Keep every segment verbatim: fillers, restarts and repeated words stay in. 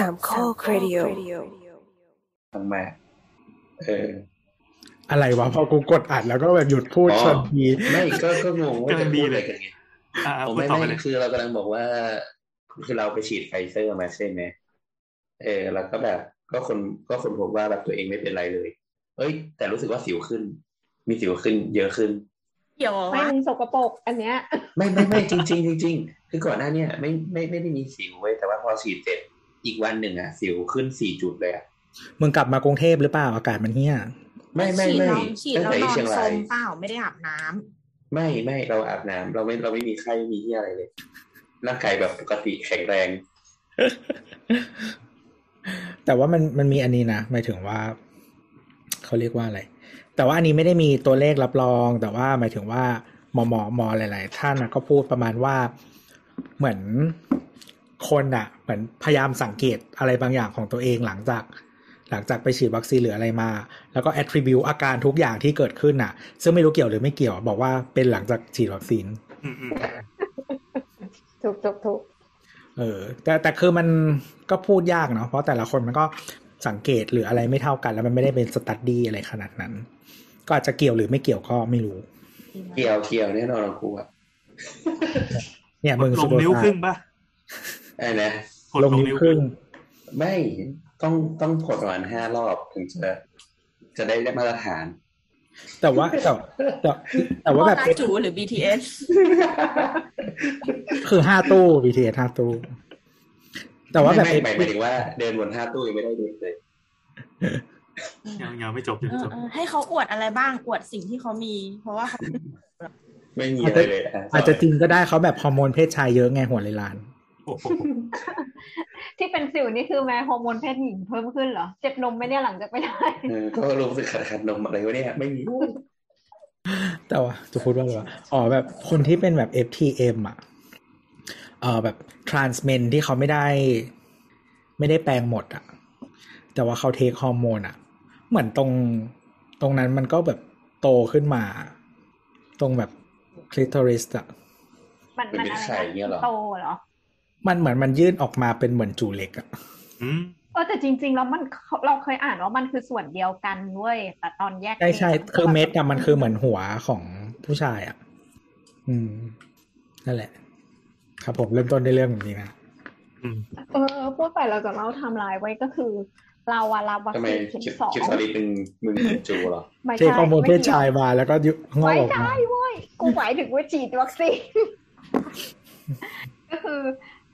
สามข้อครีดิโอฟังมาเอออะไรวะพอกูกดอัดแล้วก็แบบหยุดพูดชนทีไม่ก็ก็งงว่าจะพูดอะไรกันเนี่ยผมไม่ไม่คือเรากำลังบอกว่าคือเราไปฉีดไฟเซอร์มาใช่ไหมเออแล้วก็แบบก็คนก็คนพบว่าแบบตัวเองไม่เป็นไรเลยเอ้ยแต่รู้สึกว่าสิวขึ้นมีสิวขึ้นเยอะขึ้นเกี่ยวไม่มีสกปรกอันเนี้ยไม่ไม่ไม่จริงจริงจริงคือก่อนหน้านี้ไม่ไม่ไม่ได้มีสิวไว้แต่ว่าพอฉีดเสร็จอีกวันหนึ่งอ่ะสิวขึ้นสี่จุดเลยอ่ะมึงกลับมากรุงเทพหรือเปล่าอากาศมันเหี้ยไม่ไม่ไม่ตั้งแต่ที่เชียงรายเปล่าไม่ได้อาบน้ำไม่ไม่เราอาบน้ำเราไม่เราไม่มีไข้ไม่มีที่อะไรเลยร่างกายแบบปกติแข็งแรงแต่ว่ามันมันมีอันนี้นะหมายถึงว่าเขาเรียกว่าอะไรแต่ว่าอันนี้ไม่ได้มีตัวเลขรับรองแต่ว่าหมายถึงว่าหมอหมอหมอหลายๆท่านนะก็พูดประมาณว่าเหมือนคนอ่ะเหมือนพยายามสังเกตอะไรบางอย่างของตัวเองหลังจากหลังจากไปฉีดวัคซีนหรืออะไรมาแล้วก็ attribute อาการทุกอย่างที่เกิดขึ้นน่ะซึ่งไม่รู้เกี่ยวหรือไม่เกี่ยวบอกว่าเป็นหลังจากฉีดวัคซีนถูกถูกถูกเออแต่แต่คือมันก็พูดยากเนาะเพราะแต่ละคนมันก็สังเกตหรืออะไรไม่เท่ากันแล้วมันไม่ได้เป็น study อะไรขนาดนั้นก็อาจจะเกี่ยวหรือไม่เกี่ยวก็ไม่รู้เกี่ยวเกี่ยวแน่นอนครูอ่ะเนี่ยมึงสุดนิ้วครึ่งป่ะไอ้นะลงนิ้วครึ่งไม่ต้องต้องกดประมาณห้ารอบถึงจะจะได้ได้มาตรฐานแต่ว่าแต่แต่ว่าแบบจูหรือ บี ที เอส คือห้าตู้ บี ที เอส ห้าตู้แต่ว่าแบบหมายถึงว่าเดินวนห้าตู้ยังไม่ได้ดูเลยยังยังไม่จบยังจบให้เขาอวดอะไรบ้างอวดสิ่งที่เขามีเพราะว่าไม่มีอะไรเลยอาจจะจริงก็ได้เขาแบบฮอร์โมนเพศชายเยอะไงหัวเลยลานที่เป็นสิวนี่คือแม่ฮอร์โมนเพศหญิงเพิ่มขึ้นเหรอเจ็บนมไหมเนี่ยหลังจากไม่ได้ก็รู้สึกขัดๆนมอะไรวะเนี่ยไม่มีแต่ว่าจะพูดว่าอะไรวะอ๋อแบบคนที่เป็นแบบ เอฟ ที เอ็ม อ่ะเออแบบทรานส์เมนที่เขาไม่ได้ไม่ได้แปลงหมดอ่ะแต่ว่าเขาเทคฮอร์โมนอ่ะเหมือนตรงตรงนั้นมันก็แบบโตขึ้นมาตรงแบบคลิโทริสอ่ะมันมันอะไรโตเหรอมันเหมือนมันยื่นออกมาเป็นเหมือนจูเล็กอ่ะเออแต่จริงๆแล้วมันเราเคยอ่านว่ามันคือส่วนเดียวกันเว้ยแต่ตอนแยกใช่ใช่คือเม็ดอ่ะมันคือเหมือนหัวของผู้ชายอ่ะอืมนั่นแหละครับผมเริ่มต้นได้เรื่องแบบนี้นะเออพูดไปเราจะเล่าไทม์ไลน์ไว้ก็คือเราอ่ะรับวัคซีนเข็มสองคิดสลิปเป็นมึงจูเหรอเทคฮอร์โมนเพศชายมาแล้วก็ยุ่งไม่ได้เว้ยกูหมายถึงว่าฉีดวัคซีนก็คือ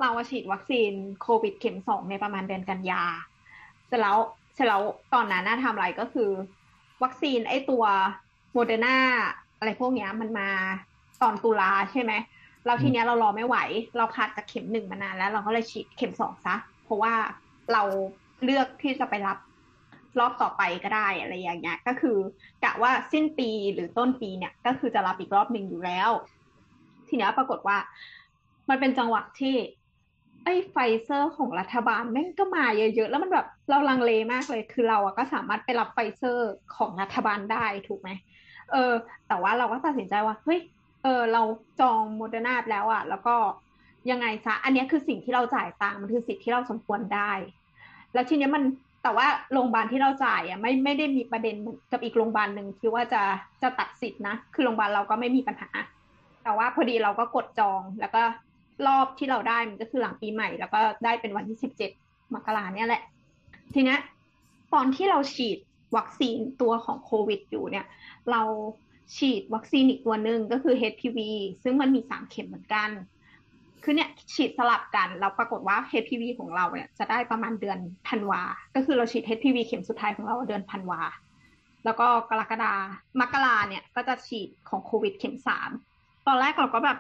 เราฉีดวัคซีนโควิดเข็มสองในประมาณเดือนกันยาเสร็จแล้วเสร็จแล้วตอนนั้นน่าทำอะไรก็คือวัคซีนไอตัวโมเดอร์นาอะไรพวกเนี้ยมันมาตอนตุลาใช่ไหมเราทีเนี้ยเรารอไม่ไหวเราขาดจากเข็มหนึ่งมานานแล้วเราก็เลยฉีดเข็มสองซะเพราะว่าเราเลือกที่จะไปรับรอบต่อไปก็ได้อะไรอย่างเงี้ยก็คือกะว่าสิ้นปีหรือต้นปีเนี่ยก็คือจะรับอีกรอบหนึ่งอยู่แล้วทีเนี้ยปรากฏว่ามันเป็นจังหวะที่ไอ้ไฟเซอร์ของรัฐบาลแม่งก็มาเยอะๆแล้วมันแบบเราลังเลมากเลยคือเราอะก็สามารถไปรับไฟเซอร์ของรัฐบาลได้ถูกไหมเออแต่ว่าเราก็ตัดสินใจว่าเฮ้ยเออเราจองโมเดอร์นาแล้วอะแล้วก็ยังไงซะอันนี้คือสิ่งที่เราจ่ายตังค์มันคือสิทธิ์ที่เราสมควรได้แล้วทีนี้มันแต่ว่าโรงพยาบาลที่เราจ่ายอะไม่ไม่ได้มีประเด็นกับอีกโรงพยาบาลนึงที่ว่าจะจะตัดสิทธิ์นะคือโรงพยาบาลเราก็ไม่มีปัญหาแต่ว่าพอดีเราก็กดจองแล้วก็รอบที่เราได้มันก็คือหลังปีใหม่แล้วก็ได้เป็นวันที่สิบเจ็ดมกราเนี่ยแหละทีนี้ตอนที่เราฉีดวัคซีนตัวของโควิดอยู่เนี่ยเราฉีดวัคซีนอีกตัวนึงก็คือ เอช พี วี ซึ่งมันมีสามเข็มเหมือนกันคือเนี่ยฉีดสลับกันเราปรากฏว่า เอช พี วี ของเราเนี่ยจะได้ประมาณเดือนธันวาก็คือเราฉีด เอช พี วี เข็มสุดท้ายของเราเดือนธันวาแล้วก็กรกฎามกราเนี่ยก็จะฉีดของโควิดเข็มสามตอนแรกเราก็แบบ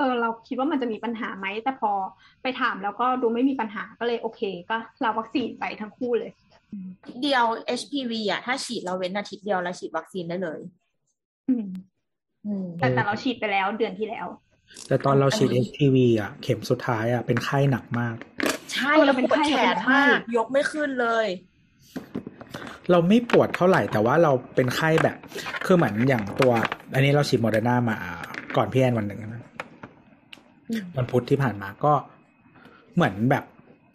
เออเราคิดว่ามันจะมีปัญหาไหมแต่พอไปถามแล้วก็ดูไม่มีปัญหาก็เลยโอเคก็เราวัคซีนไปทั้งคู่เลยเดียว เอช พี วี อ่ะถ้าฉีดเราเว้นอาทิตย์เดียวแล้วฉีดวัคซีนได้เลยอืมอืมแต่แต่เราฉีดไปแล้วเดือนที่แล้วแต่ตอนเราฉีด เอช พี วี อ่ะเข็มสุดท้ายอ่ะเป็นไข้หนักมากใช่เราเป็นไข้แข็งมากยกไม่ขึ้นเลยเราไม่ปวดเท่าไหร่แต่ว่าเราเป็นไข้แบบคือเหมือนอย่างตัวอันนี้เราฉีดโมเดอร์นามาก่อนพี่แอนวันนึงวันพุธที่ผ่านมาก็เหมือนแบบ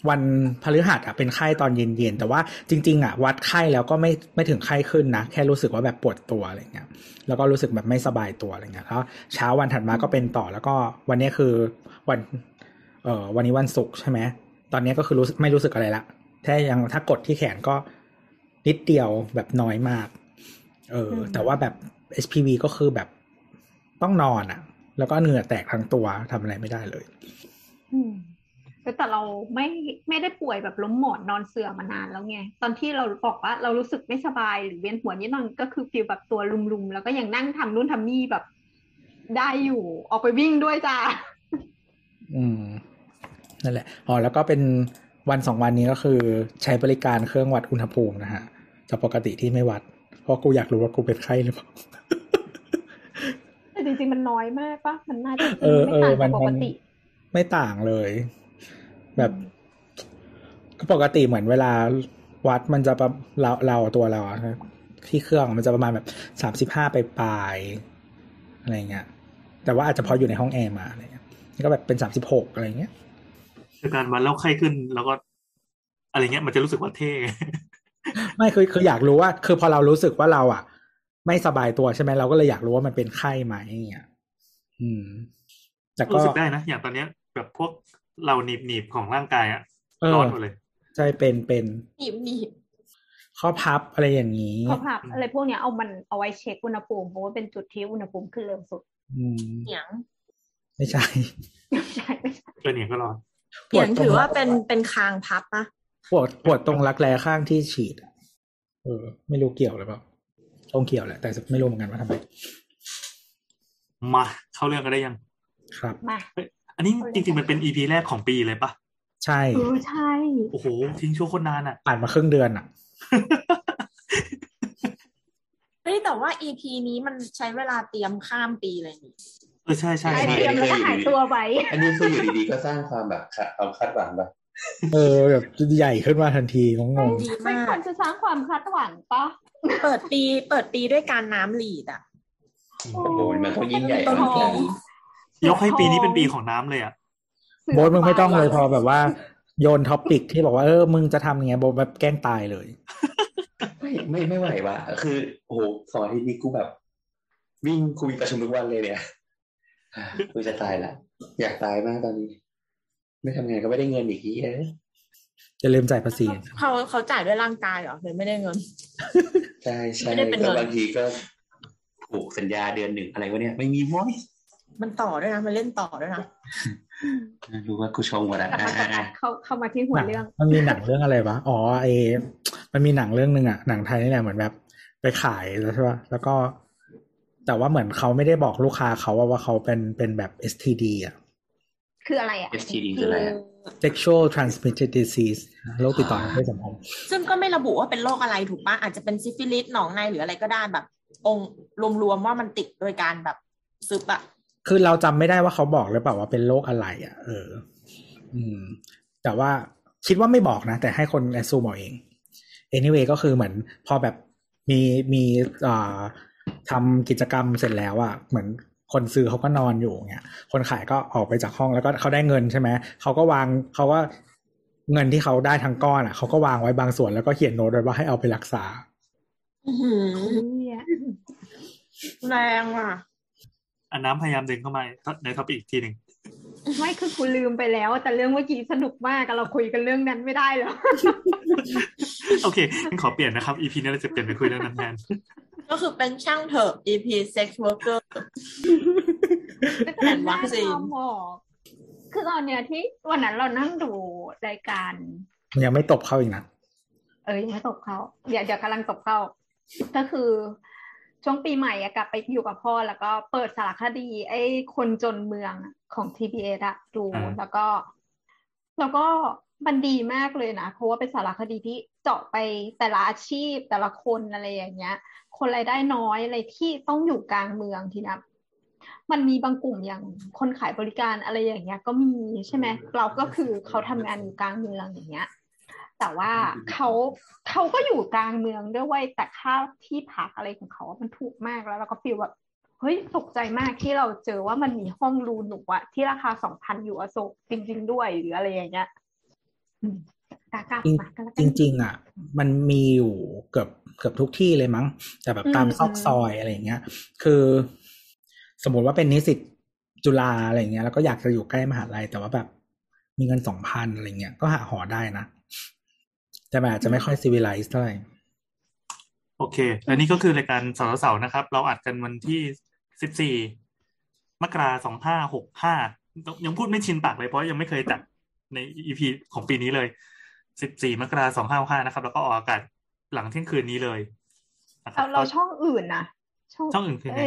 วันพฤหัสอ่ะเป็นไข้ตอนเย็นๆแต่ว่าจริงๆอ่ะวัดไข้แล้วก็ไม่ไม่ถึงไข้ขึ้นนะแค่รู้สึกว่าแบบปวดตัวอะไรเงี้ยแล้วก็รู้สึกแบบไม่สบายตัวอะไรเงี้ยแล้วเช้าวันถัดมาก็เป็นต่อแล้วก็วันนี้คือวันเอ่อวันนี้วันศุกร์ใช่ไหมตอนนี้ก็คือรู้สึกไม่รู้สึกอะไรละแค่ยังถ้ากดที่แขนก็นิดเดียวแบบน้อยมากเออแต่ว่าแบบ เอช พี วี ก็คือแบบต้องนอนอ่ะแล้วก็เหงื่อแตกทั้งตัวทำอะไรไม่ได้เลยอืมแต่เราไม่ไม่ได้ป่วยแบบล้มหมอนนอนเสื่อมานานแล้วไงตอนที่เราบอกว่าเรารู้สึกไม่สบายหรือเวียนหัวนิดหน่อยก็คือฟีลแบบตัวลุมๆแล้วก็ยังนั่งทำนู่นทำนี่แบบได้อยู่ออกไปวิ่งด้วยจ้าอืมนั่นแหละอ๋อแล้วก็เป็นวันสองวันนี้ก็คือใช้บริการเครื่องวัดอุณหภูมินะฮะจากปกติที่ไม่วัดเพราะกูอยากรู้ว่ากูเป็นไข้หรือเปล่าแต่จริงๆมันน้อยมากปะมันน่าจะไม่ต่างจากปกติไม่ต่างเลยแบบก็ปกติเหมือนเวลาวัดมันจะประเราเราตัวเราที่เครื่องมันจะประมาณแบบสามสิบห้าไปปลายอะไรเงี้ยแต่ว่าอาจจะพออยู่ในห้องแอร์มาอะไรเงี้ยก็แบบเป็นสามสิบหกอะไรเงี้ยการวัดแล้วไข้ขึ้นแล้วก็อะไรเงี้ยมันจะรู้สึกว่าเท่ไม่คือคืออยากรู้ว่าคือพอเรารู้สึกว่าเราอ่ะไม่สบายตัวใช่ไหมเราก็เลยอยากรู้ว่ามันเป็นไข้ไหมเงี้ยอืมแต่ก็รู้สึกได้นะอย่างตอนเนี้ยแบบพวกเราหนีบหนีบของร่างกายอ่ะร้อนหมดเลยใช่เป็นเป็นหนีบหนีบข้อพับอะไรอย่างนี้ข้อพับอะไรพวกเนี้ยเอามันเอาไว้เช็คอุณหภูมิเพราะว่าเป็นจุดที่อุณหภูมิขึ้นเร็วสุดเหนียงไม่ใช่ไม่ใช่ไม่ใช่เหนียงก็ร้อนเหนียงถือว่าเป็นเป็นคางพับปะปวดปวดตรงรักแร้ข้างที่ฉีดเออไม่รู้เกี่ยวหรือเปล่าคงเกี่ยวแหละแต่ไม่รู้เหมือนกันว่าทำไมมาเข้าเรื่องกันได้ยังครับมาอันนี้จริงๆมันเป็น อี พี แรกของปีเลยปะใช่โอ้ใช่โอ้โหทิ้งช่วงคนนานอ่ะผ่านมาครึ่งเดือนอ่ะเฮ้ยแต่ว่า อี พี นี้มันใช้เวลาเตรียมข้ามปีเลยนี่เออใช่ใช่เตรียมแล้วก็หายตัวไปอันนี้คืออยู่ดีๆก็สร้างความแบบความคาดหวังไปเออแบบใหญ่ขึ้นมาทันทีงงงไม่ควรจะสร้างความคาดหวังปะเปิดปีเปิดปีด้วยการน้ำหลีดอ่ะโอ้ยมันต้องยิ่งใหญ่ต้นหอมยกให้ปีนี้เป็นปีของน้ำเลยอ่ะโบ๊ทมึงไม่ต้องเลยพอแบบว่าโยนท็อปปิกที่บอกว่าเออมึงจะทำยังไงโบ๊ทแบบแกล้งตายเลยไม่ไม่ไม่ไหวว่ะคือโอ้โหสองอาทิตย์นี้กูแบบวิ่งคุยประชุมทุกวันเลยเนี่ยกูจะตายละอยากตายมากตอนนี้ไม่ทำไงก็ไม่ได้เงินอีกทีเลยจะลืมจ่ายภาษีเขาเขาจ่ายด้วยร่างกายเหรอเลยไม่ได้เงินใช่ใช่แล้วบางทีก็ผูกสัญญาเดือนหนึ่งอะไรวะเนี่ยไม่มีม้อยมันต่อด้วยนะมันเล่นต่อด้วยนะรู้ว่ากูชมว่านะเขาเข้ามาที่หัวเรื่องมันมีหนังเรื่องอะไรวะอ๋อไอมันมีหนังเรื่องนึงอ่ะหนังไทยนี่แหละเหมือนแบบไปขายแล้วใช่ป่ะแล้วก็แต่ว่าเหมือนเขาไม่ได้บอกลูกค้าเขาว่าว่าเขาเป็นเป็นแบบ เอส ที ดี อ่ะคืออะไรอ่ะ เอส ที ดี คืออะไร Sexual Transmitted Disease โรคติดต่อทางเพศสัมพันธ์ซึ่งก็ไม่ระบุว่าเป็นโรคอะไรถูกป่ะอาจจะเป็นซิฟิลิสหนองในหรืออะไรก็ได้แบบองค์รวมๆว่ามันติดโดยการแบบซึบอ่ะคือเราจำไม่ได้ว่าเขาบอกหรือเปล่าว่าเป็นโรคอะไรอ่ะเอออืมแต่ว่าคิดว่าไม่บอกนะแต่ให้คนแอสซูมเอาเอง anyway ก็คือเหมือนพอแบบมีมีอ่าทำกิจกรรมเสร็จแล้วอ่ะเหมือนคนซื้อเขาก็นอนอยู่เงี้ยคนขายก็ออกไปจากห้องแล้วก็เขาได้เงินใช่ไหมเขาก็วางเขาก็เงินที่เขาได้ทั้งก้อนอ่ะเขาก็วางไว้บางส่วนแล้วก็เขียนโน้ตไว้ว่าให้เอาไปรักษาแรงว่ะอันน้ำพยายามดึงเข้ามาในท็อปิกอีกทีหนึ่งไม่คือกูลืมไปแล้วแต่เรื่องเมื่อกี้สนุกมากเราคุยกันเรื่องนั้นไม่ได้หรอโอเคงั้นขอเปลี่ยนนะครับ อี พี นี้เราจะเปลี่ยนไปคุยเรื่องนั้นแทนก็คือเป็นช่างเถอะ อี พี Sex Worker แต่ว่าจริงคือตอนเนี้ยที่วันนั้นเรานั่งดูรายการยังไม่ตบเข้าอีกนะเออยังไม่ตบเข้าเดี๋ยวเดี๋ยวกำลังตบเข้าก็คือช่วงปีใหม่กลับไปอยู่กับพ่อแล้วก็เปิดสารคดีไอ้คนจนเมืองของ ที บี เอส อะดูแล้วก็แล้วก็มันดีมากเลยนะเพราะว่าเป็นสารคดีที่เจาะไปแต่ละอาชีพแต่ละคนอะไรอย่างเงี้ยคนรายได้น้อยอะไรที่ต้องอยู่กลางเมืองทีนะมันมีบางกลุ่มอย่างคนขายบริการอะไรอย่างเงี้ยก็มีใช่ไหมเราก็คือเขาทำงานอยู่กลางเมืองอย่างเงี้ยแต่ว่าเขาเขาก็อยู่กลางเมืองด้วยแต่ค่าที่พักอะไรของเขามันถูกมากแล้วเราก็ฟีลแบบเฮ้ยตกใจมากที่เราเจอว่ามันมีห้องรูหนูอะที่ราคา สองพัน อยู่อโศกจริงๆด้วยหรืออะไรอย่างเงี้ย กากลับมาจริงๆอ่ะมันมีอยู่เกือบเกือบทุกที่เลยมั้งแต่แบบตามซอกซอยอะไรอย่างเงี้ยคือสมมติว่าเป็นนิสิตจุฬาอะไรอย่างเงี้ยแล้วก็อยากจะอยู่ใกล้มหาลัยแต่ว่าแบบมีเงิน สองพัน อะไรเงี้ยก็หาหอได้นะแต่อาจจะไม่ค่อยซิวิไลซ์เท่าไหร่โอเคอันนี้ก็คือรายการเสาร์เสาร์นะครับเราอัดกันวันที่ สิบสี่ มกราคม สองพันห้าร้อยหกสิบห้ายังพูดไม่ชินปากเลยเพราะยังไม่เคยจัดใน อี พี ของปีนี้เลยสิบสี่มกราคม สองพันห้าร้อยหกสิบห้านะครับแล้วก็ออกอากาศหลังเที่ยงคืนนี้เลยนะครับเราช่องอื่นนะช่องอื่นคือไง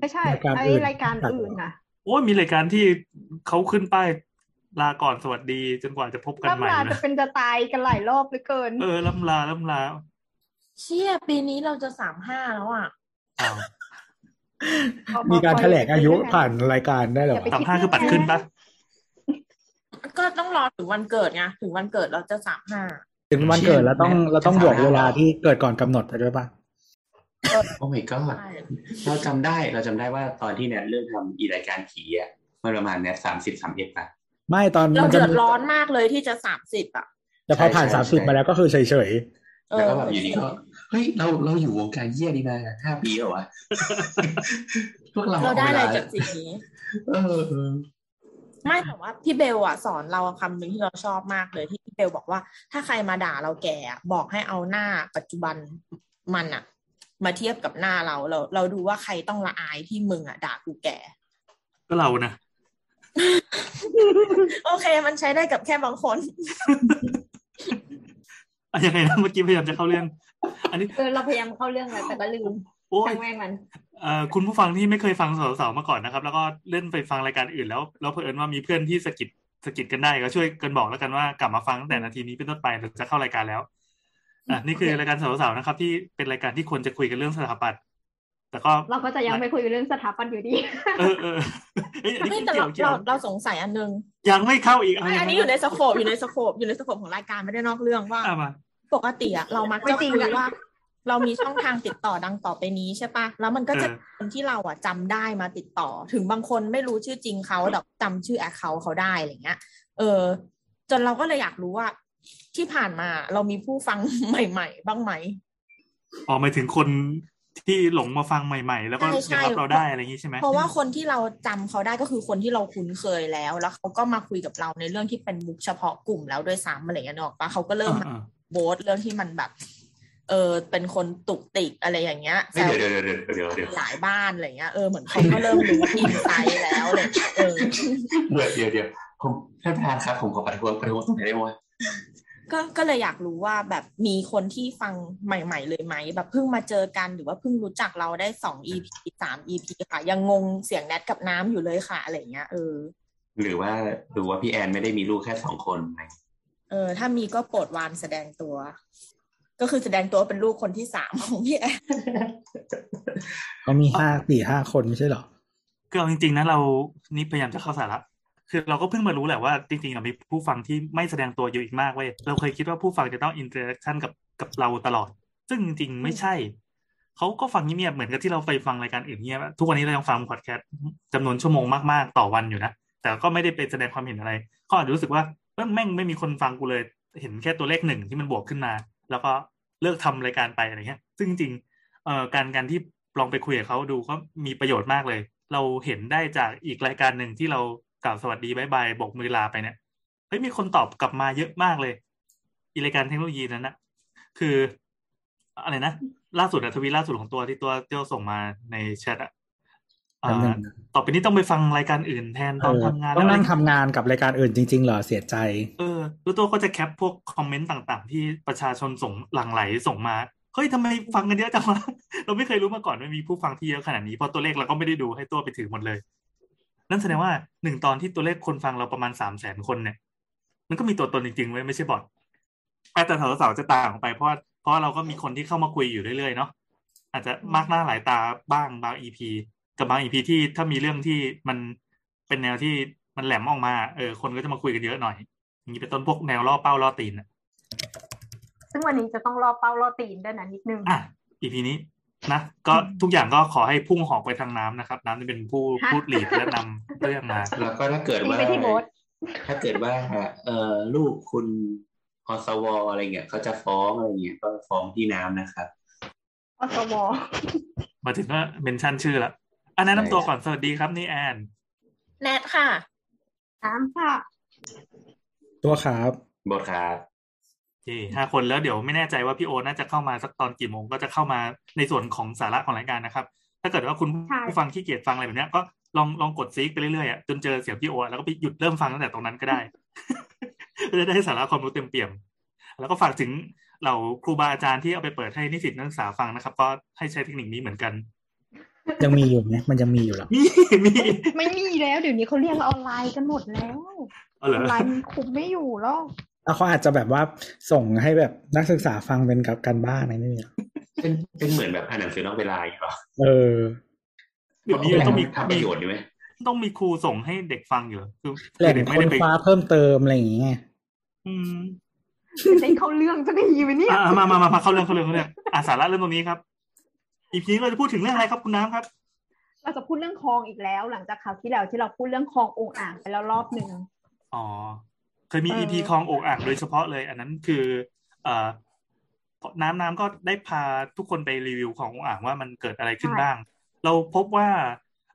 ไม่ใช่ไอรายการอื่นนะโอ้มีรายการที่เขาขึ้นป้ายลาก่อนสวัสดีจนกว่าจะพบกันใหม่นะล่ำลาจะเป็นจะตายกันหลายรอบเหลือเกินเออล่ำลาล่ำลาเชี่ยปีนี้เราจะสามสิบห้าแล้วอ่ะมีการแถลงอายุผ่านรายการได้หรอสามสิบห้าคือปัดขึ้นปะก็ต้องรอถึงวันเกิดไงถึงวันเกิดเราจะสามสิบห้าถึงวันเกิดแล้วต้องเราต้องบวกเวลาที่เกิดก่อนกำหนดไปด้วยปะโอ้ไม่ก็เราจำได้เราจำได้ว่าตอนที่เนี่ยเริ่มทำอีรายการผีอ่ะเมื่อประมาณเนี่ยสามสิบ สามสิบเอ็ดป่ะไม่ตอนมันจะร้อนมากเลยที่จะสามสิบอ่ะแต่พอผ่านสามสิบมาแล้วก็คือเฉยๆแล้วก็แบบอยู่นี่ก็เฮ้ยเราเราอยู่วงการเหี้ยนี่มาห้าปีแล้ววะพวกเราเราได้อะไรจากสิ่งนี้เออไม่แต่ว่าพี่เบลอ่ะสอนเราคำหนึ่งที่เราชอบมากเลยที่พี่เบลบอกว่าถ้าใครมาด่าเราแก่บอกให้เอาหน้าปัจจุบันมันอ่ะมาเทียบกับหน้าเราเราเราดูว่าใครต้องละอายที่มึงอ่ะด่ากูแก่ก็เรานะโอเคมันใช้ได้กับแค่บางคนอันยังไงนะเมื่อกี้พยายามจะเข้าเรื่องอันนี้เออเราพยายามเข้าเรื่องแล้วแต่ก็ลืมช่างแม่งมันเอ่อคุณผู้ฟังที่ไม่เคยฟังสาวๆมาก่อนนะครับแล้วก็เล่นไปฟังรายการอื่นแล้วแล้วเผอิญว่ามีเพื่อนที่สะกิดสะกิดกันได้ก็ช่วยกันบอกแล้วกันว่ากลับมาฟังตั้งแต่นาทีนี้เป็นต้นไปเราจะเข้ารายการแล้วอ่ะนี่คือรายการสาวๆนะครับที่เป็นรายการที่ควรจะคุยกันเรื่องสถาปัตย์แต่ก็เราก็จะยังไม่คุยเรื่องสถาปัตย์อยู่ดีเออเออไม่แต่เราเราสงสัยอันนึงยังไม่เข้าอีกอันนี้อยู่ในสโคปอยู่ในสโคปอยู่ในสโคปของรายการไม่ได้นอกเรื่องว่าปกติอะเรามักจะคุยว่าเรามีช่องทางติดต่อดังต่อไปนี้ใช่ปะแล้วมันก็จะคนที่เราอะจำได้มาติดต่อถึงบางคนไม่รู้ชื่อจริงเขาแต่จำชื่อแอคเคาท์เขาได้อะไรเงี้ยเออจนเราก็เลยอยากรู้ว่าที่ผ่านมาเรามีผู้ฟังใหม่ๆบ้างไหมอ๋อหมายถึงคนที่หลงมาฟังใหม่ๆแล้วก็ยังรับเราได้อะไรอย่างนี้ใช่ไหมเพราะว่าคนที่เราจำเขาได้ก็คือคนที่เราคุ้นเคยแล้วแล้วเขาก็มาคุยกับเราในเรื่องที่เป็นมุกเฉพาะกลุ่มแล้วด้วยซ้ำอะไรอย่างเงี้ยออกปะเขาก็เริ่มโบสเรื่องที่มันแบบเออเป็นคนตุกติกอะไรอย่างเงี้ยเดี๋ยวเดี๋ยวเดี๋ยวเดี๋ยวเดี๋ยวหลายบ้านอะไรเงี้ยเออเหมือนเขาก็เริ่มรู้อินไซด์แล้วเลยเออเดี๋ยวเดี๋ยวเดี๋ยวผมท่านประธานครับผมขอประท้วงประท้วงตรงไหนได้บ้างก็ก็เลยอยากรู้ว่าแบบมีคนที่ฟังใหม่ๆเลยไหมแบบเพิ่งมาเจอกันหรือว่าเพิ่งรู้จักเราได้สอง อี พี สาม อี พี ค่ะยังงงเสียงแนทกับน้ำอยู่เลยค่ะอะไรเงี้ยเออหรือว่าหรือว่าพี่แอนไม่ได้มีลูกแค่สองคนไหมเออถ้ามีก็โปรดวานแสดงตัวก็คือแสดงตัวเป็นลูกคนที่สามของพี่แอนก็มีห้า สี่ ห้าคนไม่ใช่หรอก็จริงๆนะเรานี่พยายามจะเข้าสาระคือเราก็เพิ่งมารู้แหละว่าจริงๆอ่ะมีผู้ฟังที่ไม่แสดงตัวอยู่อีกมากเว้ยเราเคยคิดว่าผู้ฟังจะต้องอินเตอร์แอคชั่นกับกับเราตลอดซึ่งจริงๆไม่ใช่เขาก็ฟังเงียบๆเหมือนกับที่เราไปฟังรายการอื่นเงียบทุกวันนี้เรายังฟังพอดแคสต์จำนวนชั่วโมงมากๆต่อวันอยู่นะแต่ก็ไม่ได้ไปแสดงความเห็นอะไรก็อาจจะรู้สึกว่าแม่งไม่มีคนฟังกูเลยเห็นแค่ตัวเลขหนึ่งที่มันบวกขึ้นมาแล้วก็เลิกทำรายการไปอะไรเงี้ยซึ่งจริงๆเอ่อการการที่ลองไปคุยกับเขาดูก็มีประโยชน์มากเลยเราเห็นได้จากอีกรายการนึงที่เรากล่าวสวัสดีบายบายบอกมือลาไปเนี่ยเฮ้ยมีคนตอบกลับมาเยอะมากเลยอีรายการเทคโนโลยีนั้นนะคืออะไรนะล่าสุดอะทวีตล่าสุดของตัวที่ตัวเตี้ยวส่งมาในแชทอะต่อไปนี้ต้องไปฟังรายการอื่นแทนตอนทำงานต้องนั่งทำงานกับรายการอื่นจริงๆเหรอเสียใจเออแล้วตัวก็จะแคปพวกคอมเมนต์ต่างๆที่ประชาชนส่งหลั่งไหลส่งมาเฮ้ยทำไมฟังกันเยอะจังวะเราไม่เคยรู้มาก่อนว่ามีผู้ฟังที่เยอะขนาดนี้พอตัวเลขเราก็ไม่ได้ดูให้ตัวไปถือหมดเลยนั่นแสดงว่าหนึ่งตอนที่ตัวเลขคนฟังเราประมาณ สามแสน คนเนี่ยมันก็มีตัวตนจริงๆไว้ไม่ใช่บอทแต่เถอะสาวจะต่างออกไปเพราะเพราะเราก็มีคนที่เข้ามาคุยอยู่เรื่อยๆเนาะอาจจะมากหน้าหลายตาบ้างบาง อี พี กับบาง อี พี ที่ถ้ามีเรื่องที่มันเป็นแนวที่มันแหลมออกมาเออคนก็จะมาคุยกันเยอะหน่อยอย่างนี้เป็นต้นพวกแนวล่อเป้าล่อตีนน่ะซึ่งวันนี้จะต้องล่อเป้าล่อตีนด้วยนะนิดนึงอ่ะ อี พี นี้นะก็ทุกอย่างก็ขอให้พุ่งหอกไปทางน้ำนะครับน้ำจะเป็นผู้พูดหลีดและนำเรื่องมาแล้วก็ถ้าเกิดว่า ถ้าเกิดว่าเอ่อลูกคุณอสวอะไรเงี้ยเขาจะฟ้องอะไรเงี้ยก็ฟ้องที่น้ำนะครับอสวมาถึงก็เมนชั่นชื่อละอันนั้นนำตัวก่อนสวัสดีครับนี่แอนแนทค่ะน้ำค่ะตัวครับบทครับที่ห้าคนแล้วเดี๋ยวไม่แน่ใจว่าพี่โอน่าจะเข้ามาสักตอนกี่โมงก็จะเข้ามาในส่วนของสาระของรายการนะครับถ้าเกิดว่าคุณผู้ฟังขี้เกียจฟังอะไรแบบนี้ก็ลองลองกดซีกไปเรื่อยๆอ่ะจนเจอเสียงพี่โอแล้วก็ไปหยุดเริ่มฟังตั้งแต่ตรงนั้นก็ได้ก็จะได้สาระความรู้เต็มเปี่ยมแล้วก็ฝากถึงเหล่าครูบาอาจารย์ที่เอาไปเปิดให้นิสิตนักศึกษาฟังนะครับก็ให้ใช้เทคนิคนี้เหมือนกันยังมีอยู่ไหมมันยังมีอยู่หรอมีมีไม่มีแล้วเดี๋ยวนี้เขาเรียนออนไลน์กันหมดแล้วออนไลน์คุมไม่อยู่หรอกแล้วเขาอาจจะแบบว่าส่งให้แบบนักศึกษาฟังเป็นกับกันบ้านอะไรนี่เป็นเป็นเหมือนแบบอ่านหนังสือนอกเวลาอย่างเงี้ยเออเดี๋ยวนี้ต้องมีทำประโยชน์อยู่ไหมต้องมีครูส่งให้เด็กฟังอยู่คือแหล่งค้นคว้าเพิ่มเติมอะไรอย่างเงี้ยอืมได้เข้าเรื่องจะได้ยินไหมเนี่ยมามามาเข้าเรื่องเข้าเรื่องเขาเนี่ยอ่ะสาระเรื่องตรงนี้ครับอีพีนี้เราจะพูดถึงเรื่องอะไรครับคุณน้ำครับเราจะพูดเรื่องคลองอีกแล้วหลังจากข่าวที่แล้วที่เราพูดเรื่องคลองโอ่งอ่างไปแล้วรอบนึงอ๋อเคยมี อี พี คลองโอ่งอ่างโดยเฉพาะเลยอันนั้นคือเอ่อน้ำน้ำก็ได้พาทุกคนไปรีวิวของโอ่งอ่างว่ามันเกิดอะไรขึ้นบ้างเราพบว่า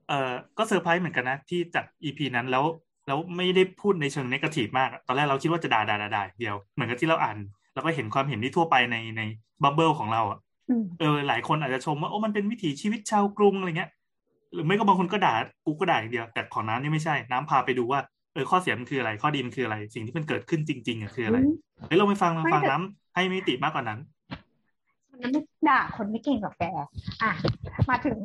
เอ่อก็เซอร์ไพรส์เหมือนกันนะที่จาก อี พี นั้นแล้วแล้วไม่ได้พูดในเชิงเนกาทีฟมากตอนแรกเราคิดว่าจะด่าๆๆเดียวเหมือนกับที่เราอ่านแล้วก็เห็นความเห็นที่ทั่วไปในในบับเบิ้ลของเราอ่ะเออหลายคนอาจจะชมว่าโอ้มันเป็นวิถีชีวิตชาวกรุงอะไรเงี้ยหรือไม่ก็บางคนก็ด่ากูก็ด่าอย่างเดียวแต่ของน้ำนี่ไม่ใช่น้ำพาไปดูว่าเออข้อเสียมันคืออะไรข้อดีมันคืออะไรสิ่งที่มันเกิดขึ้นจริงๆอ่ะคืออะไรเฮ้ยเราไปฟังมาฟังน้ำให้มิติมากกว่านั้นมันไม่ด่าคนไม่เก่งกับแกอ่ะมาถึง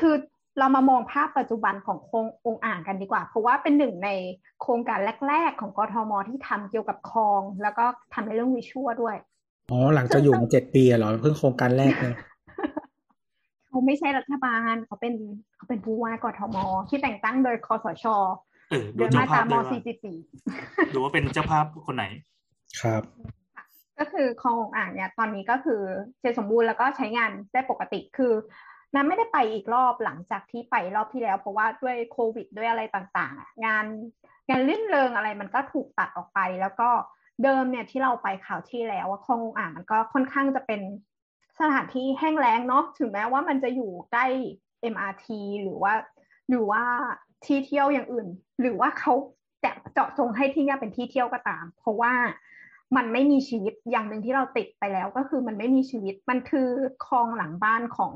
คือเรามามองภาพปัจจุบันของโครงองอ่างกันดีกว่าเพราะว่าเป็นหนึ่งในโครงการแรกๆของกทม.ที่ทำเกี่ยวกับคลองแล้วก็ทำในเรื่องวิชวลด้วยอ๋อหลังจะอยู่มาเจ็ดปีเหรอเพิ่งโครงการแรกเลยเขาไม่ใช่รัฐบาลเขาเป็นเขาเป็นผู้ว่ากทม.ที่แต่งตั้งโดยคสช.โดยมาตรา ม.สี่สิบสี่ ดูว่าเป็นเจ้าภาพคนไหนครับก็คือคลองอ่างเนี่ยตอนนี้ก็คือเสร็จสมบูรณ์แล้วก็ใช้งานได้ปกติคือน้ำไม่ได้ไปอีกรอบหลังจากที่ไปรอบที่แล้วเพราะว่าด้วยโควิดด้วยอะไรต่างๆงานงานลื่นเริงอะไรมันก็ถูกตัดออกไปแล้วก็เดิมเนี่ยที่เราไปข่าวที่แล้วว่าคลองอ่างมันก็ค่อนข้างจะเป็นสถานที่แห้งแล้งเนาะถึงแม้ว่ามันจะอยู่ใกล้ เอ็ม อาร์ ที หรือว่าหรือว่าที่เที่ยวอย่างอื่นหรือว่าเขาจะเจาะจงให้ที่นี่เป็นที่เที่ยวก็ตามเพราะว่ามันไม่มีชีวิตอย่างหนึ่งที่เราติดไปแล้วก็คือมันไม่มีชีวิตมันคือคลองหลังบ้านของ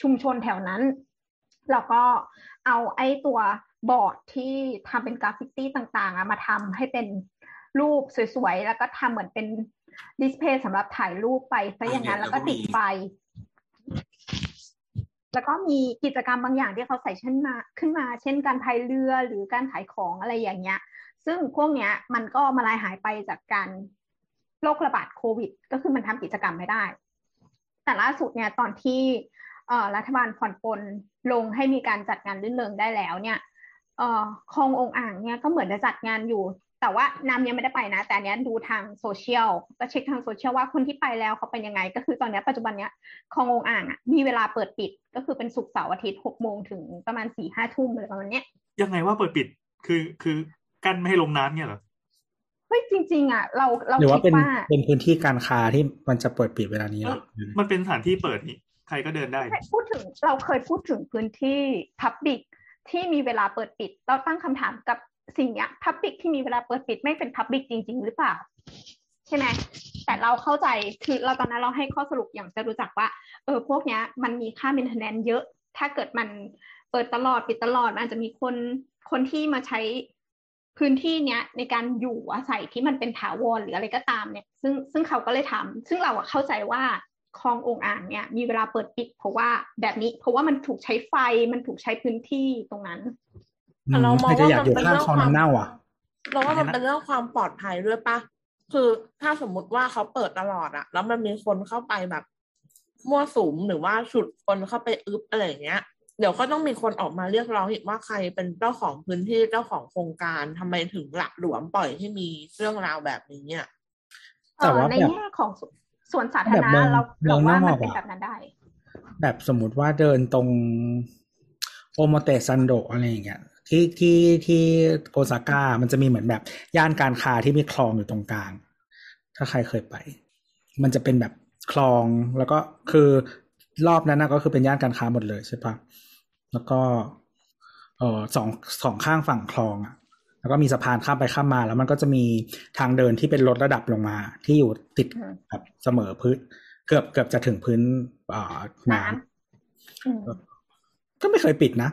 ชุมชนแถวนั้นแล้วก็เอาไอ้ตัวบอร์ดที่ทำเป็นกราฟิตี้ต่างๆมาทำให้เป็นรูปสวยๆแล้วก็ทำเหมือนเป็นดิสเพลย์สำหรับถ่ายรูปไปซะอย่างนั้นแล้วก็ติดไฟแล้วก็มีกิจกรรมบางอย่างที่เขาใส่ขึ้นมาขึ้นมาเช่นการพายเรือหรือการขายของอะไรอย่างเงี้ยซึ่งพวกเนี้ยมันก็มาลายหายไปจากการโรคระบาดโควิดก็คือมันทำกิจกรรมไม่ได้แต่ล่าสุดเนี่ยตอนที่รัฐบาลผ่อนปลนลงให้มีการจัดงานรื่นเริงได้แล้วเนี่ยคลองโอ่งอ่างเนี่ยก็เหมือนจะจัดงานอยู่แต่ว่าน้ำยังไม่ได้ไปนะแต่อันนี้ดูทางโซเชียลก็เช็คทางโซเชียลว่าคนที่ไปแล้วเขาเป็นยังไงก็คือตอนนี้ปัจจุบันเนี้ยคลองโอ่งอ่างอ่ะมีเวลาเปิดปิดก็คือเป็นศุกร์เสาร์อาทิตย์ หกโมง นถึงประมาณ สี่ถึงห้า ทุ่มอะไรประมาณเนี้ยยังไงว่าเปิดปิดคือคือกั้นไม่ให้ลงน้ำเนี่ยเหรอเฮ้ยจริงๆอ่ะเราเราคิดว่าเป็นเป็นพื้นที่การค้าที่มันจะเปิดปิดเวลานี้มันเป็นสถานที่เปิดนี่ใครก็เดินได้พูดถึงเราเคยพูดถึงพื้นที่พับบิกที่มีเวลาเปิดปิดเราตั้งคำถามกับสิ่งเนี้ย public ที่มีเวลาเปิดปิดไม่เป็น public จริงๆหรือเปล่าใช่ไหมแต่เราเข้าใจคือเราตอนนั้นเราให้ข้อสรุปอย่างจะรู้จักว่าเออพวกเนี้ยมันมีค่า maintenance เยอะถ้าเกิดมันเปิดตลอดปิดตลอดมันอาจจะมีคนคนที่มาใช้พื้นที่เนี้ยในการอยู่อาศัยที่มันเป็นถาวรหรืออะไรก็ตามเนี่ยซึ่งซึ่งเขาก็เลยทำซึ่งเราอะเข้าใจว่าคลององอ่างเนี่ยมีเวลาเปิดปิดเพราะว่าแบบนี้เพราะว่ามันถูกใช้ไฟมันถูกใช้พื้นที่ตรงนั้นเรามองว่ามันเป็นเรื่องความเน่าอ่ะเราว่ามันเป็นเรื่องความปลอดภัยด้วยป่ะคือถ้าสมมติว่าเขาเปิดตลอดอ่ะแล้วมันมีคนเข้าไปแบบมั่วสุมหรือว่าฉุดคนเข้าไปอึบอะไรอย่างเงี้ยเดี๋ยวก็ต้องมีคนออกมาเรียกร้องอีกว่าใครเป็นเจ้าของพื้นที่เจ้าของโครงการทำไมถึงหละหลวมปล่อยให้มีเรื่องราวแบบนี้เนี่ยแต่ว่าในแง่ของส่วนสาธารณะเราเราว่ามันเป็นแบบนั้นได้แบบสมมติว่าเดินตรงโอโมเตซันโดอะไรอย่างเงี้ย ที่ที่ที่โอซาก้ามันจะมีเหมือนแบบย่านการค้าที่มีคลองอยู่ตรงกลางถ้าใครเคยไปมันจะเป็นแบบคลองแล้วก็คือรอบนั้นนะก็คือเป็นย่านการค้าหมดเลยใช่ปะแล้วก็เอ่อสองสองข้างฝั่งคลองอ่ะแล้วก็มีสะพานข้ามไปข้ามมาแล้วมันก็จะมีทางเดินที่เป็นลดระดับลงมาที่อยู่ติดแบบเสมอพื้นเกือบเกือบจะถึงพื้นอ่าน้ำก็ไม่เคยปิดนะ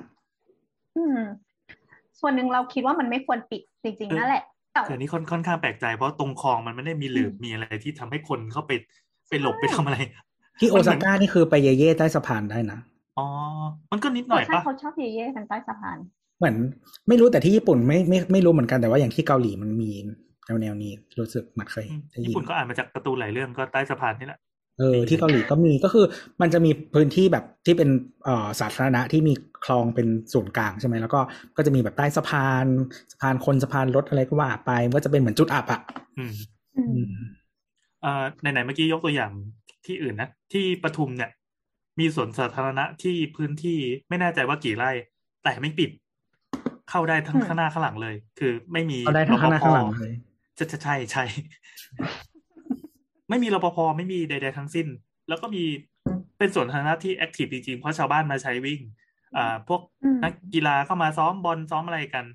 ส่วนหนึ่งเราคิดว่ามันไม่ควรปิดจริงๆนั่นแหละแต่นี่ค่อนข้างแปลกใจเพราะตรงคลองมันไม่ได้มีหลืบมีอะไรที่ทำให้คนเข้าไปไปหลบไปทำอะไรที่โอซาก้านี่คือไปเย่ๆใต้สะพานได้นะอ๋อมันก็นิดหน่อยป่ะเขาชอบเย่ๆกันใต้สะพานเหมือนไม่รู้แต่ที่ญี่ปุ่นไม่ไม่ไม่รู้เหมือนกันแต่ว่าอย่างที่เกาหลีมันมีแนวแนวนี้รู้สึกมันเคยญี่ปุ่นก็อ่านมาจากการ์ตูนหลายเรื่องก็ใต้สะพานนี่แหละเออที่เกาหลีก็มีก็คือมันจะมีพื้นที่แบบที่เป็นเอ่อสาธารณะที่มีคลองเป็นศูนย์กลางใช่ไหมแล้วก็ก็จะมีแบบใต้สะพานสะพานคนสะพานรถอะไรก็ว่าไปก็จะเป็นเหมือนจุดอับอ่ะอืมเอ่อไหนๆเมื่อกี้ยกตัวอย่างที่อื่นนะที่ปทุมเนี่ยมีสวนสาธารณะที่พื้นที่ไม่แน่ใจว่ากี่ไร่แต่ไม่ปิดเข้าได้ทั้งข้างหน้าข้างหลังเลยคือไม่มีรปภจะจะใช่ใช่ไม่มีรปภไม่มีใดๆทั้งสิ้นแล้วก็มีเป็นสวนสาธารณะที่แอคทีฟจริงๆเพราะชาวบ้านมาใช้วิ่งอ่าพวกนักกีฬาเข้ามาซ้อมบอลซ้อมอะไรกัน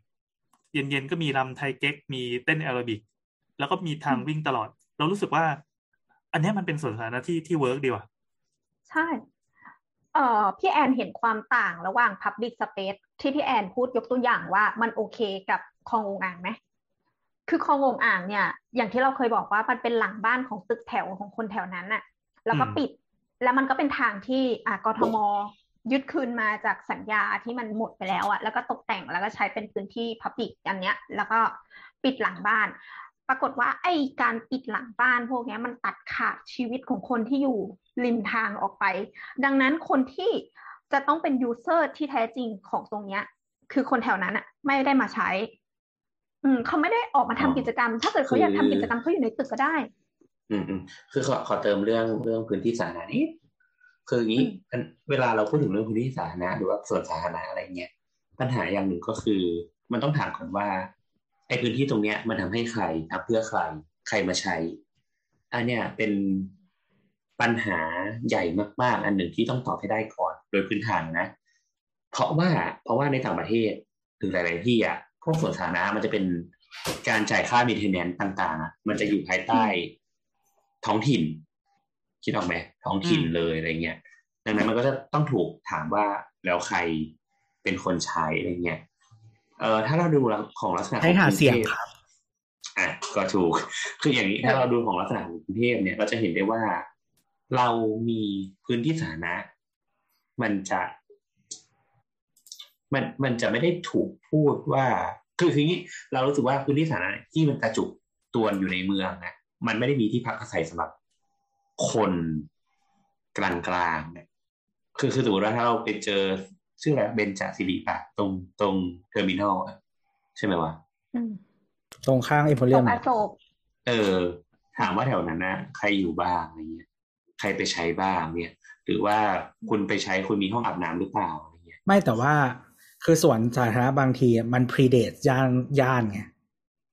เย็นๆก็มีรำไทยเก๊กมีเต้นแอโรบิกแล้วก็มีทางวิ่งตลอดเรารู้สึกว่าอันนี้มันเป็นสวนสาธารณะที่ที่เวิร์กดีว่ะใช่เอ่อพี่แอนเห็นความต่างระหว่าง Public Space ที่พี่แอนพูดยกตัวอย่างว่ามันโอเคกับคลององอ่างไหมคือคลององอ่างเนี่ยอย่างที่เราเคยบอกว่ามันเป็นหลังบ้านของตึกแถวของคนแถวนั้นน่ะแล้วก็ปิดแล้วมันก็เป็นทางที่อ่ากทม.ยึดคืนมาจากสัญญาที่มันหมดไปแล้วอ่ะแล้วก็ตกแต่งแล้วก็ใช้เป็นพื้นที่ Public อันเนี้ยแล้วก็ปิดหลังบ้านปรากฏว่าไอ้การปิดหลังบ้านพวกนี้มันตัดขาดชีวิตของคนที่อยู่ริมทางออกไปดังนั้นคนที่จะต้องเป็นยูเซอร์ที่แท้จริงของตรงนี้คือคนแถวนั้นอ่ะไม่ได้มาใช้อืมเขาไม่ได้ออกมาทำกิจกรรมถ้าเกิดเขาอยากทำกิจกรรมเขาอยู่ในตึกก็ได้อืมอืมคือขอขอเติมเรื่องเรื่องพื้นที่สาธารณะนี้คืออย่างนี้เวลาเราพูดถึงเรื่องพื้นที่สาธารณะหรือว่าส่วนสาธารณะอะไรเงี้ยปัญหาอย่างหนึ่งก็คือมันต้องถามก่อนว่าไอ้พื้นที่ตรงเนี้ยมันทำให้ใครทำเพื่อใครใครมาใช้อันเนี้ยเป็นปัญหาใหญ่มากๆอันหนึ่งที่ต้องตอบให้ได้ก่อนโดยพื้นฐานนะเพราะว่าเพราะว่าในต่างประเทศถึงหลายๆที่อ่ะพวกสวนสาธารณะมันจะเป็นการจ่ายค่ามีเทนแนนต์ต่างๆมันจะอยู่ภายใต้ท้องถิ่นคิดออกไหมท้องถิ่นเลยอะไรเงี้ยดังนั้นมันก็จะต้องถูกถามว่าแล้วใครเป็นคนใช้อะไรเงี้ยเอ่อถ้าเราดูของลักษณะของกรุงเทพอ่ะก็ถูกคืออย่างนี้ถ้าเราดูของลักษณะของกรุงเทพเนี่ยเราจะเห็นได้ว่าเรามีพื้นที่สาธารณะมันจะมันมันจะไม่ได้ถูกพูดว่าคือคืออย่างนี้เรารู้สึกว่าพื้นที่สาธารณะที่มันกระจุกตัวอยู่ในเมืองนะมันไม่ได้มีที่พักอาศัยสำหรับคนกลางๆเนี่ยคือคือสมมติว่าถ้าเราไปเจอชื่ออะไรเบญจสิริป่ะตรงตรงเทอร์มินอลอ่ะใช่ไหมวะตรงข้างเอ็มโพเรียมเออถามว่าแถวนั้นนะใครอยู่บ้างอะไรเงี้ยใครไปใช้บ้างเนี่ยหรือว่าคุณไปใช้คุณมีห้องอาบน้ำหรือเปล่าอะไรเงี้ยไม่แต่ว่าคือสวนสาธารณะบางทีมันพรีเดตย่านย่านไง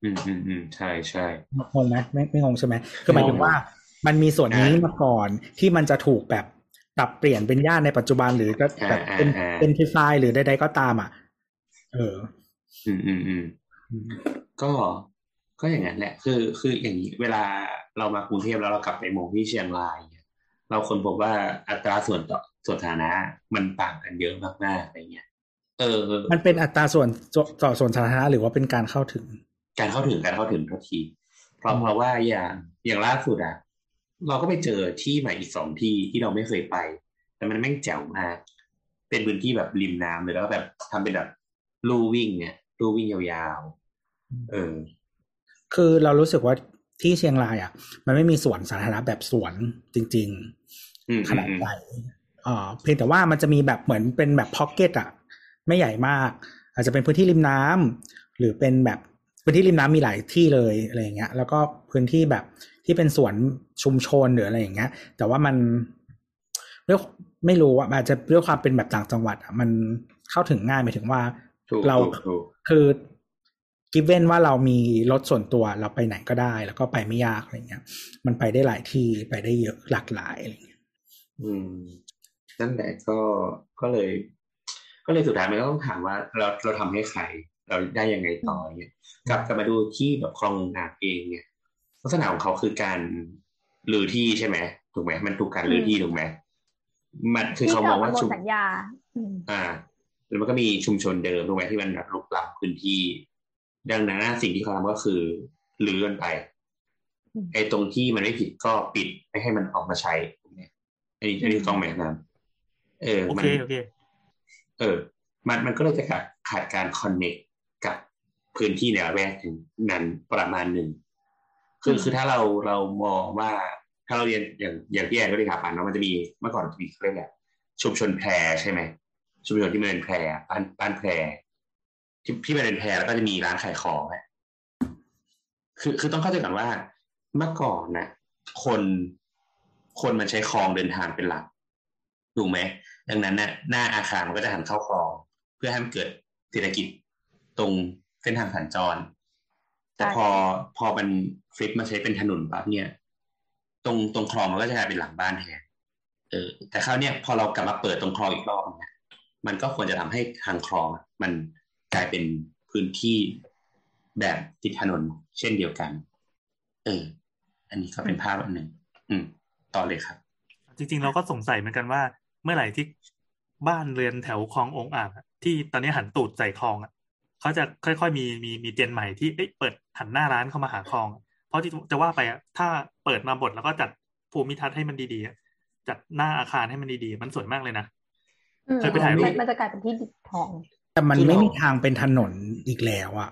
อืมอืมอืมใช่ใช่งงไหมไม่ไม่งงใช่ไหมคือหมายถึงว่ามันมีส่วนนี้มาก่อนที่มันจะถูกแบบปรับเปลี่ยนเป็นย่านในปัจจุบันหรือก็แบบเป็นเป็นดีไซน์หรือใดๆก็ตามอ่ะเอออืมอืมอืมก็ก็อย่างนั้นแหละคือคืออย่างนี้เวลาเรามากรุงเทพแล้วเรากลับไปมองที่เชียงรายเราคนพบว่าอัตราส่วนต่อส่วนสาธารณะมันต่างกันเยอะมากๆอะไรเงี้ยเออมันเป็นอัตราส่วนต่อส่วนสาธารณะหรือว่าเป็นการเข้าถึงการเข้าถึงการเข้าถึงทันทีเพราะเพราะว่าอย่างอย่างล่าสุดอ่ะเราก็ไปเจอที่ใหม่อีกสองที่ที่เราไม่เคยไปแต่มันแม่งแจ๋วมากเป็นพื้นที่แบบริมน้ำเลยแล้วแบบทำเป็นแบบลู่วิ่งเนี่ยลู่วิ่งยาวๆเออคือเรารู้สึกว่าที่เชียงรายอ่ะมันไม่มีสวนสาธารณะแบบสวนจริงๆขนาดใหญ่อ่าเพียงแต่ว่ามันจะมีแบบเหมือนเป็นแบบพ็อกเก็ตอ่ะไม่ใหญ่มากอาจจะเป็นพื้นที่ริมน้ำหรือเป็นแบบพื้นที่ริมน้ำมีหลายที่เลยอะไรอย่างเงี้ยแล้วก็พื้นที่แบบที่เป็นสวนชุมชนหรืออะไรอย่างเงี้ยแต่ว่ามันไม่รู้ว่าอาจจะด้วยความเป็นแบบต่างจังหวัดมันเข้าถึงง่ายหมายถึงว่า เราคือกิฟเว่นว่าเรามีรถส่วนตัวเราไปไหนก็ได้แล้วก็ไปไม่ยากอะไรเงี้ยมันไปได้หลายที่ไปได้เยอะหลากหลายอะไรเงี้ยอืมนั่นแหละก็ก็เลยก็เลยสุดท้ายมันก็ต้องถามว่าเราเราทำให้ใครเราได้ยังไงต่อเงี้ยกลับกลับมาดูที่แบบคลองนาเองเนี่ยลักษณะของเขาคือการลือที่ใช่ไหมถูกไหมมันถูกการลือที่ถูกไหมมันคือเขามองว่าชุมสัญญาอ่าแล้วมันก็มีชุมชนเดิมถูกไหมที่มันแบบลุกล้ำพื้นที่ดังนั้นสิ่งที่เขาทำก็คือลื้อกันไปไอ้ตรงที่มันไม่ผิดก็ปิดไม่ให้มันออกมาใช้ไอ้ที่ต้องแม่น้ำเออโอเคโอเคเออมันมันก็เลยจะขาดขาดการคอนเนคกับพื้นที่ในละแวกนั้นประมาณหนึ่งคือคือถ้าเราเรามองว่าถ้าเราเรียนอย่างอย่างที่แอนก็ได้ถามปันเนาะมันจะมีเมื่อก่อนจะมีเรื่องแบบชุมชนแพรใช่ไหมชุมชนที่มันเป็นแพรบ้านบ้านแพรที่ที่มันเป็นแพรแล้วก็จะมีร้านขายของฮะคือคือต้องเข้าใจก่อนว่าเมื่อก่อนนะคนคนมันใช้คลองเดินทางเป็นหลักถูกไหมดังนั้นนะหน้าอาคารมันก็จะหันเข้าคลองเพื่อให้มันเกิดเศรษฐกิจตรงเส้นทางสัญจรแต่พอพอมันฟลิปมาใช้เป็นถนนปั๊บเนี่ยตรงตรงคลองมันก็จะกลายเป็นหลังบ้านแทนเออแต่คราวเนี้ยพอเรากลับมาเปิดตรงคลองอีกรอบเนี่ยมันก็ควรจะทำให้ทางคลองมันกลายเป็นพื้นที่แบบติดถนนเช่นเดียวกันเอออันนี้ก็เป็นภาพอันหนึ่งอืมต่อเลยครับจริงๆเราก็สงสัยเหมือนกันว่าเมื่อไหร่ที่บ้านเรือนแถวคลององอ่างที่ตอนนี้หันตูดใส่คลองอ่ะเขาจะค่อยๆมีมีมีเจนใหม่ที่เอ้ยเปิดหันหน้าร้านเข้ามาหาคลองเพราะที่จะว่าไปอ่ะถ้าเปิดมาบทแล้วก็จัดภูมิทัศน์ให้มันดีๆจัดหน้าอาคารให้มันดีๆมันสวยมากเลยนะเคยไปถ่ายรูปมันจะกลายเป็นที่ดิบทองแต่มันไม่มีทางเป็นถนนอีกแล้วอ่ะ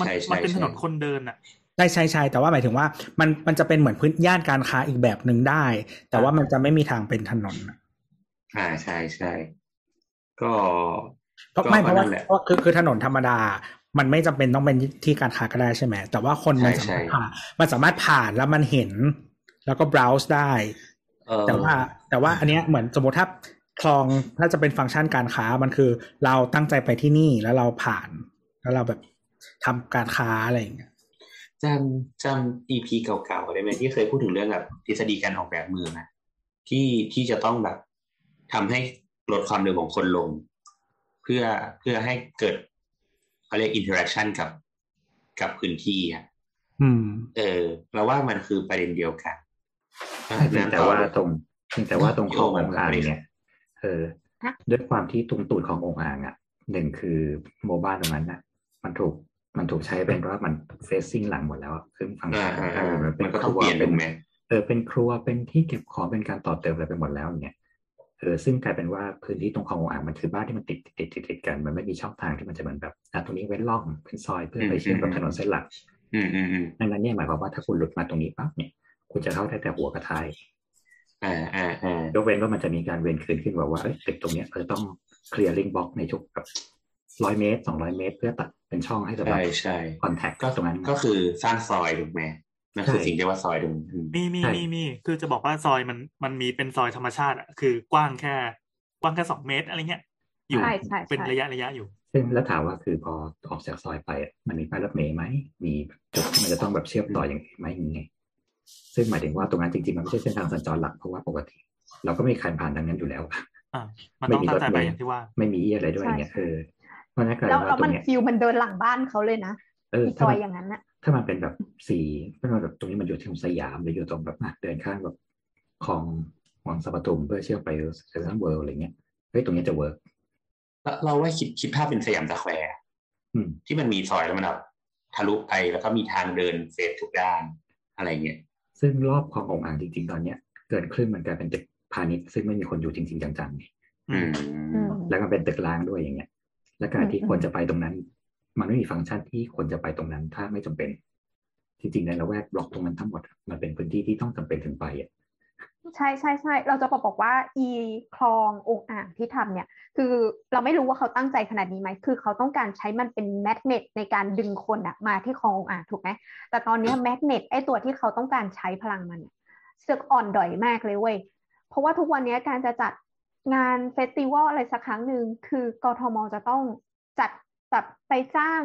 มันมันเป็นถนนคนเดินอ่ะใช่ใช่แต่ว่าหมายถึงว่ามันมันจะเป็นเหมือนพื้นย่านการค้าอีกแบบนึงได้แต่ว่ามันจะไม่มีทางเป็นถนนอ่าใช่ใช่ก็เพราะไม่เพราะว่าคือคือถนนธรรมดามันไม่จำเป็นต้องเป็นที่การค้าก็ได้ใช่ไหมแต่ว่าคนมันสามารถผ่านมันสามารถผ่านแล้วมันเห็นแล้วก็ browse ได้แต่ว่าแต่ว่าอันเนี้ยเหมือนสมมติถ้าคลองถ้าจะเป็นฟังก์ชันการค้ามันคือเราตั้งใจไปที่นี่แล้วเราผ่านแล้วเราแบบทำการค้าอะไรอย่างเงี้ยจำจำ อี พี เก่าๆได้ไหมที่เคยพูดถึงเรื่องแบบทฤษฎีการออกแบบเมืองนะที่ที่จะต้องแบบทำให้ลดความเร็วของคนลงเพื่อเพื่อให้เกิดเขาเรียกอินเทอร์แอคชั่นกับกับพื้นที่อ่ะเออเราว่ามันคือประเด็นเดียวกันแต่ว่าตรงแต่ว่าตรงขององค์อ่างเนี่ยเออด้วยความที่ตรงตูดขององค์อ่างอ่ะหนึ่งคือโมบ้านตรงนั้นนะมันถูกมันถูกใช้เป็นเพราะมันเฟซซิ่งหลังหมดแล้วขึ้นฝั่งมันเป็นครัวเป็นเออเป็นครัวเป็นที่เก็บของเป็นการต่อเติมอะไรไปหมดแล้วเนี่ยเออซึ่งกลายเป็นว่าพื้นที่ตรงคลองอ่างมันคือบ้านที่มันติดติดติดติดกันมันไม่มีช่องทางที่มันจะมันแบบอ่ะตรงนี้เว้นร่องเป็นซอยเพื่อไปเชื่อมกับถนนเส้นหลักอืมอืมอืมดังนั้นเนี่ยหมายความว่าถ้าคุณหลุดมาตรงนี้ปั๊บเนี่ยคุณจะเข้าได้แต่หัวกระทายอ่าอ่าอ่ายกเว้นว่ามันจะมีการเว้นคืนขึ้นแบบว่าตึกตรงเนี้ยเราจะต้องเคลียร์ลิงก์บล็อกในทุกแบบร้อยเมตรสองร้อยเมตรเพื่อตัดเป็นช่องให้สำหรับคอนแทคก็ตรงนั้นก็คือสร้างซอยถูกไหมนั่นคือสิ่งที่ว่าซอยตรงมีมีมีมีคือจะบอกว่าซอยมันมันมีเป็นซอยธรรมชาติอ่ะคือกว้างแค่กว้างแค่สองเมตรอะไรเงี้ยอยู่เป็นระยะระยะอยู่ซึ่งแล้วถามว่าคือพอออกจากซอยไปมันมีป้ายรถเมล์ไหมมีจุดมันจะต้องแบบเชื่อมต่ออย่างไรไหมยังไงซึ่งหมายถึงว่าตรงนั้นจริงๆมันไม่ใช่เส้นทางสัญจรหลักเพราะว่าปกติเราก็ไม่มีใครผ่านทางนั้นอยู่แล้วอ่ามันต้องตั้งใจไปอย่างที่ว่าไม่มีอะไรด้วยเนี่ยคือแล้วแล้วมันฟิวมันเดินหลังบ้านเขาเลยนะที่ซอยอย่างนั้นนะถ้ามันเป็นแบบสี่ถ้ามันแบบตรงนี้มันอยู่ที่สยามหรืออยู่ตรงแบบเดินข้างแบบคลองวังสะปทุมเพื่อเชื่อมไปเซ็นทรัลเวิลด์อะไรเงี้ยเฮ้ยตรงนี้จะเวิร์กเราว่าคิดคิดภาพเป็นสยามสแควร์ที่มันมีซอยแล้วมันแบบทะลุไปแล้วก็มีทางเดินเซฟทุกด้านอะไรเงี้ยซึ่งรอบคลององอ่างจริงๆตอนเนี้ยเกินครึ่งมันกลายเป็นตึกพาณิชย์ซึ่งไม่มีคนอยู่จริงๆจังๆแล้วก็เป็นตึกร้างด้วยอย่างเงี้ยและการที่ควรจะไปตรงนั้นมันไม่มีฟังก์ชันที่ควรจะไปตรงนั้นถ้าไม่จำเป็นจริงๆในละแวกบล็อกตรงนั้นทั้งหมดมันเป็นพื้นที่ที่ต้องจำเป็นถึงไปอ่ะใช่ใช่ใช่เราจะบอกว่าอีคลององอ่างที่ทำเนี่ยคือเราไม่รู้ว่าเขาตั้งใจขนาดนี้ไหมคือเขาต้องการใช้มันเป็นแมกเนตในการดึงคนอ่ะมาที่คลององอ่างถูกไหมแต่ตอนนี้แมกเนตไอตัวที่เขาต้องการใช้พลังมันเสือกอ่อนด๋อยมากเลยเว้ยเพราะว่าทุกวันนี้การจะจัดงานเฟสติวัลอะไรสักครั้งหนึ่งคือกทมจะต้อง จัดแบบไปจ้าง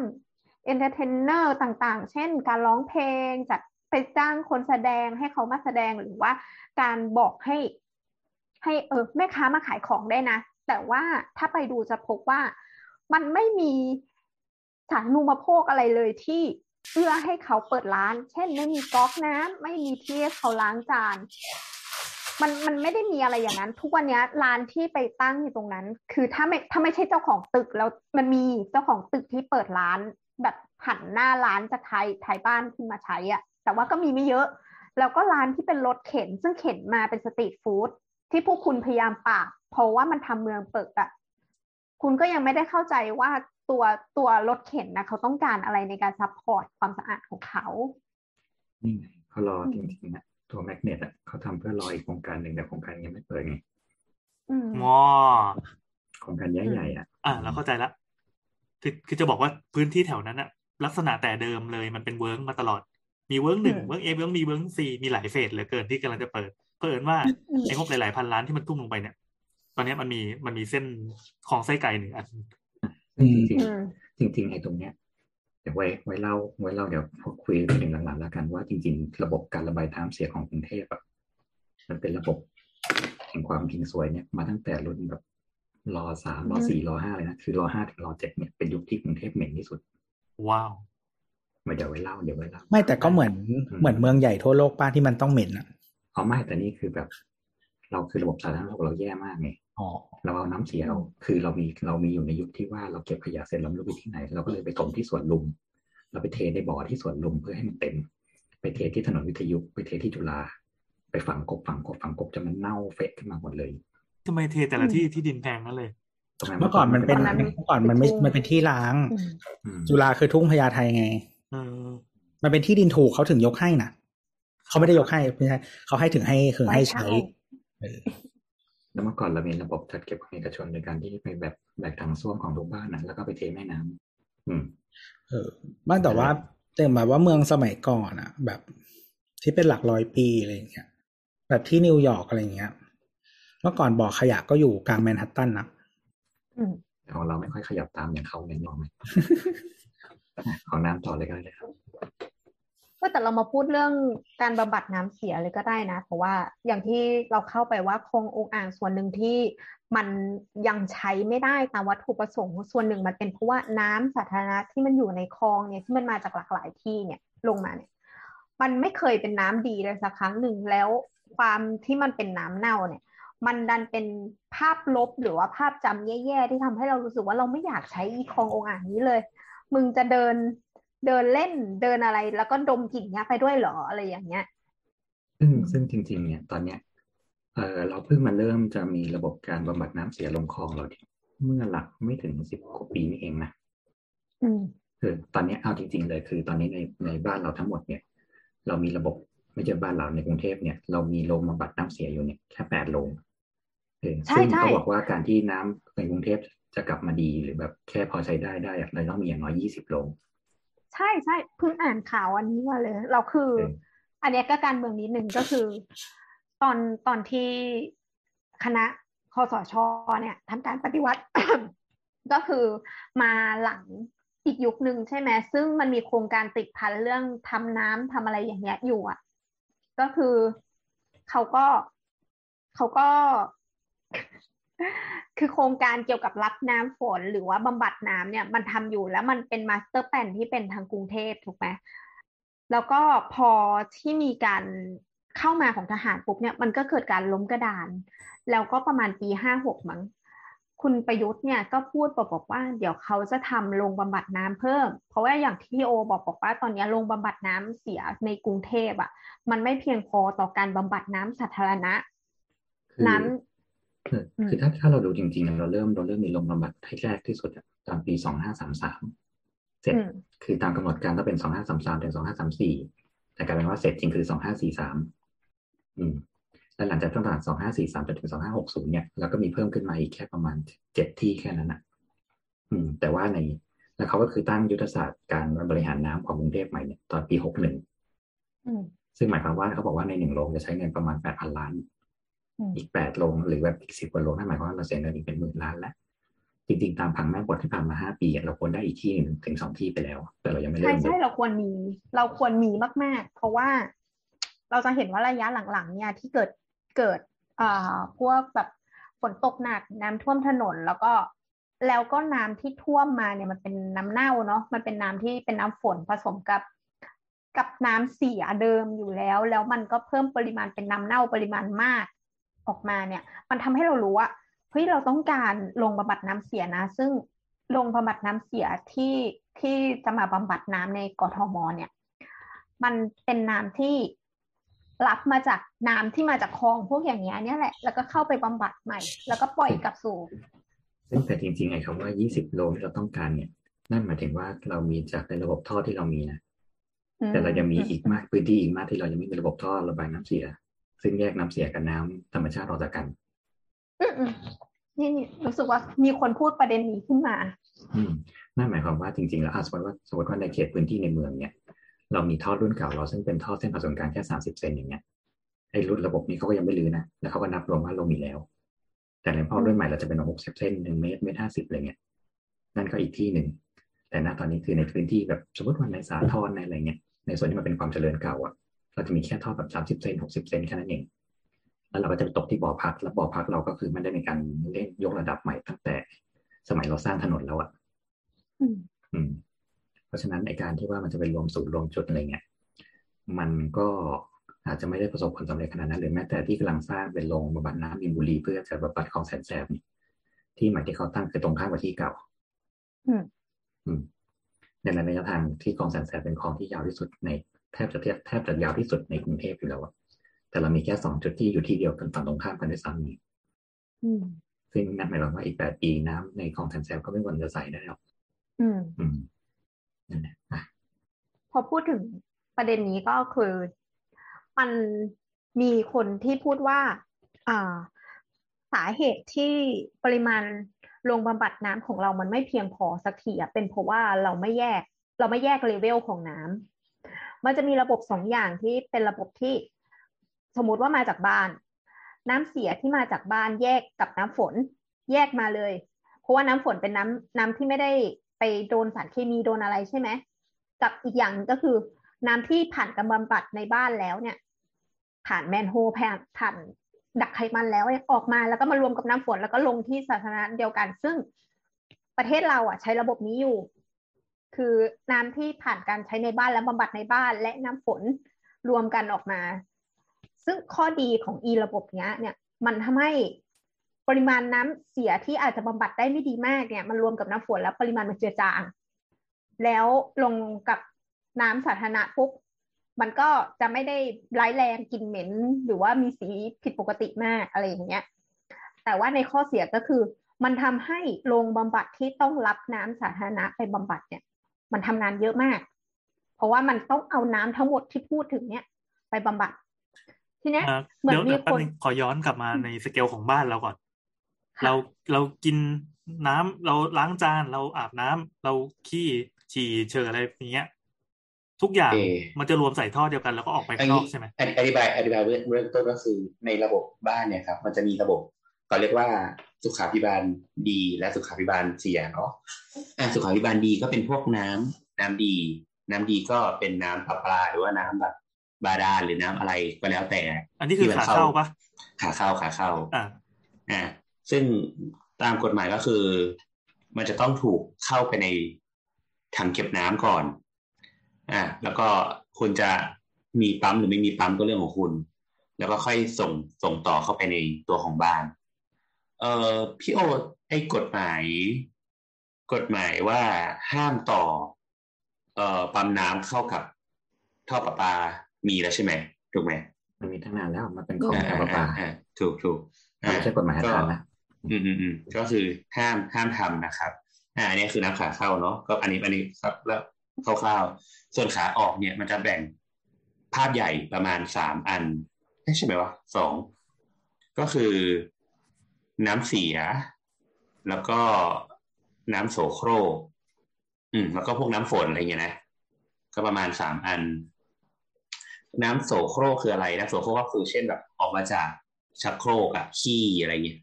เอนเตอร์เทนเนอร์ต่างๆเช่นการร้องเพลงจัดไปจ้างคนแสดงให้เขามาแสดงหรือว่าการบอกให้ให้เออแม่ค้ามาขายของได้นะแต่ว่าถ้าไปดูจะพบว่ามันไม่มีสาธารณูปโภคอะไรเลยที่เพื่อให้เขาเปิดร้านเช่นไม่มีก๊อกน้ำไม่มีที่เขาล้างจานมันมันไม่ได้มีอะไรอย่างนั้นทุกวันนี้ร้านที่ไปตั้งอยู่ตรงนั้นคือถ้าไม่ถ้าไม่ใช่เจ้าของตึกแล้วมันมีเจ้าของตึกที่เปิดร้านแบบหันหน้าร้านจะไทยไทยบ้านขึ้นมาใช้อ่ะแต่ว่าก็มีไม่เยอะแล้วก็ร้านที่เป็นรถเข็นซึ่งเข็นมาเป็นสตรีทฟู้ดที่พวกคุณพยายามปราบเพราะว่ามันทำเมืองเปิดอ่ะคุณก็ยังไม่ได้เข้าใจว่าตัวตัวรถเข็นนะเขาต้องการอะไรในการซัพพอร์ตความสะอาดของเขานี่ไงเขารอจริงๆนะตัวแมกเนตอ่ะเขาทำเพื่อรออีกโครงการหนึ่งแต่โครงการยังไม่เปิดไงอืมอ๋อโครงการใหญ่ๆอ่ะอ่ะเราเข้าใจละคือคือจะบอกว่าพื้นที่แถวนั้นอ่ะลักษณะแต่เดิมเลยมันเป็นเวิร์กมาตลอดมีเวิร์กหนึ่งเวิร์กเอฟเวิร์กมีเวิร์กซีมีหลายเฟสเหลือเกินที่กำลังจะเปิดเผอิญว่าไอ้งบหลายๆพันล้านที่มันทุ่มลงไปเนี่ยตอนนี้มันมีมันมีเส้นของไส้ไก่หนึ่งอันจริงจริงไอ้ตรงเนี้ยเดี๋ยวไว้ไว้เล่าไว้เล่าเดี๋ยวพอคุยไปถึงหลังๆแล้วกันว่าจริงๆระบบการระบายน้ำเสียของกรุงเทพอ่ะมันเป็นระบบแห่งความหิงสวยเนี่ยมาตั้งแต่รุ่นแบบรอสามรอสี่รอห้าเลยนะคือรอห้าถึงรอเจ็ดเนี่ยเป็นยุคที่กรุงเทพเหม็นที่สุดว้าวไม่เดี๋ยวไว้เล่าเดี๋ยวไว้เล่าไม่แต่ก็เหมือนเหมือนเมืองใหญ่ทั่วโลกป้าที่มันต้องเหม็นอ่ะอ๋อไม่แต่นี่คือแบบเราคือระบบสาธารณสุขเราแย่มากไงเราเอาน้ำเสียเราคือเรามีเรามีอยู่ในยุคที่ว่าเราเก็บขยะเสร็จเราไม่รู้ไปที่ไหนเราก็เลยไปถมที่สวนลุมเราไปเทในบ่อที่สวนลุมเพื่อให้มันเต็มไปเทที่ถนนวิทยุไปเทที่จุฬาไปฝังกบฝังกบฝังกบจนมันเน่าเฟะขึ้นมาหมดเลยทำไมเทแต่ละที่ที่ดินแพงนั่นเลยเมื่อก่อนมันเป็นเมื่อก่อนมันไม่มันเป็นที่ล้างจุฬาคือทุ่งพญาไทไงมันเป็นที่ดินถูกเขาถึงยกให้น่ะเขาไม่ได้ยกให้ไม่ใช่เขาให้ถึงให้คือให้ใช้แล้วเมื่อก่อนเรามีระบบจัดเก็บของเอกชนโดยการที่ไปแบบแบกถังส้วมของทุกบ้านนะแล้วก็ไปเทแม่น้ำอืมเออบ้านแต่ว่าแต่หมายว่าเมืองสมัยก่อนอ่ะแบบที่เป็นหลักร้อยปีอะไรอย่างเงี้ยแบบที่นิวยอร์กอะไรอย่างเงี้ยเมื่อก่อนบ่อขยะก็อยู่กลางแมนฮัตตันนะของเราไม่ค่อยขยับตามอย่างเขาเน้นมองไหมของน้ำต่อเลยก็ได้ครับก็แต่เรามาพูดเรื่องการบำบัดน้ำเสียเลยก็ได้นะเพราะว่าอย่างที่เราเข้าไปว่าคลององอ่างส่วนหนึ่งที่มันยังใช้ไม่ได้ตามวัตถุประสงค์ส่วนหนึ่งมันเป็นเพราะว่าน้ำสาธารณะที่มันอยู่ในคลองเนี่ยที่มันมาจากหลากหลายที่เนี่ยลงมาเนี่ยมันไม่เคยเป็นน้ำดีเลยสักครั้งหนึ่งแล้วความที่มันเป็นน้ำเน่าเนี่ยมันดันเป็นภาพลบหรือว่าภาพจำแย่ๆที่ทำให้เรารู้สึกว่าเราไม่อยากใช้อีคลององอ่างนี้เลยมึงจะเดินเดินเล่นเดินอะไรแล้วก็ดมกลิ่นนี้ไปด้วยเหรออะไรอย่างเงี้ยซึ่งซึ่งจริงๆเนี่ยตอนเนี้ยเออเราเพิ่งมาเริ่มจะมีระบบการบำบัดน้ำเสียลงคลองเราเมื่อหลักไม่ถึงสิบกว่าปีนี่เองนะอืมคือตอนนี้เอาจริงๆเลยคือตอนนี้ในในบ้านเราทั้งหมดเนี่ยเรามีระบบไม่ใช่บ้านเราในกรุงเทพเนี่ยเรามีโรงบำบัดน้ำเสียอยู่เนี่ยแค่แปดโรงซึ่งเขาบอกว่าการที่น้ำในกรุงเทพจะกลับมาดีหรือแบบแค่พอใช้ได้ได้เราต้องมีอย่างน้อยยี่สิบโรงใช่ใช่เพิ่งอ่านข่าวอันนี้มาเลยเราคืออันนี้ก็การเมืองนิดนึงก็คือตอนตอนที่คณะคสช.เนี่ยทำการปฏิวัติ ก็คือมาหลังอีกยุคนึงใช่ไหมซึ่งมันมีโครงการติดพันเรื่องทำน้ำทำอะไรอย่างเงี้ยอยู่อ่ะก็คือเขาก็เขาก็ คือโครงการเกี่ยวกับรับน้ำฝนหรือว่าบำบัดน้ำเนี่ยมันทำอยู่แล้วมันเป็นมาสเตอร์แพลนที่เป็นทางกรุงเทพถูกไหมแล้วก็พอที่มีการเข้ามาของทหารปุ๊บเนี่ยมันก็เกิดการล้มกระดานแล้วก็ประมาณปีห้าหกมั้งคุณประยุทธ์เนี่ยก็พูดบอกว่าเดี๋ยวเขาจะทำโรงบำบัดน้ำเพิ่มเพราะว่าอย่างที่โอบอกบอกว่าตอนนี้โรงบำบัดน้ำเสียในกรุงเทพอ่ะมันไม่เพียงพอต่อการบำบัดน้ำสาธารณะน้ำคือถ้าถ้าเราดูจริงๆเราเริ่มเราเริ่มมีลงบำบัดให้แรกที่สุดตอนปีสองพันห้าร้อยสามสิบสามเสร็จคือตามกำหนดการก็เป็นสองพันห้าร้อยสามสิบสามถึงสองพันห้าร้อยสามสิบสี่แต่กลายเป็นว่าเสร็จจริงคือสองพันห้าร้อยสี่สิบสามอืมแล้วหลังจากตั้งแต่สองพันห้าร้อยสี่สิบสามจนถึงสองพันห้าร้อยหกสิบเนี่ยเราก็มีเพิ่มขึ้นมาอีกแค่ประมาณเจ็ดที่แค่นั้นน่ะอืมแต่ว่าในแล้วเขาก็คือตั้งยุทธศาสตร์การบริหารน้ำของกรุงเทพใหม่เนี่ยตอนปีหกสิบเอ็ดอืมซึ่งหมายความว่าเขาบอกว่าในหนึ่งโรงจะใช้เงินประมาณ แปดพัน ล้านอีกแปดโรงหรือแบบอีกสิบกว่าโรงนั่นหมายความว่าเราเสียเงินอีกเป็นหมื่นล้านแล้ว จริงๆตามผังมากกว่าที่ผ่านมาห้าปีเราควรได้อีกที่หนึ่งถึงสองที่ไปแล้วแต่เรายังไม่ได้ใช่ใช่เราควรมีเราควรมีมากๆเพราะว่าเราจะเห็นว่าระยะหลังๆเนี่ยที่เกิดเกิดอ่าพวกแบบฝนตกหนักน้ำท่วมถนนแล้วก็แล้วก็น้ำที่ท่วมมาเนี่ยมันเป็นน้ำเน่าเนาะมันเป็นน้ำที่เป็นน้ำฝนผสมกับกับน้ำเสียเดิมอยู่แล้วแล้วมันก็เพิ่มปริมาณเป็นน้ำเน่าปริมาณมากออกมาเนี่ยมันทำให้เรารู้ว่าเฮ้ยเราต้องการลงบำบัดน้ำเสียนะซึ่งลงบำบัดน้ำเสียที่ที่จะมาบำบัดน้ำในกทม.เนี่ยมันเป็นน้ำที่รับมาจากน้ำที่มาจากคลองพวกอย่างเงี้ยเนี่ยแหละแล้วก็เข้าไปบำบัดใหม่แล้วก็ปล่อยกลับสู่ซึ่งแต่จริงๆไอ้คำว่ายี่สิบโลที่เราต้องการเนี่ยนั่นหมายถึงว่าเรามีจากในระบบท่อที่เรามีนะแต่เรายังมีอีกมากพื้นที่อีกมากที่เรายังไม่มีระบบท่อระบายน้ำเสียซึ่งแยกน้ำเสียกับน้ำธรรมชาติออกจากกันนี่รู้สึกว่ามีคนพูดประเด็นนี้ขึ้นมานั่นหมายความว่าจริงๆแล้วสมมติว่าสมมติว่าในเขตพื้นที่ในเมืองเนี่ยเรามีท่อรุ่นเก่าเราซึ่งเป็นท่อเส้นผ่าศูนย์กลางแค่สามสิบเซนอย่างเงี้ยไอ้รุ่นระบบนี้เขาก็ยังไม่รื้อนะแล้วเขาก็นับรวมว่าเรามีแล้วแต่ในท่อรุ่นใหม่เราจะเป็นหกสิบเซนหนึ่งเมตรเมตรห้าสิบอะไรเงี้ยนั่นก็อีกที่หนึ่งแต่ณตอนนี้คือในพื้นที่แบบสมมติว่าในสาทรในอะไรเงี้ยในส่วนที่มันเป็นความเจริญเก่าอ่ะเราจะมีแค่ท่อแบบสามสิบเซนหกสิบเซนแค่นั้นเองแล้วเราก็จะไปตกที่บ่อพักแล้วบ่อพักเราก็คือมันได้มีการเล่นยกระดับใหม่ตั้งแต่สมัยเราสร้างถนนแล้วอ่ะอืมเพราะฉะนั้นไอ้การที่ว่ามันจะเป็นรวมศูนย์รวมจุดอะไรเงี้ยมันก็อาจจะไม่ได้ประสบผลสำเร็จขนาดนั้นหรือแม้แต่ที่กำลังสร้างเป็นโรงบำบัดน้ำมีนบุรีเพื่อจะบำบัดคลองแสนแสบนี่ที่ใหม่ที่เขาตั้งคือตรงข้ามกับที่เก่าในระยะทางที่คลองแสนแสบเป็นคลองที่ยาวที่สุดในแทบจะเทียบแทบจะยาวที่สุดในกรุงเทพอยู่แล้วอะแต่เรามีแค่สองจุดที่อยู่ที่เดียวกันฝั่งตรงข้ามกันด้วยซ้ำนี่ซึ่งนั่นหมายความว่าอีกแปดปีน้ำในคลองแสนแสบก็ไม่ควรจะใส่ได้หรอกพอพูดถึงประเด็นนี้ก็คือมันมีคนที่พูดว่าสาเหตุที่ปริมาณโรงบำบัดน้ำของเรามันไม่เพียงพอสักทีอ่ะเป็นเพราะว่าเราไม่แยกเราไม่แยกเลเวลของน้ำมันจะมีระบบสองอย่างที่เป็นระบบที่สมมติว่ามาจากบ้านน้ำเสียที่มาจากบ้านแยกกับน้ำฝนแยกมาเลยเพราะว่าน้ำฝนเป็นน้ำน้ำที่ไม่ได้ไปโดนสารเคมีโดนอะไรใช่ไหมกับอีกอย่างก็คือน้ำที่ผ่านการบำบัดในบ้านแล้วเนี่ยผ่านแมนโฮลผ่านดักไขมันแล้วเนี่ยออกมาแล้วก็มารวมกับน้ำฝนแล้วก็ลงที่สาธารณะเดียวกันซึ่งประเทศเราอ่ะใช้ระบบนี้อยู่คือน้ำที่ผ่านการใช้ในบ้านและบำบัดในบ้านและน้ำฝนรวมกันออกมาซึ่งข้อดีของอีระบบเนี้ยเนี่ยมันทำให้ปริมาณน้ำเสียที่อาจจะบำบัดได้ไม่ดีมากเนี่ยมันรวมกับน้ำฝนแล้วปริมาณมันเจือจางแล้วลงกับน้ำสาธารณะปุ๊บมันก็จะไม่ได้ร้ายแรงกลิ่นเหม็นหรือว่ามีสีผิดปกติมากอะไรอย่างเงี้ยแต่ว่าในข้อเสียก็คือมันทำให้โรงบำบัดที่ต้องรับน้ำสาธารณะไปบำบัดเนี่ยมันทำงานเยอะมากเพราะว่ามันต้องเอาน้ำทั้งหมดที่พูดถึงเนี่ยไปบำบัดทีนี้เหมือนมีคนขอย้อนกลับมาในสเกลของบ้านเราก่อนเราเรากินน้ำเราล้างจานเราอาบน้ำเราขี้ฉี่เชออะไรอย่างเงี้ยทุกอย่างมันจะรวมใส่ท่อเดียวกันแล้วก็ออกไปข้างนอกใช่ไหมอธิบายอธิบายเรื่องต้นก็คือในระบบบ้านเนี่ยครับมันจะมีระบบเขาเรียกว่าสุขาภิบาลดีและสุขาภิบาลเสียเนาะอ่าสุขาภิบาลดีก็เป็นพวกน้ำน้ำดีน้ำดีก็เป็นน้ำประปาหรือว่าน้ำแบบบาดาลหรือน้ำอะไรก็แล้วแต่อันนี้คือขาเข้าปะขาเข้าขาเข้าอ่าอ่าซึ่งตามกฎหมายก็คือมันจะต้องถูกเข้าไปในถังเก็บน้ำก่อนอ่ะแล้วก็คุณจะมีปั๊มหรือไม่มีปั๊มก็เรื่องของคุณแล้วก็ค่อยส่งส่งต่อเข้าไปในตัวของบ้านเอ่อพี่โอไอ้กฎหมายกฎหมายว่าห้ามต่อเอ่อปั๊มน้ำเข้ากับท่อประปามีแล้วใช่ไหมถูกไหมมันมีตั้งนานแล้วมันเป็นของการประปาถูกถูกไม่ใช่กฎหมายห้ามนะอืมอืมอืมก็คือห้ามห้ามทำนะครับอ่าอันนี้คือน้ำขาเข้าเนาะก็อันนี้อันนี้ครับแล้วคร่าวๆส่วนขาออกเนี่ยมันจะแบ่งภาพใหญ่ประมาณสามอันใช่ไหมวะสองก็คือน้ำเสียแล้วก็น้ำโสโครกอืมแล้วก็พวกน้ำฝนอะไรเงี้ยนะก็ประมาณสามอันน้ำโสโครกคืออะไรน้ำโสโครกก็คือเช่นแบบออกมาจากชักโครกอะขี้อะไรเงี้ย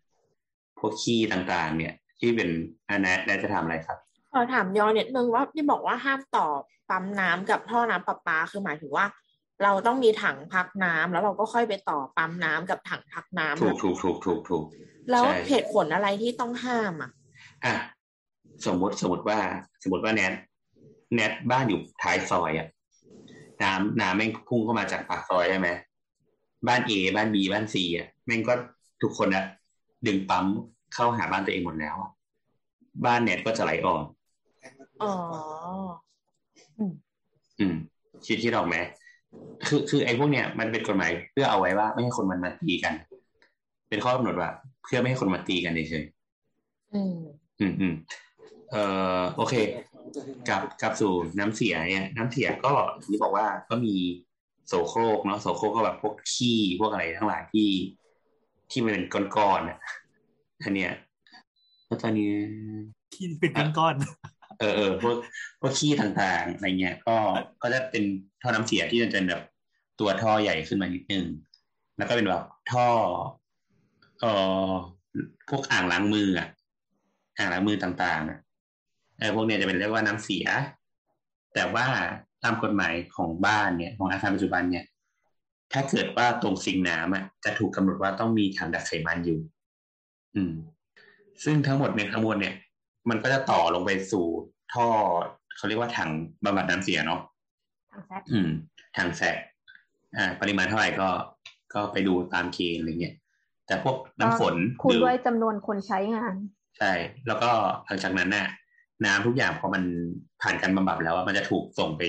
พวกขี้ต่างๆเนี่ย ที่เป็นอันนั้นแนทจะทำอะไรครับขอถามย้อนนิดนึงว่าที่บอกว่าห้ามต่อปั๊มน้ำกับท่อน้ำประปาคือหมายถึงว่าเราต้องมีถังพักน้ำแล้วเราก็ค่อยไปต่อปั๊มน้ำกับถังพักน้ำถูกถูกถูกถูกถูกแล้วเหตุผลอะไรที่ต้องห้ามอ่ะอ่ะสมมติสมมติว่าสมมติว่าแนทแนทบ้านอยู่ท้ายซอยอ่ะน้ำน้ำแม่งพุ่งเข้ามาจากปากซอยใช่ไหมบ้าน A บ้าน B บ้าน C อ่ะแม่งก็ทุกคนอ่ะดึงปั๊มเข้าหาบ้านตัวเองหมดแล้วบ้านแนทก็จะไหลออกอ๋ออืมคิดคิดออกไหมคือคือไอ้พวกเนี้ยมันเป็นกฎหมายเพื่อเอาไว้ว่าไม่ให้คนมันมาตีกันเป็นข้อกำหนดว่าเพื่อไม่ให้คนมาตีกันเฉยๆอืมอืมอืมเอ่อโอเคกับกับสู่น้ำเสียเนี่ยน้ำเสียก็ที่บอกว่าก็มีโสโครกเนาะโสโครกก็แบบพวกขี้พวกอะไรทั้งหลายที่ที่มันเป็นก้อนๆอ่ะอันเนี้ยก็ตอนนี้ขี้เป็นก้อนๆเออๆพวกพวกขี้ต่างๆอะไรเงี้ยก็ก็จะเป็นท่อน้ำเสียที่จะแบบตัวท่อใหญ่ขึ้นมานิดนึงแล้วก็เป็นแบบท่อเอ่อพวกอ่างล้างมืออ่ะอ่างล้างมือต่างๆอ่ะไอ้พวกเนี้ยจะเป็นเรียกว่าน้ำเสียแต่ว่าตามกฎหมายของบ้านเนี่ยของอาคารปัจจุบันเนี่ยถ้าเกิดว่าตรงซิงค์น้ำอ่ะจะถูกกำหนดว่าต้องมีถังดักไขมันอยู่อืมซึ่งทั้งหมดในทั้งมวลเนี่ยมันก็จะต่อลงไปสู่ท่อเขาเรียกว่าถังบำบัดน้ำเสียเนาะถังแซะอืมถังแซะอ่าปริมาณเท่าไหร่ก็ก็ไปดูตามเกณฑ์อะไรเงี้ยแต่พวกน้ำฝนคูณด้วยจำนวนคนใช้งานใช่แล้วก็หลังจากนั้นน่ะน้ำทุกอย่างพอมันผ่านการบำบัดแล้วมันจะถูกส่งไป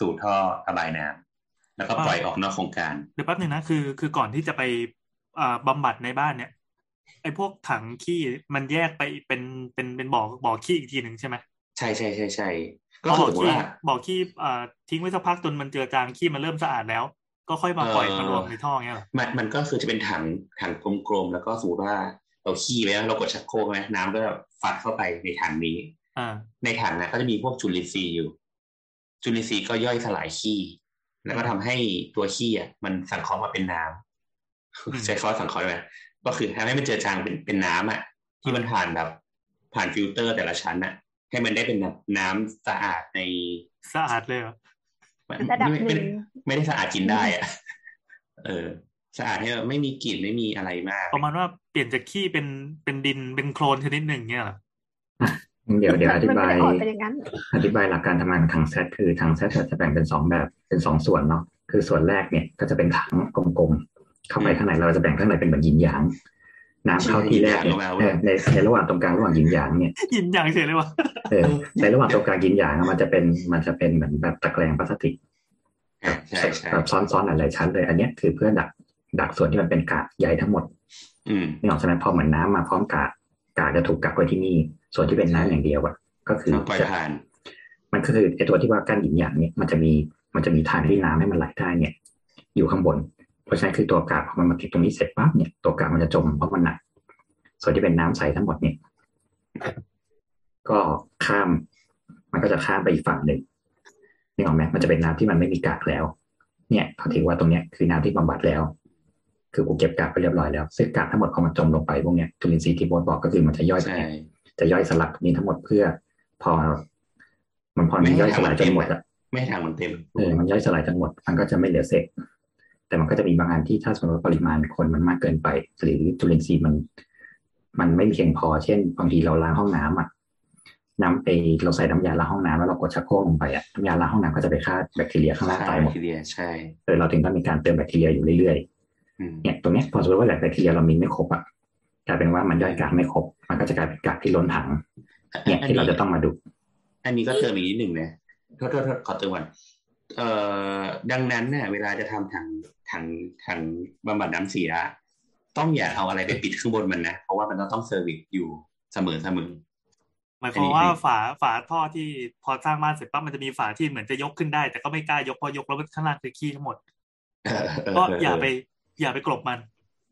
สู่ท่อระบายน้ำแล้วก็ปล่อยออกนอกโครงการเดี๋ยวแป๊บนึงนะคือคือก่อนที่จะไปอ่าบำบัดในบ้านเนี่ยไอ้พวกถังขี้มันแยกไปเป็นเป็นเป็นบ่อบ่อขี้อีกทีนึงใช่ไหมใช่ใช่ใช่ใช่ก็บ่อขี้บ่อขี้อ่าทิ้งไว้สักพักจนมันเจือจางขี้มันเริ่มสะอาดแล้วก็ค่อยมาปล่อยมารวมในท่อเงี้ยหรอมันมันก็คือจะเป็นถังถังกลมๆแล้วก็สมมติว่าเราขี้ไว้แล้วเรากดชักโครกไหมน้ำก็ฝัดเข้าไปในถังนี้ในถังนะก็จะมีพวกจุลินทรีย์อยู่จุลินทรีย์ก็ย่อยสลายขี้แล้วก็ทำให้ตัวขี้อ่ะมันสังเคราะห์มาเป็นน้ำใช้คำสังเคราะห์ไหมก็คือทำให้มันเจือจางเป็นเป็นน้ำอ่ะที่มันผ่านแบบผ่านฟิลเตอร์แต่ละชั้นอ่ะให้มันได้เป็นน้ำสะอาดในสะอาดเลยระดับหนึ่งไม่ได้สะอาดกินได้อ่ะเออสะอาดเนี่ยไม่มีกลิ่นไม่มีอะไรมากประมาณว่าเปลี่ยนจากขี้เป็นเป็นดินเป็นโคลนชนิดหนึ่งเนี่ยหรอเดี๋ยวเดี๋ยวอธิบายอธิบายหลักการทำงานของถังแซดคือถังแซดจะแบ่งเป็นสองแบบเป็นสองส่วนเนาะคือส่วนแรกเนี่ยก็จะเป็นถังกลมๆเข้าไปข้างในเราจะแบ่งข้างในเป็นเหมือนยินหยางน้ำเข้าที่แรกในในระหว่างตรงกลางระหว่างยินหยางเนี่ยยินหยางเฉยเลยวะในระหว่างตรงกลางยินหยางมันจะเป็นมันจะเป็นเหมือนแบบตะแกรงพลาสติกแบบซ้อนๆหลายชั้นเลยอันนี้คือเพื่อดักดักส่วนที่มันเป็นกากใยทั้งหมดนี่หรอใช่ไหมพอเหมือนน้ำมาพร้อมกากกากจะถูกกักไว้ที่นี่ส่วนที่เป็นน้ำอย่างเดียวอ่ะก็คือปล่อยผ่านมันก็คือไอ้ตัวที่ว่ากั้นหินอย่างนี้มันจะมีมันจะมีทางที่น้ำให้มันไหลได้เนี่ยอยู่ข้างบนเพราะฉะนั้นคือตัวกากพอมันมาติดตรงนี้เสร็จปั๊บเนี่ยตัวกากมันจะจมเพราะมันหนักส่วนที่เป็นน้ำใสทั้งหมดเนี่ยก็ข้ามมันก็จะข้ามไปอีกฝั่งหนึ่งนี่หรอแม่มันจะเป็นน้ำที่มันไม่มีกากแล้วเนี่ยเขาถือว่าตรงเนี้ยคือน้ำที่บำบัดแล้วคือกูเก็บกากไปเรียบร้อยแล้วซึ่งกากทั้งหมดพอมันจมลงไปพวกเนี้ยจุลินทรีย์ที่โบสบอกก็คือมันจะย่อยจะย่อยสลักนี้ทั้งหมดเพื่อพอมันพอมันย่อยสลายจนหมดอ่ะไม่ทางมันเต็มเออมันย่อยสลายจนหมดมันก็จะไม่เหลือเศษแต่มันก็จะมีบางอันที่ถ้าสมมติว่าปริมาณคนมันมากเกินไปหรือจุลินทรีย์มันมันไม่เพียงพอเช่นบางทีเราล้างห้องน้ำอ่ะน้ำไปเราใส่น้ำยาล้างห้องน้ำแล้วเรากดชักโครกลงไปอ่ะน้ำยาล้างห้องน้ำก็จะไปฆ่าแบคทีเรียข้างล่างตายหมดใช่เออเราถึงต้องมีการเติมแบคทีเรียอยู่เรื่อยเนี่ยตรงนี้พอสมมติว่าแบคทีเรียเรามีไม่ครบอ่ะกลายเป็นว่ามันย่อยกากไม่ครบมันก็จะกลายเป็นกากที่ล้นถังเนี่ยที่เราจะต้องมาดูอันนี้ก็เติมอีกนิดหนึ่งนะโทษๆขอเติมก่อนเอ่อดังนั้นเนี่ยเวลาจะทำถังถังถังบำบัดน้ำเสียต้องอย่าเอาอะไรไปปิดข้างบนมันนะเพราะว่ามันต้องต้องเซอร์วิสอยู่เสมอเสมอหมายความว่าฝาฝาท่อที่พอสร้างบ้านเสร็จปั๊บมันจะมีฝาที่เหมือนจะยกขึ้นได้แต่ก็ไม่กล้ายกพอยกแล้วข้างล่างคือขี้ทั้งหมดก็อย่าไปอย่าไปกลบมัน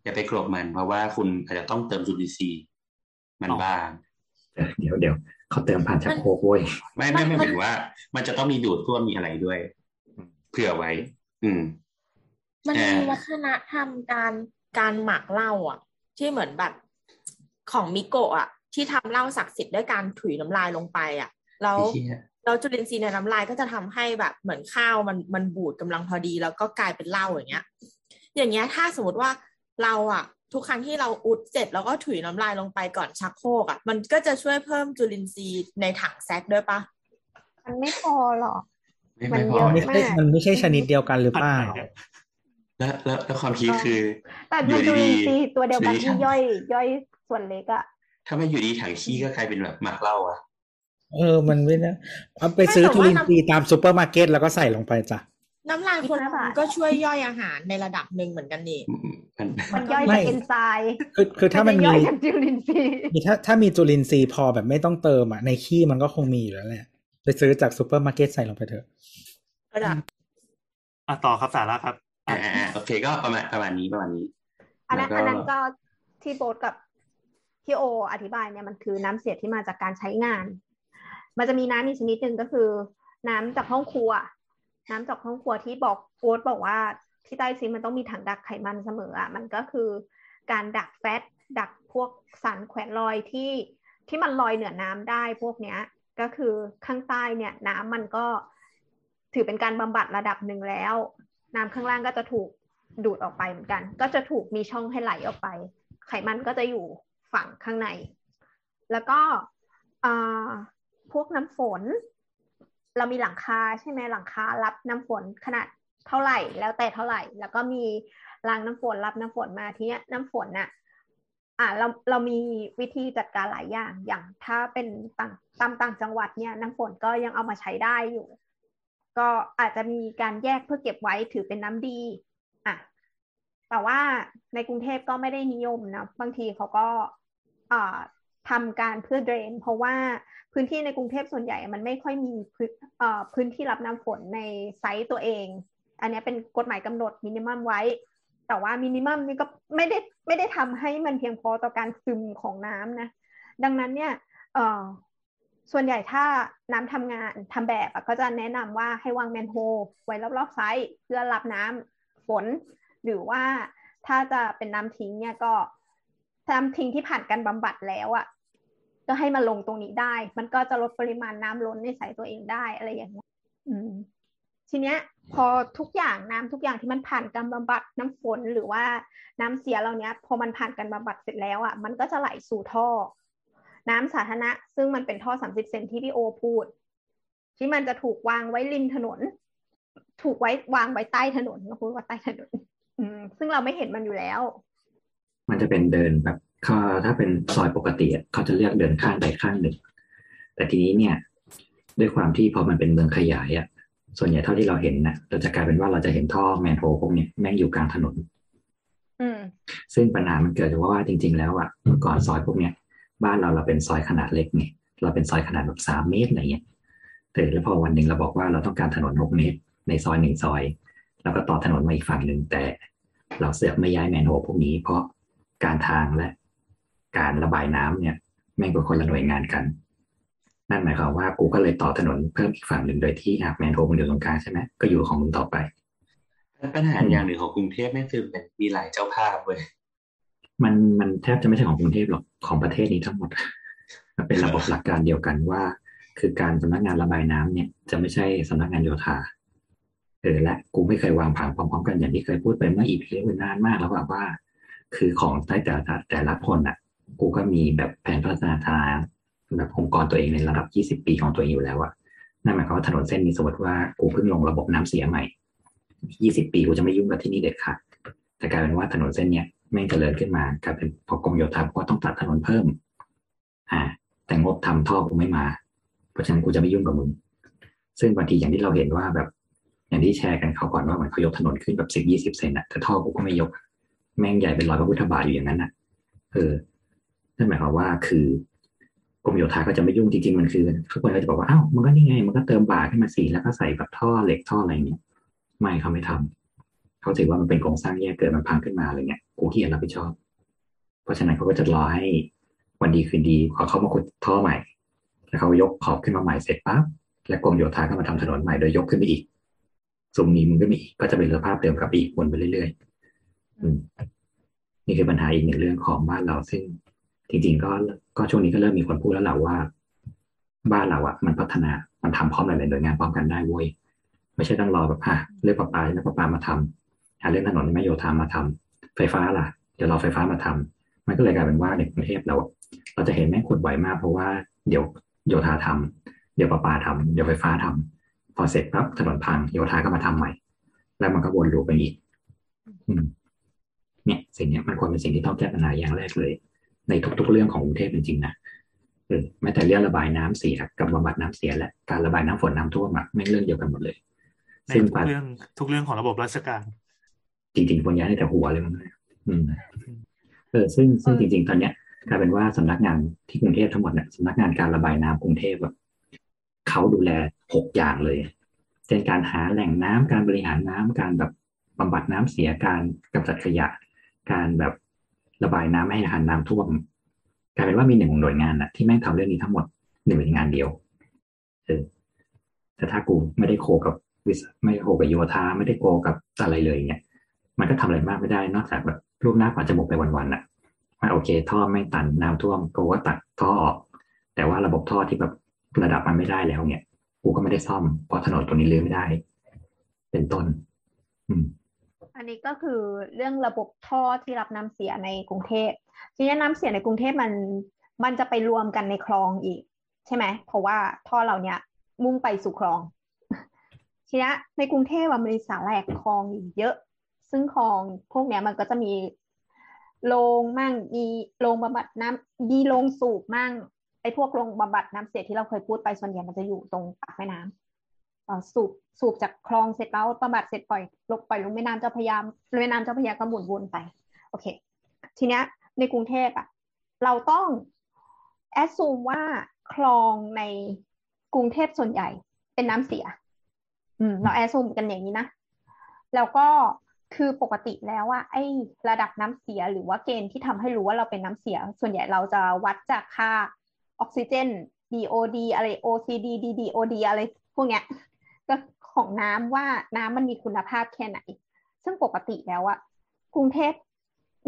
อย่าไปกลบมันเพราะว่าคุณอาจจะต้องเติมจุลินทรีย์มันบ้างเดี๋ยวเดี๋ยวเขาเติมผ่านชักโครกเว้ยไม่ไม่ไม่หมายว่ามันจะต้องมีดูดซ่วมมีอะไรด้วยเผื่อไว้อืมมันมีวัฒนธรรมการการหมักเหล้าอ่ะที่เหมือนแบบของมิโกะอ่ะ ที่ทำเหล้าศักดิ์สิทธิ์ด้วยการถุยน้ำลายลงไปอ่ะแล้วแล้วจุลินทรีย์ในน้ำลายก็จะทำให้แบบเหมือนข้าวมันมันบูดกำลังพอดีแล้วก็กลายเป็นเหล้าอย่างเงี้ยอย่างเงี้ยถ้าสมมติว่าเราอ่ะทุกครั้งที่เราอุดเสร็จแล้วก็ถุยน้ำลายลงไปก่อนชักโครกอ่ะมันก็จะช่วยเพิ่มจุลินทรีย์ในถังแซกด้วยปะมันไม่พอหรอกมันเยอะมากมันไม่ใช่ชนิดเดียวกันหรือเปล่าและและความคิดคือแต่จุลินทรีย์ตัวเดียวกันที่ย่อยย่อยส่วนเล็กอ่ะถ้าไม่อยู่ดีถังขี้ก็กลายเป็นแบบหมักเหล้าอ่ะเออมันไม่นะเอาไปซื้อจุลินทรีย์ตามซุปเปอร์มาร์เก็ตแล้วก็ใส่ลงไปจ้ะน้ำลายคนก็ช่วยย่อยอาหารในระดับหนึ่งเหมือนกันนี่มันย่อยจากเอนไซม์คือคือถ้ามันมีจุลินทรีย์ถ้าถ้ามีจุลินทรีย์พอแบบไม่ต้องเติมอ่ะในขี้มันก็คงมีอยู่แล้วแหละไปซื้อจากซุปเปอร์มาร์เก็ตใส่ลงไปเถอะก็ได้อ่ะต่อครับสาระครับอ่าโอเคก็ประมาณประมาณนี้ประมาณนี้อันนั้นอันนั้นก็ที่โบ๊ทกับที่โออธิบายเนี่ยมันคือน้ำเสียที่มาจากการใช้งานมันจะมีน้ำอีกชนิดหนึ่งก็คือน้ำจากห้องครัวน้ำจากห้องครัวที่บอกโอ๊ตบอกว่าที่ใต้ซิงค์มันต้องมีถังดักไขมันเสมออ่ะมันก็คือการดักแฟตดักพวกสารแขวนลอยที่ที่มันลอยเหนือน้ำได้พวกเนี้ยก็คือข้างใต้เนี่ยน้ำมันก็ถือเป็นการบำบัดระดับหนึ่งแล้วน้ำข้างล่างก็จะถูกดูดออกไปเหมือนกันก็จะถูกมีช่องให้ไหลออกไปไขมันก็จะอยู่ฝั่งข้างในแล้วก็อ่าพวกน้ำฝนเรามีหลังคาใช่ไหมหลังคารับน้ำฝนขนาดเท่าไหร่แล้วแต่เท่าไหร่แล้วก็มีรางน้ำฝนรับน้ำฝนมาทีเนี้ยน้ำฝนน่ะอ่ะเราเรามีวิธีจัดการหลายอย่างอย่างถ้าเป็นต่างตามต่างจังหวัดเนี่ยน้ำฝนก็ยังเอามาใช้ได้อยู่ก็อาจจะมีการแยกเพื่อเก็บไว้ถือเป็นน้ำดีอ่ะแต่ว่าในกรุงเทพก็ไม่ได้นิยมนะบางทีเขาก็อ่าทำการเพื่อเดรนเพราะว่าพื้นที่ในกรุงเทพส่วนใหญ่มันไม่ค่อยมีพื้นที่รับน้ำฝนในไซต์ตัวเองอันนี้เป็นกฎหมายกำหนดมินิมัมไว้แต่ว่ามินิมัมนี่ก็ไม่ได้ไม่ได้ทำให้มันเพียงพอต่อการซึมของน้ำนะดังนั้นเนี่ยส่วนใหญ่ถ้าน้ำทำงานทำแบบก็จะแนะนำว่าให้วางแมนโฮลไว้รอบๆไซต์เพื่อรับน้ำฝนหรือว่าถ้าจะเป็นน้ำทิ้งเนี่ยก็น้ำทิ้งที่ผ่านการบำบัดแล้วอ่ะก็ให้มาลงตรงนี้ได้มันก็จะลดปริมาณน้ำล้นในสายตัวเองได้อะไรอย่างเงี้ยทีเนี้ยพอทุกอย่างน้ำทุกอย่างที่มันผ่านการบำบัดน้ำฝนหรือว่าน้ำเสียเราเนี้ยพอมันผ่านการบำบัดเสร็จแล้วอ่ะมันก็จะไหลสู่ท่อน้ำสาธารณะซึ่งมันเป็นท่อสามสิบเซนที่พี่โอพูดที่มันจะถูกวางไว้ริมถนนถูกไว้วางไว้ใต้ถนนก็พูดว่าใต้ถนนซึ่งเราไม่เห็นมันอยู่แล้วมันจะเป็นเดินแบบถ้าเป็นซอยปกติเขาจะเลือกเดินข้างใดข้างหนึ่งแต่ทีนี้เนี่ยด้วยความที่พอมันเป็นเมืองขยายอ่ะส่วนใหญ่เท่าที่เราเห็นนะเราจะกลายเป็นว่าเราจะเห็นท่อแมนโฮลพวกนี้แม่งอยู่กลางถนนซึ่งปัญหามันเกิดจากว่าจริงๆแล้วอ่ะเมื่อก่อนซอยพวกนี้บ้านเราเราเป็นซอยขนาดเล็กไงเราเป็นซอยขนาดแบบสามเมตรอะไรเงี้ยแต่แล้วพอวันหนึ่งเราบอกว่าเราต้องการถนนหกเมตรในซอยหนึ่งซอยเราก็ต่อถนนมาอีกฝั่งหนึ่งแต่เราเสือกไม่ย้ายแมนโฮลพวกนี้เพราะการทางและการระบายน้ำเนี่ยแม่งเป็นคนละหน่วยงานกันนั่นหมายความว่ากูก็เลยต่อถนนเพิ่มอีกฝั่งหนึ่งโดยที่หากแมนโฮลมันอยู่ตรงกลางใช่ไหมก็อยู่ของมึงต่อไปปัญหาอย่างหนึ่งของกรุงเทพแม่งคือเป็นมีหลายเจ้าภาพเว้ยมันมันแทบจะไม่ใช่ของกรุงเทพหรอกของประเทศนี้ทั้งหมดมันเป็นระบบหลักการเดียวกันว่าคือการสำนักงานระบายน้ำเนี่ยจะไม่ใช่สำนักงานโยธาเออและกูไม่เคยวางผังพร้อมๆกันอย่างที่เคยพูดไปเมื่ออีพีนานมากแล้วว่าคือของแต่แต่แต่ละคนอ่ะกูก็มีแบบแผนพัฒนาทางแบบองค์กรตัวเองในระดับยี่สิบปีของตัวเองอยู่แล้วอ่ะนั่นหมายความว่าถนนเส้นนี้สมมติว่ากูเพิ่งลงระบบน้ำเสียใหม่ยี่สิบปีกูจะไม่ยุ่งกับที่นี่เด็ดขาดแต่กลายเป็นว่าถนนเส้นเนี้ยแม่งเจริญขึ้นมากลายเป็นพอกรมโยธาก็ต้องตัดถนนเพิ่มอ่าแต่งบทำท่อกูไม่มาเพราะฉะนั้นกูจะไม่ยุ่งกับมึงซึ่งบางทีอย่างที่เราเห็นว่าแบบอย่างที่แชร์กันเขาก่อนว่าเหมือนเขายกถนนขึ้นแบบสิบ ยี่สิบเซนอ่ะแต่ท่อกูก็ไม่ยกแม่งใหญ่เป็นรอยพระพุทธบาทอยู่อย่างนั้นอ่ะเออนั่นหมายความว่าคือกรมโยธาก็จะไม่ยุ่งจริงๆมันคือทุกคนก็จะบอกว่าอ้าวมันก็นี่ไงมันก็เติมบาทขึ้นมาสีแล้วก็ใส่แบบท่อเหล็กท่ออะไรเนี่ยไม่เขาไม่ทำเขาถือว่ามันเป็นโครงสร้างแยกเกิดมันพังขึ้นมาอะไรเงี้ยกูเขียนรับผิดชอบเพราะฉะนั้นเขาก็จะรอให้วันดีคืนดีเขาเข้ามาขุดท่อใหม่แล้วเขายกขอบขึ้นมาใหม่เสร็จปั๊บแล้วกรมโยธาก็มาทำถนนใหม่โดยยกขึ้นไปอีกซุมนี้มันก็มีก็จะเป็นสภาพเดิมกับอีกวนไปเรื่อยๆนี่คือปัญหาอีกหนึ่งเรื่องของบ้านเราซึ่ง จริงๆก็ก็ช่วงนี้ก็เริ่มมีคนพูดแล้วแหละว่าบ้านเราอ่ะมันพัฒนามันทำพร้อมหลายๆหน่วยงานพร้อมกันได้เว้ยไม่ใช่ต้องรอแบบอ่ะเรื่องประปาแล้วประปามาทำหาเรื่องถนนไม่โยธามาทำไฟฟ้าล่ะเดี๋ยวรอไฟฟ้ามาทำมันก็เลยกลายเป็นว่าในกรุงเทพเราเราจะเห็นแม่ขุดบ่อยมากเพราะว่าเดี๋ยวโยธาทำเดี๋ยวประปาทำเดี๋ยวไฟฟ้าทำพอเสร็จปั๊บถนนพังโยธาก็มาทำใหม่แล้วมันก็วนลูปไปอีกเนี่ยสิ่งนี้มันควรเป็นสิ่งที่ต้องแก้ปัญหาอย่างแรกเลยในทุกๆเรื่องของกรุงเทพจริงๆนะเออแม้แต่เรื่องระบายน้ำเสียกับบำบัดน้ำเสียและการระบายน้ำฝนน้ำท่วมแม่งเรื่องเดียวกันหมดเลยในทุกเรื่องทุกเรื่องของระบบราชการจริงๆคนย้ายในแต่หัวเลยมันอืมเออซึ่งซึ่งจริงๆตอนเนี้ยกลายเป็นว่าสำนักงานที่กรุงเทพทั้งหมดเนี่ยสำนักงานการระบายน้ำกรุงเทพแบบเขาดูแลหกอย่างเลยเช่นการหาแหล่งน้ำการบริหารน้ำการแบบบำบัดน้ำเสียการกำจัดขยะการแบบระบายน้ำให้ทันน้ำท่วมกลายเป็นว่ามีหนึ่งหน่วยงานนะที่แม่งทำเรื่องนี้ทั้งหมดหนึ่งหน่วยงานเดียวเออแต่ถ้ากูไม่ได้โคกับวิศไม่ได้โคกับโยธาไม่ได้โคกับอะไรเลยเนี่ยมันก็ทำอะไรมากไม่ได้นอกจากแบบรูปหน้าปัดจมูกไปวันๆอ่ะว่าโอเคท่อไม่ตันน้ำท่วมกูก็ตัดท่อออกแต่ว่าระบบท่อที่แบบระดับมันไม่ได้แล้วเนี่ยกูก็ไม่ได้ซ่อมเพราะถนนตัวนี้ลื้อไม่ได้เป็นต้นอืมอันนี้ก็คือเรื่องระบบท่อที่รับน้ำเสียในกรุงเทพทีนี้น้ำเสียในกรุงเทพมันมันจะไปรวมกันในคลองอีกใช่ไหมเพราะว่าท่อเราเนี้ยมุ่งไปสู่คลองทีนี้ในกรุงเทพมันมีสาแหลกคลองอีกเยอะซึ่งคลองพวกเนี้ยมันก็จะมีโรงมั่งมีโรงบำบัดน้ำมีโรงสูบมั่งไอ้พวกโรงบำบัดน้ำเสียที่เราเคยพูดไปส่วนใหญ่มันจะอยู่ตรงปากแม่น้ำสูบสูบจากคลองเสร็จแล้วบำบัดเสร็จปล่อยลงปล่อยลงแม่น้ำเจ้าพระยาแม่น้ำเจ้าพระยาก็หมุนวนไปโอเคทีเนี้ยในกรุงเทพอ่ะเราต้องแอสซูมว่าคลองในกรุงเทพส่วนใหญ่เป็นน้ำเสียอืมเราแอสซูมกันอย่างนี้นะแล้วก็คือปกติแล้วว่าไอ้ระดับน้ำเสียหรือว่าเกณฑ์ที่ทำให้รู้ว่าเราเป็นน้ำเสียส่วนใหญ่เราจะวัดจากค่าออกซิเจน ดี โอ ดี อะไร โอ ซี ดี ดี ดี โอ ดี อะไรพวกเนี้ยก็ของน้ำว่าน้ำมันมีคุณภาพแค่ไหนซึ่งปกติแล้วอะกรุงเทพ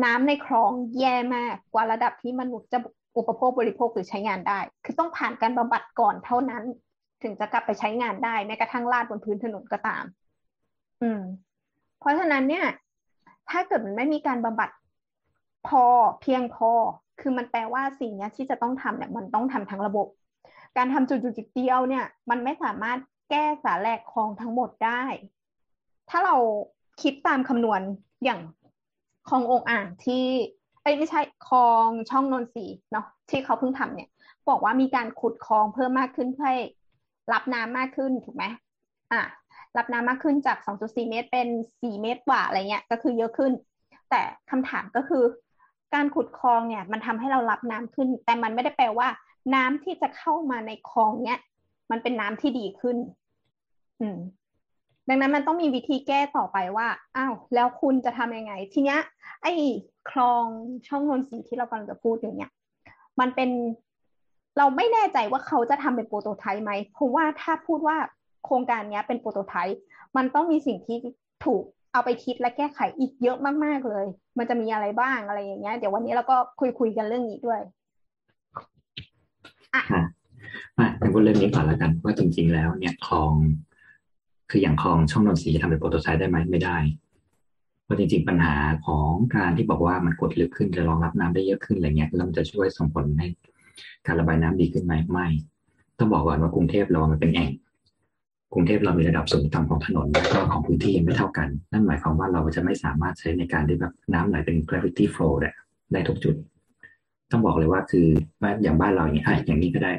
น้ำในคลองแย่มากกว่าระดับที่มนุษย์จะอุปโภคบริโภคหรือใช้งานได้คือต้องผ่านการบำบัดก่อนเท่านั้นถึงจะกลับไปใช้งานได้แม้กระทั่งลาดบนพื้นถนนก็ตามอืมเพราะฉะนั้นเนี่ยถ้าเกิดมันไม่มีการบำบัดพอเพียงพอคือมันแปลว่าสิ่งนี้ที่จะต้องทำเนี่ยมันต้องทำทั้งระบบการทำจุดๆเดียวเนี่ยมันไม่สามารถแก้สาแหลกคลองทั้งหมดได้ถ้าเราคิดตามคำนวณอย่างคลององอ่างที่เอ้ยไม่ใช่คลองช่องนนทรีเนาะที่เขาเพิ่งทำเนี่ยบอกว่ามีการขุดคลองเพิ่มมากขึ้นเพื่อรับน้ำมากขึ้นถูกไหมอ่ะรับน้ำมากขึ้นจาก สองจุดสี่ เมตรเป็นสี่เมตรกว่าอะไรเงี้ยก็คือเยอะขึ้นแต่คำถามก็คือการขุดคลองเนี่ยมันทำให้เรารับน้ำขึ้นแต่มันไม่ได้แปลว่าน้ำที่จะเข้ามาในคลองเนี้ยมันเป็นน้ำที่ดีขึ้นอืมดังนั้นมันต้องมีวิธีแก้ต่อไปว่าอ้าวแล้วคุณจะทำยังไงทีเนี้ยไอ้คลองช่องนนทรีที่เรากำลังจะพูดอยู่เนี่ยมันเป็นเราไม่แน่ใจว่าเขาจะทำเป็นโปรโตไทป์ไหมเพราะว่าถ้าพูดว่าโครงการนี้เป็นโปรโตไทป์มันต้องมีสิ่งที่ถูกเอาไปคิดและแก้ไขอีกเยอะมากๆเลยมันจะมีอะไรบ้างอะไรอย่างเงี้ยเดี๋ยววันนี้เราก็คุยๆกันเรื่องนี้ด้วยอ่ะมาพูดเรื่องนี้ก่อนละกันว่าจริงๆแล้วเนี่ยคลองคืออย่างคลองช่องนนทรีจะทำเป็นโปรโตไทป์ได้ไหมไม่ได้เพราะจริงๆปัญหาของการที่บอกว่ามันกดลึกขึ้นจะรองรับน้ำได้เยอะขึ้นอะไรเงี้ยแล้วมันจะช่วยส่งผลให้การระบายน้ำดีขึ้นไหมไม่ต้องบอกก่อนว่ากรุงเทพเรามันเป็นแอ่งกรุงเทพเรามีระดับสูงต่ำของถนนและก็ของพื้นที่ไม่เท่ากันนั่นหมายความว่าเราจะไม่สามารถใช้ในการที่แบบน้ำไหลเป็น gravity flow ได้ได้ทุกจุดต้องบอกเลยว่าคือว่าอย่างบ้านเราอย่างนี้อย่างนี้ก็ได้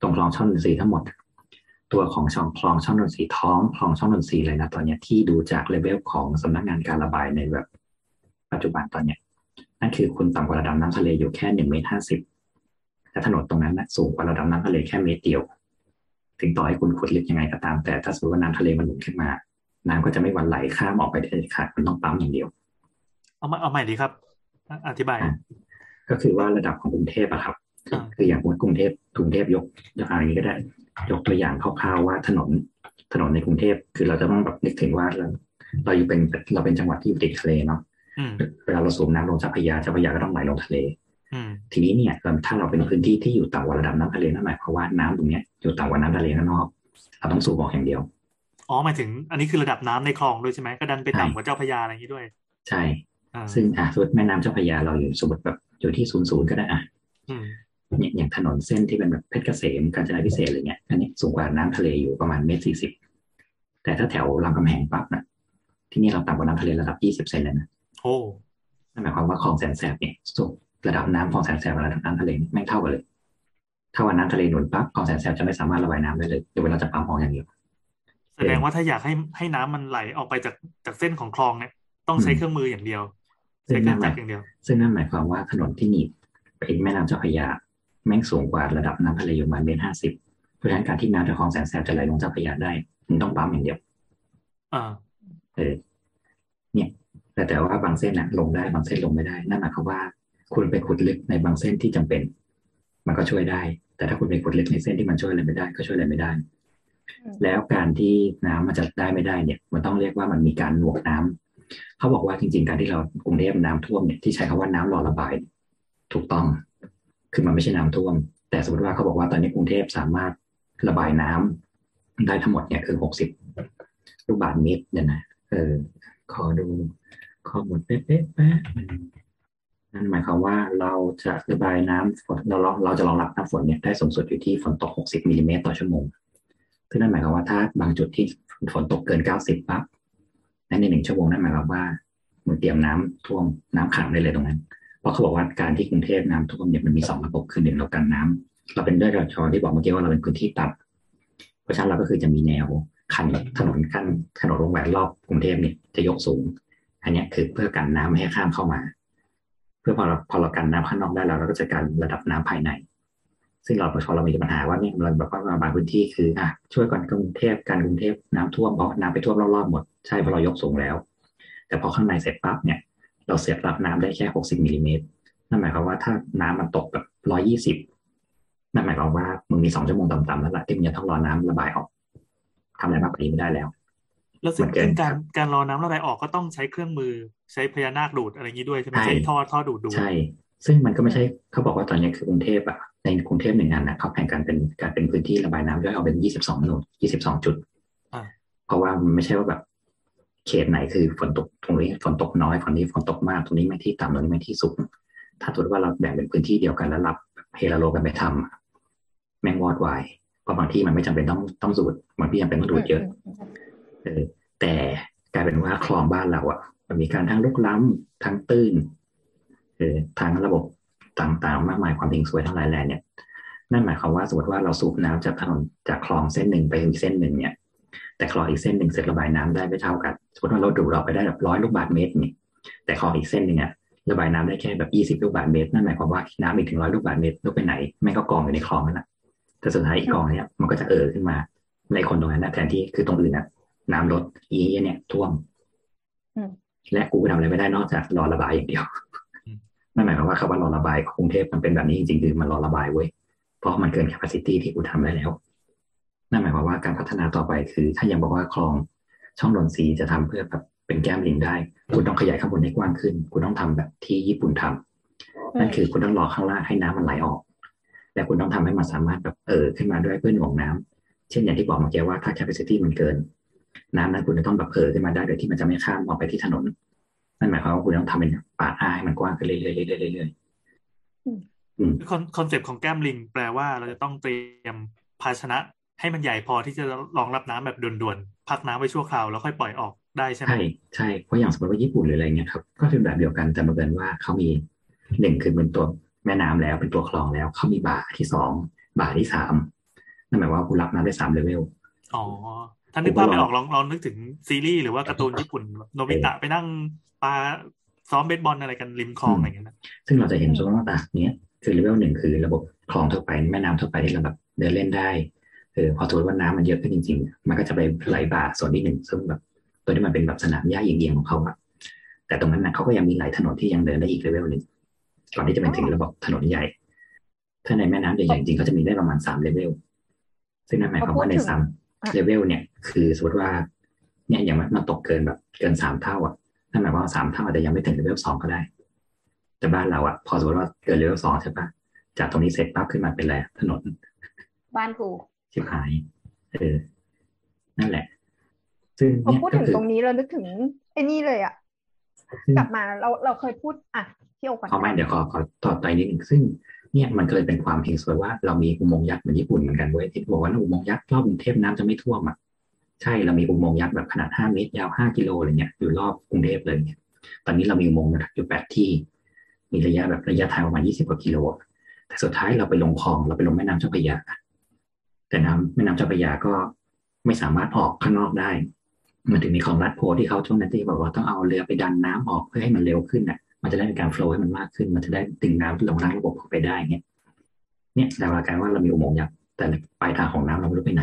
ตรงคลองช่องนนทรีทั้งหมดตัวของช่องคลองช่องนนทรีท้องคลองช่องนนทรีเลยนะตอนนี้ที่ดูจากเลเวลของสำนักงานการระบายในแบบปัจจุบันตอนนี้นั่นคือคุณต่ำกว่าระดับน้ำทะเลอยู่แค่หนึ่งเมตรห้าสิบและถนนตรงนั้นนะสูงกว่าระดับน้ำทะเลแค่เมตรเดียวถึงต่อให้คุณขุดลึกยังไงก็ตามแต่ถ้าสมมติว่าน้ำทะเลมันหนุนขึ้นมาน้ำก็จะไม่วันไหลข้ามออกไปได้ค่ะมันต้องปั๊มอย่างเดียวเอามาเอาใหม่ดีครับอธิบายก็คือว่าระดับของกรุงเทพอะครับคืออย่างกรุงเทพกรุงเทพยกยกอย่างนี้ก็ได้ยกตัวอย่างคร่าวๆว่าถนนถนนในกรุงเทพคือเราจะต้องแบบนึกถึงว่าเราเราอยู่เป็นเราเป็นจังหวัดที่อยู่ติดทะเลเนาะเวลาเราสูบน้ำลงเจ้าพระยาเจ้าพระยาก็ต้องไหลลงทะเล ทีนี้เนี่ยถ้าเราเป็นพื้นที่ที่อยู่ต่ำกว่าระดับน้ำทะเลนั่นหมายความว่าน้ำตรงนี้อยู่ต่ำกว่าน้ำทะเลข้างนอกเราต้องสูบออกอย่างเดียวอ๋อหมายถึงอันนี้คือระดับน้ำในคลองด้วยใช่ไหมก็ดันไปต่ำกว่าเจ้าพระยาอะไรอย่างนี้ด้วยใช่ซึ่งอ่ะสมมติแม่น้ำเจ้าพระยาเราอยู่สมมติแบบอยู่ที่ศูนย์ศูนย์ก็ได้อ่ะอย่างถนนเส้นที่เป็นแบบเพชรเกษมกาญจนาภิเษกอะไรเงี้ยอันนี้สูงกว่าน้ำทะเลอยู่ประมาณเมตรสี่สิบแต่ถ้าแถวรามคำแหงปั๊บนะที่นี่เราต่ำกว่าน้ำทะเลระดับยี่สิบเซนเลยนะโอ้นั่นหมายความว่าคลองแสนแสบเนี่ยสูงระดับน้ำคลองแสนแสบระดับน้ำทะเลไม่เท่ากันเลยถ้าว่าน้ำทะเลหนุนปั๊บคลองแสนแสบจะไม่สามารถระบายน้ำได้เลยเดี๋ยวเราจะปั๊มคลองอย่างเดียวแสดงว่าถ้าอยากให้ให้น้ำมันไหลออกไปจากจากเส้นของคลองเนี่ยต้องใช้เครื่องมืออย่างเดียวใช้การจับอย่างเดียวซึ่งนั่นหมายความว่าถนนที่หนีบไปแม่น้ำเจ้าพระยาแม่งสูงกว่าระดับน้ำทะเลอยู่ประมาณเมตรห้าสิบเพราะฉะนั้นการที่น้ำจากคลองแสนแสบจะไหลลงเจ้าพระยาได้มันต้องปั๊มอย่างเดียวอ่าเออเนี่ยแต่แต่ว่าบางเส้นน่ะลงได้บางเส้นลงไม่ได้นั่นหมายความว่าคุณไปขุดลึกในบางเส้นที่จำเป็นมันก็ช่วยได้แต่ถ้าคุณไปขุดลึกในเส้นที่มันช่วยอะไรไม่ได้ก็ช่วยอะไรไม่ได้แล้วการที่น้ำมันจะได้ไม่ได้เนี่ยมันต้องเรียกว่ามันมีการหน่วงน้ำเขาบอกว่าจริงๆการที่เรากรุงเทพน้ำท่วมเนี่ยที่ใช้คำว่าน้ำรอระบายถูกต้องคือมันไม่ใช่น้ำท่วมแต่สมมติว่าเขาบอกว่าตอนนี้กรุงเทพสามารถระบายน้ำได้ทั้งหมดเนี่ยคือหกสิบลูกบาศก์เมตรเนี่ยนะเออขอดูข้อมูลเป๊ะๆแป๊บนั่นหมายความว่าเราจะระบายน้ำฝนเราเราจะรองรับน้ำฝนเนี่ยได้สูงสุดอยู่ที่ฝนตกหกสิบมิลลิเมตรต่อชั่วโมงซึ่งนั่นหมายความว่าถ้าบางจุดที่ฝนตกเกินเก้าสิบปั๊บนั่นในหนึ่งชั่วโมงนั่นหมายความว่ามันเตรียมน้ำท่วมน้ำขังได้เลยตรงนั้นเพราะเขาบอกว่าการที่กรุงเทพน้ำท่วมเนี่ยมันมีสองระบบคือหนึ่งเรากันน้ำเราเป็นด้วยกระชอที่บอกเมื่อกี้ว่าเราเป็นพื้นที่ตัดเพราะฉะนั้นเราก็คือจะมีแนวคันถนนขั้นถนนวงแหวนรอบกรุงเทพเนี่ยจะยกสูงอันนี้คือเพื่อกันน้ำไม่ให้ข้ามเข้ามาเพื่อพอเราพอเรากันน้ำข้างนอกได้แล้วเราก็จะการระดับน้ำภายในซึ่งเราพอเรามีปัญหาว่าเนี่ยเราแบบว่าบางพื้นที่คืออ่ะช่วยกันกรุงเทพการกรุงเทพน้ำท่วมเพราะน้ำไปท่วมรอบๆหมดใช่เพราะเรายกสูงแล้วแต่พอข้างในเสร็จปั๊บเนี่ยเราเสียบรับน้ำได้แค่หกสิบมิลลิเมตรนั่นหมายความว่าถ้าน้ำมันตกแบบหนึ่งร้อยยี่สิบนั่นหมายความว่ามึงมีสองชั่วโมงต่ำๆแล้วล่ะที่มึงจะต้องรอน้ำระบายออกทำอะไรมากกว่านี้ไม่ได้แล้วแล้วซึ่งการการรอน้ำระบายออกก็ต้องใช้เครื่องมือใช้พญานาคดูดอะไรงี้ด้วยใช่ไหมใช้ท่อท่อดูดดูใช่ซึ่งมันก็ไม่ใช่เขาบอกว่าตอนนี้คือกรุงเทพอ่ะในกรุงเทพหนึ่งงานนะเขาแข่งกันเป็นการเป็นพื้นที่ระบายน้ำย่อยเอาเป็นยี่สิบสองโลยี่สิบสองจุดเพราะว่ามันไม่ใช่ว่าแบบเขตไหนคือฝนตกตรงนี้ฝนตกน้อยตรงนี้ฝนตกมากตรงนี้ไม่ที่ต่ำตรงนี้ไม่ที่สูงถ้าถือว่าเราแบ่งเป็นพื้นที่เดียวกันแล้วรับเฮลาโลกันไปทำแมงวอดวายเพราะบางที่มันไม่จำเป็นต้องต้องสูดบางที่จำเป็นต้องดูดเยอะแต่กลายเป็นว่าคลองบ้านเราอ่ะมันมีการทั้งลุกล้ำทั้งตื้นทั้งระบบต่างๆมากมายความทิ้งซวยทั้งหลายแหล่เนี่ยนั่นหมายความว่าสมมติว่าเราสูบน้ำจากถนนจากคลองเส้นหนึ่งไปอีกเส้นหนึ่งเนี่ยแต่คลองอีกเส้นหนึ่งเสร็จระบายน้ำได้ไม่เท่ากันสมมติว่าเราดูดออกไปได้แบบร้อยลูกบาศก์เมตรเนี่ยแต่คลองอีกเส้นหนึ่งอ่ะระบายน้ำได้แค่แบบยี่สิบลูกบาศก์เมตรนั่นหมายความว่าน้ำอีกถึงร้อยลูกบาศก์เมตรลูกไปไหนแม่งก็กองอยู่ในคลองนั่นแหละแต่สุดท้ายอีกกองเนี่ยมันก็จะเอ่อขึ้นมาในคนตรงนั้นแทนที่คือตรงอื่นอ่ะน้ำลดอีเนี่ยท่วมและกูก็ทำอะไรไม่ได้นอกจากรอระบายอย่างเดียวนั่นหมายความว่าคำว่ารอระบายกรุงเทพมันเป็นแบบนี้จริงๆคือมันรอระบายเว้ยเพราะมันเกิน capacity ที่กูทำได้แล้วนั่นหมายความว่าการพัฒนาต่อไปคือถ้ายังบอกว่าคลองช่องนนทรีจะทำเพื่อแบบเป็นแก้มลิงได้คุณต้องขยายข้างบนให้กว้างขึ้นคุณต้องทำแบบที่ญี่ปุ่นทำนั่นคือคุณต้องรอข้างล่างให้น้ำมันไหลออกและคุณต้องทำให้มันสามารถแบบเอ่อขึ้นมาด้วยเพื่อหน่วงน้ำเช่นอย่างที่บอกเมื่อกี้ว่าถ้า capacity มันเกินน้ำนั้นคุณจะต้องแบบเอ่อขึ้นมาได้โดยที่มันจะไม่ข้ามออกไปที่ถนนนั่นหมายความว่าคุณต้องทำเป็นป่าอ้ายมันกว้างขึ้นเรื่อยๆคอนคอนเซ็ปต์ของแก้มลิงแปลว่าเราจะต้องเตรียมภาชนะให้มันใหญ่พอที่จะรองรับน้ำแบบด่วนๆพักน้ำไว้ชั่วคราวแล้วค่อยปล่อยออกได้ใช่ไหมใช่ใช่เพราะอย่างสมมติว่าญี่ปุ่นหรืออะไรเงี้ยครับก็เป็นแบบเดียวกันแต่บังเอิญว่าเขามีหนึ่งคือเป็นตัวแม่น้ำแล้วเป็นตัวคลองแล้วเขามีบ่าที่สองบ่าที่สามนั่นหมายว่าคุณรับน้ำได้สามเลเวลอ๋อถ้านึกภาพไม่ออกลองลองนึกถึงซีรีส์หรือว่าการ์ตูนญี่ปุ่นโนบิตะไปนั่งปาซ้อมเบสบอลอะไรกันริมคลองอะไรเงี้ยนะซึ่งเราจะเห็นช่วงต่างๆเนี้ยคือเลเวลหนึ่งคือระบบคลองทั่วไปแม่น้ำทั่วไปที่เราแบบเดินเล่นได้เออพอถือว่าน้ำมันเยอะขึ้นจริงๆมันก็จะไปไหลบ่าส่วนที่หนึ่งซึ่งแบบตัวที่มันเป็นแบบสนามหญ้าเอียงๆของเขาอะแต่ตรงนั้นนะเขาก็ยังมีหลายถนนที่ยังเดินได้อีกเลเวลหนึ่งก่อนที่จะเป็นถึงระบบถนนใหญ่ถ้าในแม่น้ำใหญ่จริงๆเขาจะมีได้ประมาณสามเลเวลซึ่งนั่นหมายความว่าในสามเลเวลเนี่ยคือสมมติว่าเนี่ยอย่างมันตกเกินแบบเกินสามเท่าอ่ะนั่นหมายว่าสามเท่าอาจจะยังไม่ถึงเลเวลสองก็ได้ แต่บ้านเราอ่ะพอสมมติว่าเกิดเลเวลสองใช่ปะจากตรงนี้เสร็จปั๊บขึ้นมาเป็นอะไรถนนบ้านกูชิบหายเออนั่นแหละซึ่งเนี่ยพูดถึงตรงนี้เรานึกถึงไอ้นี่เลยอ่ะกลับมาเราเราเคยพูดอ่ะที่โอกาสเขาไม่เดี๋ยวขอขอต่อไปนิดนึงซึ่งเนี่ยมันก็เลยเป็นความเฮงสวยว่าเรามีอุโมงค์ยักษ์เหมือนญี่ปุ่นเหมือนกันเว้ยที่บอกว่าอุโมงค์ยักษ์รอบกรุงเทพน้ำจะไม่ท่วมอ่ะใช่เรามีอุโมงค์ยักษ์แบบขนาดห้าเมตรยาวห้ากิโลอะไรเงี้ยอยู่รอบกรุงเทพเลยเนี่ยตอนนี้เรามีอุโมงค์อยู่แปดที่มีระยะแบบระยะทางประมาณยี่สิบกว่ากิโลแต่สุดท้ายเราไปลงคลองเราไปลงแม่น้ำเจ้าพระยาแต่น้ำแม่น้ำเจ้าพระยาก็ไม่สามารถออกข้างนอกได้มันถึงมีคลองลัดโพที่เขาช่วงนั้นที่บอกว่าต้องเอาเรือไปดันน้ำออกเพื่อให้มันเร็วขึ้นอ่ะมันจะได้มีการโฟลว์ให้มันมากขึ้นมันจะได้ดึงน้ำลงล่างระบบเข้าไปได้เนี่ยเนี่ยแต่ว่าการว่าเรามีอุโมงค์ยักษ์แต่ปลายทางของน้ำเราไม่รู้ไปไหน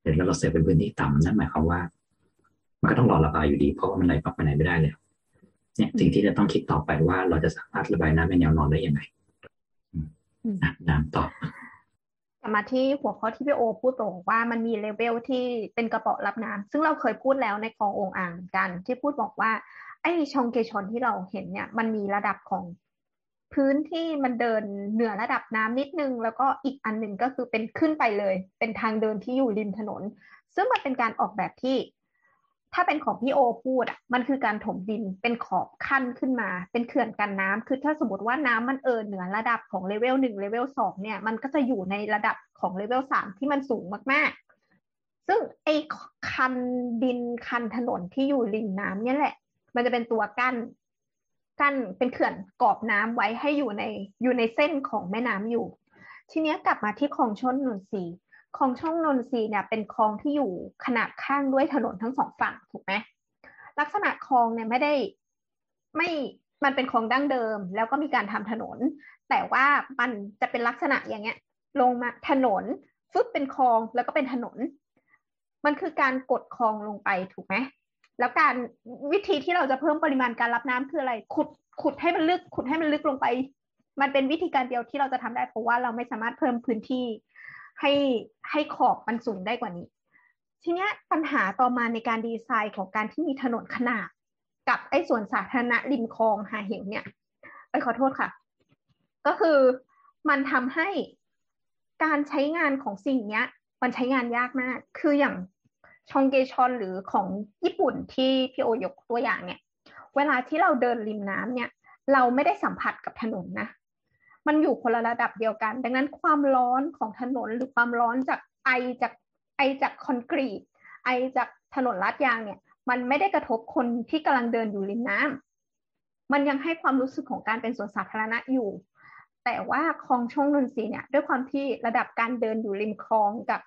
เดี๋ยวแล้วเราเสียเป็นพื้นที่ต่ำนั่นหมายความว่ามันก็ต้องรอระบายอยู่ดีเพราะว่ามันไหลออกไปไหนไม่ได้แล้วเนี่ยสิ่งที่จะต้องคิดต่อไปว่าเราจะสามารถระบายน้ำในแนวนอนได้ยังไงน้ำต่อกลับมาที่หัวข้อที่พี่โอพูดตรงว่ามันมีเลเวลที่เป็นกระเป๋ารับน้ำซึ่งเราเคยพูดแล้วในคลององอ่างกันที่พูดบอกว่าไอ้ชองเกชอนที่เราเห็นเนี่ยมันมีระดับของพื้นที่มันเดินเหนือระดับน้ำนิดนึงแล้วก็อีกอันหนึ่งก็คือเป็นขึ้นไปเลยเป็นทางเดินที่อยู่ริมถนนซึ่งมันเป็นการออกแบบที่ถ้าเป็นของพี่โอพูดอ่ะมันคือการถมดินเป็นขอบขั้นขึ้นมาเป็นเขื่อนกันน้ำคือถ้าสมมติว่าน้ำมันเอ่อเหนือระดับของเลเวลหนึ่งเลเวลสองเนี่ยมันก็จะอยู่ในระดับของเลเวลสามที่มันสูงมากๆซึ่งไอ้คันดินคันถนนที่อยู่ริมน้ำเนี่ยแหละมันจะเป็นตัวกั้นกั้นเป็นเขื่อนกรอบน้ำไว้ให้อยู่ในอยู่ในเส้นของแม่น้ำอยู่ทีนี้กลับมาที่คลองช่องนนทรีคลองช่องนนทรีเนี่ยเป็นคลองที่อยู่ขนาบข้างด้วยถนนทั้งสองฝั่งถูกไหมลักษณะคลองเนี่ยไม่ได้ไม่มันเป็นคลองดั้งเดิมแล้วก็มีการทำถนนแต่ว่ามันจะเป็นลักษณะอย่างเงี้ยลงมาถนนฟึบเป็นคลองแล้วก็เป็นถนนมันคือการกดคลองลงไปถูกไหมแล้วการวิธีที่เราจะเพิ่มปริมาณการรับน้ำคืออะไรขุดขุดให้มันลึกขุดให้มันลึกลงไปมันเป็นวิธีการเดียวที่เราจะทำได้เพราะว่าเราไม่สามารถเพิ่มพื้นที่ให้ให้ขอบมันสูงได้กว่านี้ทีนี้ปัญหาต่อมาในการดีไซน์ของการที่มีถนนขนาบกับไอ้ส่วนสาธารณะริมคลองหาเหวเนี่ยไปขอโทษค่ะก็คือมันทำให้การใช้งานของสิ่งนี้มันใช้งานยากมากคืออย่างชองเกชอนหรือของญี่ปุ่นที่พี่โอยกตัวอย่างเนี่ยเวลาที่เราเดินริมน้ำเนี่ยเราไม่ได้สัมผัสกับถนนนะมันอยู่คนละระดับเดียวกันดังนั้นความร้อนของถนนหรือความร้อนจากไอจากไอจากคอนกรีตไอจากถนนลาดยางเนี่ยมันไม่ได้กระทบคนที่กำลังเดินอยู่ริมน้ำมันยังให้ความรู้สึกของการเป็นสวนสาธารณะอยู่แต่ว่าคลองช่องนนทรีเนี่ยด้วยความที่ระดับการเดินอยู่ริมคลองกับ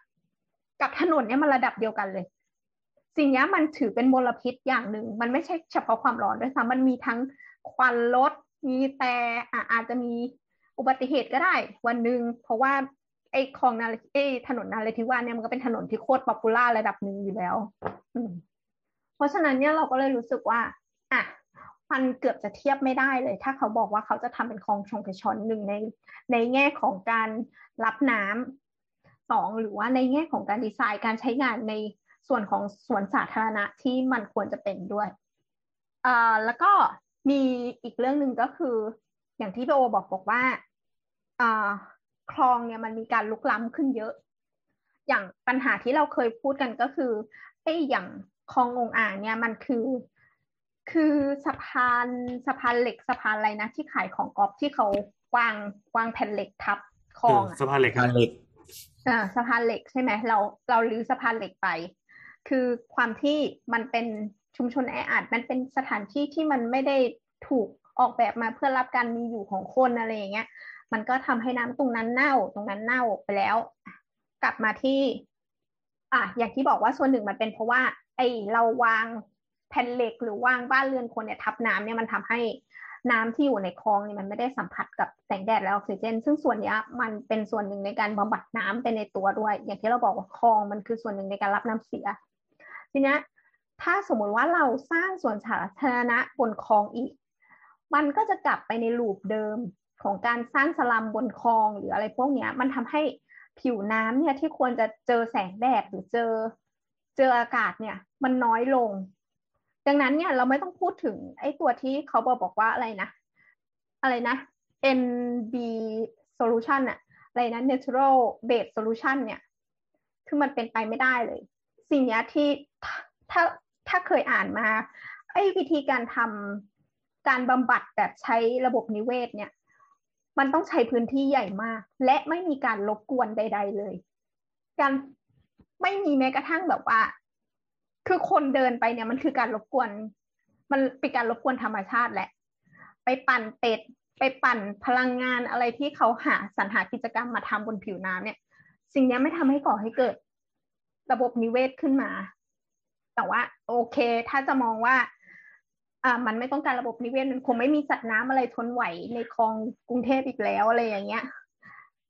กับถนนเนี่ยมันระดับเดียวกันเลยสิ่งนี้มันถือเป็นมลพิษอย่างหนึ่งมันไม่ใช่เฉพาะความร้อนด้วยซ้ำมันมีทั้งควันรถมีแต่อาจจะมีอุบัติเหตุก็ได้วันหนึ่งเพราะว่าไอ้คลองนาไอ้ถนนนาเรทิวาเนี่ยมันก็เป็นถนนที่โคตรป๊อปปูล่าระดับหนึ่งอยู่แล้วเพราะฉะนั้นเนี่ยเราก็เลยรู้สึกว่าอ่ะมันเกือบจะเทียบไม่ได้เลยถ้าเขาบอกว่าเขาจะทำเป็นคลองชงเกชอนหนึ่งในในแง่ของการรับน้ำสองหรือว่าในแง่ของการดีไซน์การใช้งานในส่วนของสวนสาธารณะที่มันควรจะเป็นด้วยอ่าแล้วก็มีอีกเรื่องหนึ่งก็คืออย่างที่พี่โอบอกบอกว่าอ่าคลองเนี่ยมันมีการลุกล้ำขึ้นเยอะอย่างปัญหาที่เราเคยพูดกันก็คือไอ้อย่างคลององอ่างเนี่ยมันคือคือสะพานสะพานเหล็กสะพานอะไรนะที่ขายของกอล์ฟที่เขาวางวางแผ่นเหล็กทับคลองสะพานเหล็กอ่าสะพานเหล็กใช่ไหมเราเรารื้อสะพานเหล็กไปคือความที่มันเป็นชุมชนแออัดมันเป็นสถานที่ที่มันไม่ได้ถูกออกแบบมาเพื่อรับการมีอยู่ของคนอะไรอย่างเงี้ยมันก็ทำให้น้ำตรงนั้นเน่าตรงนั้นเน่าไปแล้วกลับมาที่อ่ะอย่างที่บอกว่าส่วนหนึ่งมันเป็นเพราะว่าไอเราวางแผ่นเหล็กหรือวางบ้านเรือนคนเนี่ยทับน้ำเนี่ยมันทำให้น้ำที่อยู่ในคลองเนี่ยมันไม่ได้สัมผัสกับแสงแดดและออกซิเจนซึ่งส่วนนี้มันเป็นส่วนหนึ่งในการบำบัดน้ำไปในตัวด้วยอย่างที่เราบอกว่าคลองมันคือส่วนหนึ่งในการรับน้ำเสียทีนี้ถ้าสมมติว่าเราสร้างสวนสาธารณะบนคลองอีกมันก็จะกลับไปในลูปเดิมของการสร้างสลัมบนคลองหรืออะไรพวกนี้มันทำให้ผิวน้ำเนี่ยที่ควรจะเจอแสงแดดหรือเจอเจออากาศเนี่ยมันน้อยลง ดังนั้นเนี่ยเราไม่ต้องพูดถึงไอ้ตัวที่เขาบอกบอกว่าอะไรนะอะไรนะ เอ็น บี solution อะอะไรนะ natural based solution เนี่ยคือมันเป็นไปไม่ได้เลยสิ่งนี้ที่ถ้าถ้าเคยอ่านมาไอ้วิธีการทำการบำบัดแบบใช้ระบบนิเวศเนี่ยมันต้องใช้พื้นที่ใหญ่มากและไม่มีการรบกวนใดๆเลยการไม่มีแม้กระทั่งแบบว่าคือคนเดินไปเนี่ยมันคือการรบกวนมันเป็นการรบกวนธรรมชาติแหละไปปั่นเป็ดไปปั่นพลังงานอะไรที่เขาหาสรรหากิจกรรมมาทำบนผิวน้ำเนี่ยสิ่งนี้ไม่ทำให้ก่อให้เกิดระบบนิเวศขึ้นมาแต่ว่าโอเคถ้าจะมองว่าอ่ามันไม่ต้องการระบบนิเวศมันคงไม่มีสัตว์น้ำอะไรทนไหวในคลองกรุงเทพอีกแล้วอะไรอย่างเงี้ย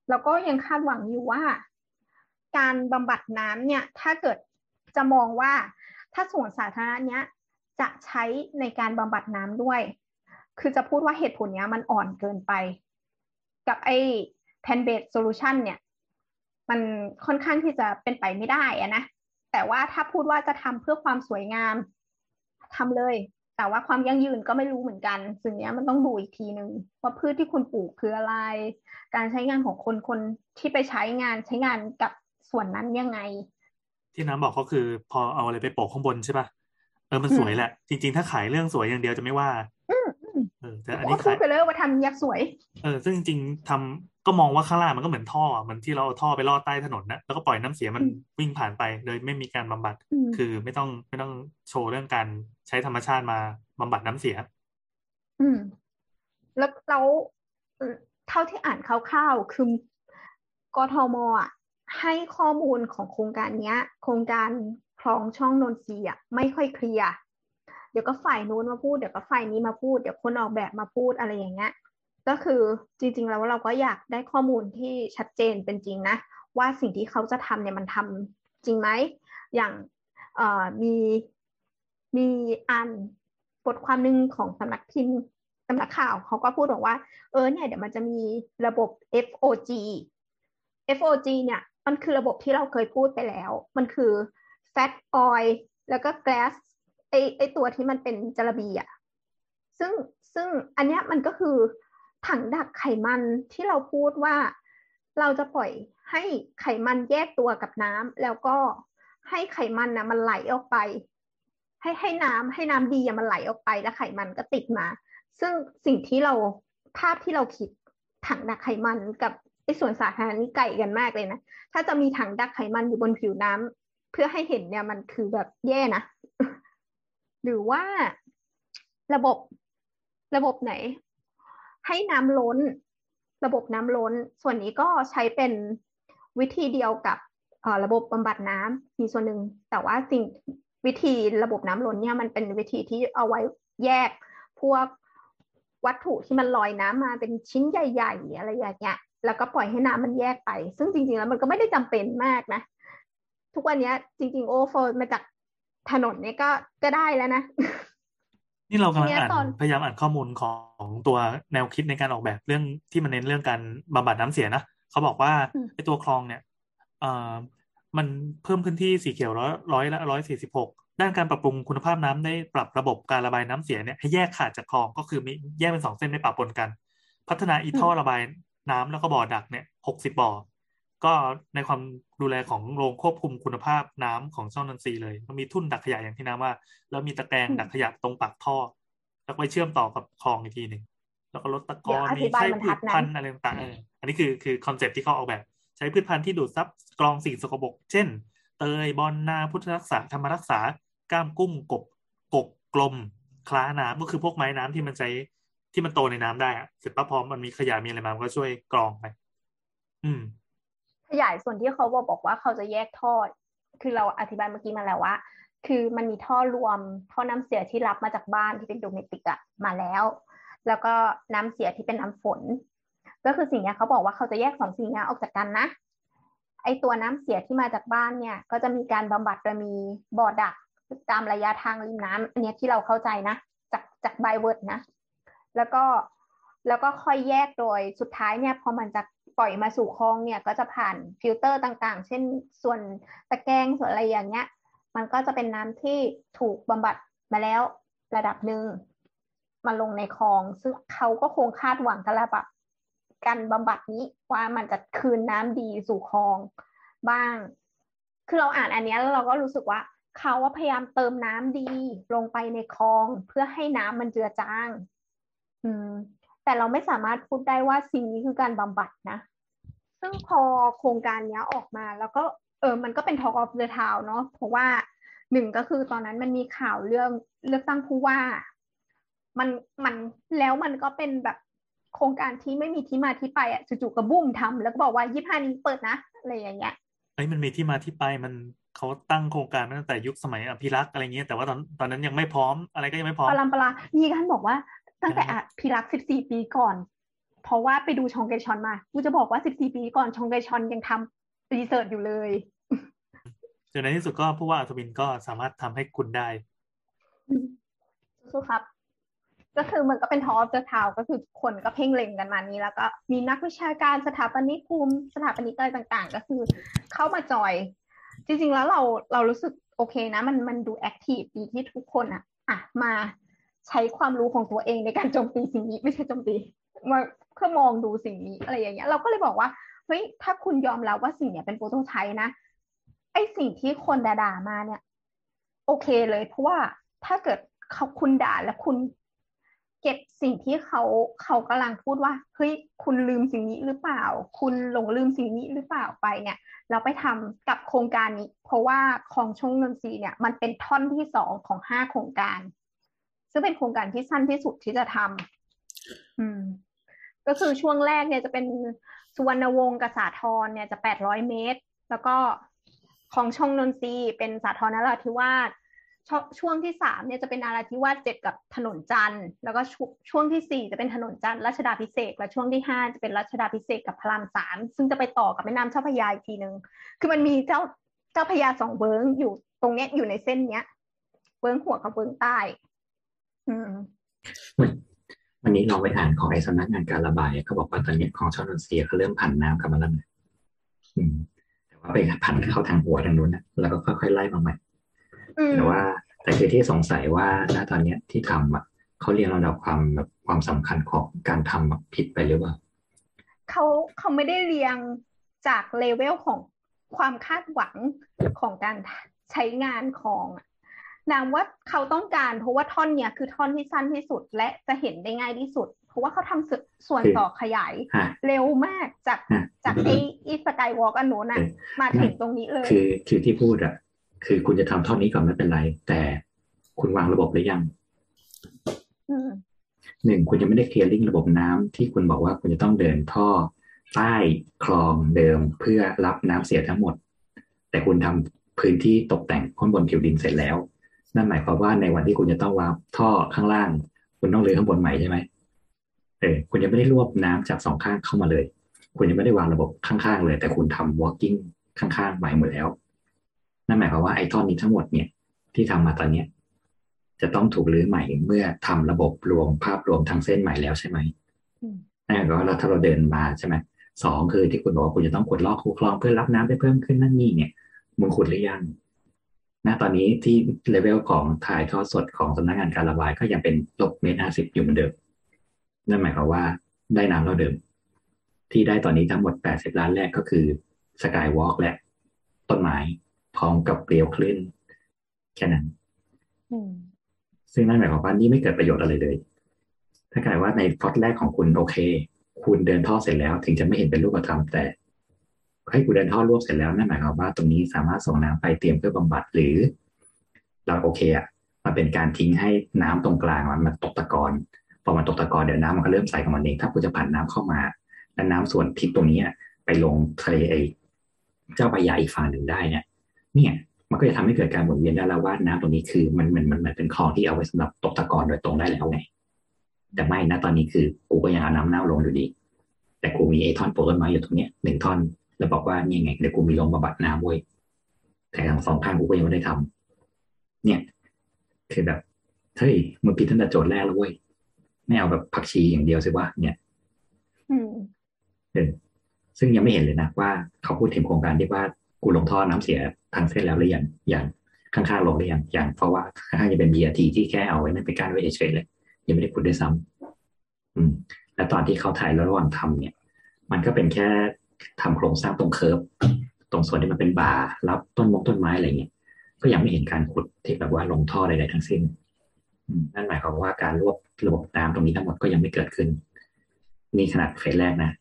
แล้วก็ยังคาดหวังอยู่ว่าการบำบัดน้ำเนี่ยถ้าเกิดจะมองว่าถ้าส่วนสาธารณะเนี้ยจะใช้ในการบำบัดน้ำด้วยคือจะพูดว่าเหตุผลเนี้ยมันอ่อนเกินไปกับไอ้ plant based solution เนี่ยมันค่อนข้างที่จะเป็นไปไม่ได้อะนะแต่ว่าถ้าพูดว่าจะทำเพื่อความสวยงามทำเลยแต่ว่าความยั่งยืนก็ไม่รู้เหมือนกันสิ่งนี้มันต้องดูอีกทีนึงว่าพืชที่คุณปลูกคืออะไรการใช้งานของคนคนที่ไปใช้งานใช้งานกับส่วนนั้นยังไงที่น้ำบอกก็คือพอเอาอะไรไปโปะข้างบนใช่ป่ะเออมันสวยแหละจริงๆถ้าขายเรื่องสวยอย่างเดียวจะไม่ว่าเออแต่อันนี้ขายไปเลยว่าทำอยากสวยเออซึ่งจริงๆทำก็มองว่าข้างล่างมันก็เหมือนท่อเหมือนที่เราเอาท่อไปลอดใต้ถนนนะแล้วก็ปล่อยน้ำเสียมันวิ่งผ่านไปโดยไม่มีการบำบัดคือไม่ต้องไม่ต้องโชว์เรื่องการใช้ธรรมชาติมาบำบัดน้ำเสียอืมแล้วเราเท่าที่อ่านคร่าวๆคือกทม.อ่ะให้ข้อมูลของโครงการนี้โครงการคลองช่องนนทรีอ่ะไม่ค่อยเคลียร์เดี๋ยวก็ฝ่ายนู้นมาพูดเดี๋ยวก็ฝ่ายนี้มาพูดเดี๋ยวคนออกแบบมาพูดอะไรอย่างเงี้ยก็คือจริงๆแล้วเราก็อยากได้ข้อมูลที่ชัดเจนเป็นจริงนะว่าสิ่งที่เขาจะทำเนี่ยมันทำจริงไหมอย่างเอ่อมีมีอ่านบทความนึงของสำนักพิมพ์สำนักข่าวเขาก็พูดบอกว่าเออเนี่ยเดี๋ยวมันจะมีระบบ เอฟ โอ จี เอฟ โอ จี เนี่ยมันคือระบบที่เราเคยพูดไปแล้วมันคือ Fat Oil แล้วก็ Glassไอไอตัวที่มันเป็นจระบีอ่ะซึ่งซึ่งอันเนี้ยมันก็คือถังดักไขมันที่เราพูดว่าเราจะปล่อยให้ไขมันแยกตัวกับน้ำแล้วก็ให้ไขมันนะมันไหลออกไปให้ให้น้ำให้น้ำดีอ่ะมันไหลออกไปแล้วไขมันก็ติดมาซึ่งสิ่งที่เราภาพที่เราคิดถังดักไขมันกับไอส่วนสาธารณะนี่ไกลกันมากเลยนะถ้าจะมีถังดักไขมันอยู่บนผิวน้ำเพื่อให้เห็นเนี่ยมันคือแบบแย่นะหรือว่าระบบระบบไหนให้น้ำล้นระบบน้ำล้นส่วนนี้ก็ใช้เป็นวิธีเดียวกับระบบบำบัดน้ำมีส่วนหนึ่งแต่ว่าสิ่งวิธีระบบน้ำล้นเนี่ยมันเป็นวิธีที่เอาไว้แยกพวกวัตถุที่มันลอยน้ำมาเป็นชิ้นใหญ่ๆอะไรอย่างเงี้ยแล้วก็ปล่อยให้น้ำมันแยกไปซึ่งจริงๆแล้วมันก็ไม่ได้จำเป็นมากนะทุกวันนี้จริงๆโอเวอร์มาจากถนนนี่ก็ก็ได้แล้วนะนี่เรากำลังอ่านพยายามอ่านข้อมูลของตัวแนวคิดในการออกแบบเรื่องที่มันเน้นเรื่องการบำบัดน้ำเสียนะเขาบอกว่าไอ้ตัวคลองเนี่ยเอ่อมันเพิ่มพื้นที่สีเขียวร้อยละร้อยสี่สิบหกด้านการปรับปรุงคุณภาพน้ำได้ปรับระบบการระบายน้ำเสียเนี่ยให้แยกขาดจากคลองก็คือมีแยกเป็นสองเส้นได้ปะปนกันพัฒนาอีท่อระบายน้ำแล้วก็บ่อดักเนี่ยหกสิบบ่อก็ในความดูแลของโรงควบคุมคุณภาพน้ำของช่องนนทรีเลยมันมีทุ่นดักขยะอย่างที่น้ำว่าแล้วมีตะแกรงดักขยะตรงปากท่อแล้วไปเชื่อมต่อกับคลองอีกทีหนึ่งแล้วก็ลดตะกอนมีใช้พืชพันธุ์อะไรต่างๆอันนี้คือคือคอนเซ็ปต์ที่เขาออกแบบใช้พืชพันธุ์ที่ดูดซับกรองสิ่งสกปรกเช่นเตยบอนนาพุทธรักษาธรรมรักษาก้ามกุ้งกบกบกลมคล้าน้ำก็คือพวกไม้น้ำที่มันใช้ที่มันโตในน้ำได้เสร็จปั๊บพอมันมีขยะมีอะไรมาก็ช่วยกรองไปอืมขยายส่วนที่เขาบอกว่าเขาจะแยกท่อคือเราอธิบายเมื่อกี้มาแล้วว่าคือมันมีท่อรวมท่อน้ำเสียที่รับมาจากบ้านที่เป็นโดเมติกอะมาแล้วแล้วก็น้ำเสียที่เป็นน้ำฝนก็คือสิ่งนี้เขาบอกว่าเขาจะแยกสองสิ่งนี้ออกจากกันนะไอตัวน้ำเสียที่มาจากบ้านเนี่ยก็จะมีการบำบัดโดยมีบ่อดักตามระยะทางริมน้ำอันนี้ที่เราเข้าใจนะจากจากไบเวิร์ดนะแล้วก็แล้วก็ค่อยแยกโดยสุดท้ายเนี่ยพอมันจะปล่อยมาสู่คลองเนี่ยก็จะผ่านฟิลเตอร์ต่างๆเช่นส่วนตะแกรงส่วนอะไรอย่างเงี้ยมันก็จะเป็นน้ำที่ถูกบำบัด มาแล้วระดับหนึ่งมาลงในคลองซึ่งเขาก็คงคาดหวังกันละแบบการบำบัดนี้ว่ามันจะคืนน้ำดีสู่คลองบ้างคือเราอ่านอันนี้แล้วเราก็รู้สึกว่าเขาว่าพยายามเติมน้ำดีลงไปในคลองเพื่อให้น้ำมันเจือจางอืมแต่เราไม่สามารถพูดได้ว่าสิ่งนี้คือการบำบัดนะซึ่งพอโครงการนี้ออกมาแล้วก็เออมันก็เป็น Talk of the Town เนาะเพราะว่าหนึ่งก็คือตอนนั้นมันมีข่าวเรื่องเลือกตั้งผู้ว่ามันมันแล้วมันก็เป็นแบบโครงการที่ไม่มีที่มาที่ไปอ่ะจู่ๆกระบุ้มทำแล้วก็บอกว่ายี่สิบห้านี้เปิดนะอะไรอย่างเงี้ยไอ้มันมีที่มาที่ไปมันเขาตั้งโครงการตั้งแต่ยุคสมัยอภิรักษ์อะไรเงี้ยแต่ว่าตอนตอนนั้นยังไม่พร้อมอะไรก็ยังไม่พร้อมปลาปลามีการบอกว่าตั้งแต่อภิรักษ์สิบสี่ปีก่อนเพราะว่าไปดูชองเกชอนมากูจะบอกว่าสิบสี่ปีก่อนชองเกชอนยังทำรีเสิร์ชอยู่เลยจนในที่สุดก็ผู้ว่าอัศวินก็สามารถทำให้คุณได้สู้ครับก็คือมันก็เป็น Talk of the Town ก็คือคนก็เพ่งเล็งกันมานี้แล้วก็มีนักวิชาการสถาปนิกภูมิสถาปนิกอะไรต่างๆก็คือเข้ามาจอยจริงๆแล้วเราเรารู้สึกโอเคนะมันมันดูแอคทีฟดีที่ทุกคนอ่ะอ่ะมาใช้ความรู้ของตัวเองในการโจมตีสิ่งนี้ไม่ใช่โจมตีมาเพื่อมองดูสิ่งนี้อะไรอย่างเงี้ยเราก็เลยบอกว่าเฮ้ยถ้าคุณยอมรับว่าสิ่งเนี้ยเป็นโปรโตไทป์นะไอสิ่งที่คนด่าๆมาเนี่ยโอเคเลยเพราะว่าถ้าเกิดเขาคุณด่าแล้วคุณเก็บสิ่งที่เขาเขากำลังพูดว่าเฮ้ยคุณลืมสิ่งนี้หรือเปล่าคุณหลงลืมสิ่งนี้หรือเปล่าไปเนี่ยเราไปทำกับโครงการนี้เพราะว่าคลองชงนนทรีเนี่ยมันเป็นท่อนที่สองของห้าโครงการซึ่งเป็นโครงการที่สั้นที่สุดที่จะทำอืมก็คือช่วงแรกเนี่ยจะเป็นสุวรรณวงศ์กับสาทรเนี่ยจะแปดร้อยเมตรแล้วก็คลองชงนนทรีเป็นสาทรนราธิวาสช่วงที่สามเนี่ยจะเป็นนราธิวาสเจ็ดกับถนนจันทร์แล้วก็ช่วงที่สี่จะเป็นถนนจันทร์รัชดาภิเษกและช่วงที่ห้าจะเป็นรัชดาภิเษกกับพระรามสามซึ่งจะไปต่อกับแม่น้ำเจ้าพระยาอีกทีนึงคือมันมีเจ้าเจ้าพระยาสองเวิ้งอยู่ตรงเนี้ยอยู่ในเส้นเนี้ยเวิ้งหัวกับเวิ้งใต้อืมวันนี้เราไปอ่านของไอ้สำนักงานการระบายเขาบอกว่าตอนนี้ของชลบุรีเขาเริ่มผันน้ำกลับมาแล้วนะอืมแต่ว่าไปผันเข้าทางหัวทางนู้นนะแล้วก็ค่อยๆไล่มาใหม่แต่ว่าแต่คือที่สงสัยว่าณตอนนี้ที่ทำอ่ะเขาเรียงลำดับความแบบความสำคัญของการทำผิดไปหรือเปล่าเขาเขาไม่ได้เรียงจากเลเวลของความคาดหวังของการใช้งานของนางว่าเขาต้องการเพราะว่าท่อนเนี้ยคือท่อนที่สั้นที่สุดและจะเห็นได้ง่ายที่สุดเพราะว่าเขาทำส่วนต่อขยายเร็วมากจากจากไอ้อีสกายวอล์กอันโน้นน่ะมาถึงตรงนี้เลยคือคือที่พูดอ่ะคือคุณจะทำเท่านี้ก่อนไม่เป็นไรแต่คุณวางระบบหรือยังหนึ่งคุณยังไม่ได้เคลียร์ลิงระบบน้ำที่คุณบอกว่าคุณจะต้องเดินท่อใต้คลองเดิมเพื่อรับน้ำเสียทั้งหมดแต่คุณทำพื้นที่ตกแต่งข้างบนผิวดินเสร็จแล้วนั่นหมายความว่าในวันที่คุณจะต้องวางท่อข้างล่างคุณต้องรื้อข้างบนใหม่ใช่ไหมเออคุณยังไม่ได้รวบน้ำจากสองข้างเข้ามาเลยคุณยังไม่ได้วางระบบข้างๆเลยแต่คุณทำ walking ข้างๆใหม่หมดแล้วนั่นหมายความว่าไอ้ท่อนนี้ทั้งหมดเนี่ยที่ทำมาตอนนี้จะต้องถูกรื้อใหม่เมื่อทำระบบรวมภาพรวมทั้งเส้นใหม่แล้วใช่ไหมนั่นหมายความว่าถ้าเราเดินมาใช่ไหมสองคือที่คุณบอกว่าคุณจะต้องขุดลอกคูคลองเพื่อรับน้ำได้เพิ่มขึ้นนั่นนี่เนี่ยมึงขุดหรือยังณตอนนี้ที่เลเวลของถ่ายทอดสดของสำนักงานการระบายก็ยังเป็นลบเมตรห้าสิบอยู่เหมือนเดิมนั่นหมายความว่าได้น้ำเท่าเดิมที่ได้ตอนนี้ทั้งหมดแปดสิบล้านแรกก็คือสกายวอล์กและต้นไม้พร้อมกับเกลียวคลื่นแค่นั้นซึ่งนั่นหมายความว่านี่ไม่เกิดประโยชน์อะไรเลยถ้าเกิดว่าในพอตแรกของคุณโอเคคุณเดินท่อเสร็จแล้วถึงจะไม่เห็นเป็นรูปธรรมแต่ให้คุณเดินท่อรวบเสร็จแล้วนั่นหมายความว่าตรงนี้สามารถส่งน้ำไปเตรียมเพื่อบำบัดหรือเราโอเคอะมันเป็นการทิ้งให้น้ำตรงกลางมันมันตกตะกอนพอมันตกตะกอนเดี๋ยวน้ำมันก็เริ่มใสของมันเองถ้าคุณจะผ่านน้ำเข้ามาและน้ำส่วนทิศตรงนี้ไปลงทะเลเจ้าพระยาอีกฝั่งหนึ่งได้เนี่ยเนี่ยมันก็จะทำให้เกิดการหมุนเวียนได้แล้วว่าน้ำตรงนี้คือมันเหมือนมันเหมือนเป็นคลองที่เอาไว้สำหรับตกตะกอนโดยตรงได้แล้วไงแต่ไม่นะตอนนี้คือกูก็ยังเอาน้ำเน่าลงอยู่ดีแต่กูมีไอ้ท่อนปลูกต้นไม้อยู่ตรงเนี้ยหนึ่งท่อนแล้วบอกว่านี่ไงเดี๋ยวกูมีลงบำบัดน้ำเว้ยแต่ทางสองข้างกูก็ยังไม่ได้ทำเนี่ยคือแบบเฮ้ยมึงผิดตั้งแต่โจทย์แรกแล้วเว้ยไม่เอาแบบผักชีอย่างเดียวสิว่าเนี่ยเออซึ่งยังไม่เห็นเลยนะว่าเขาพูดถึงโครงการที่ว่ากูลงท่อน้ำเสียทางเส้นแล้วหรือยังยัง ข้างๆลงได้ยังอย่างเพราะว่าข้างๆจะเป็น บี อาร์ ที ที่แค่เอาไว้นั่นไปกั้นไว้เฉยๆเลยยังไม่ได้พูดด้วยซ้ำอืมและตอนที่เขาถ่ายระหว่างทำเนี่ยมันก็เป็นแค่ทำโครงสร้างตรงเคิร์ฟตรงส่วนที่มันเป็นบาร์รับต้นมงต้นไม้อะไรเงี้ยก็ยังไม่เห็นการขุดที่แบบว่าลงท่อใดๆทั้งสิ้นนั่นหมายความว่าการรวบระบบน้ำตรงนี้ทั้งหมดก็ยังไม่เกิดขึ้นนี่ขนาดเฟสแรกนะ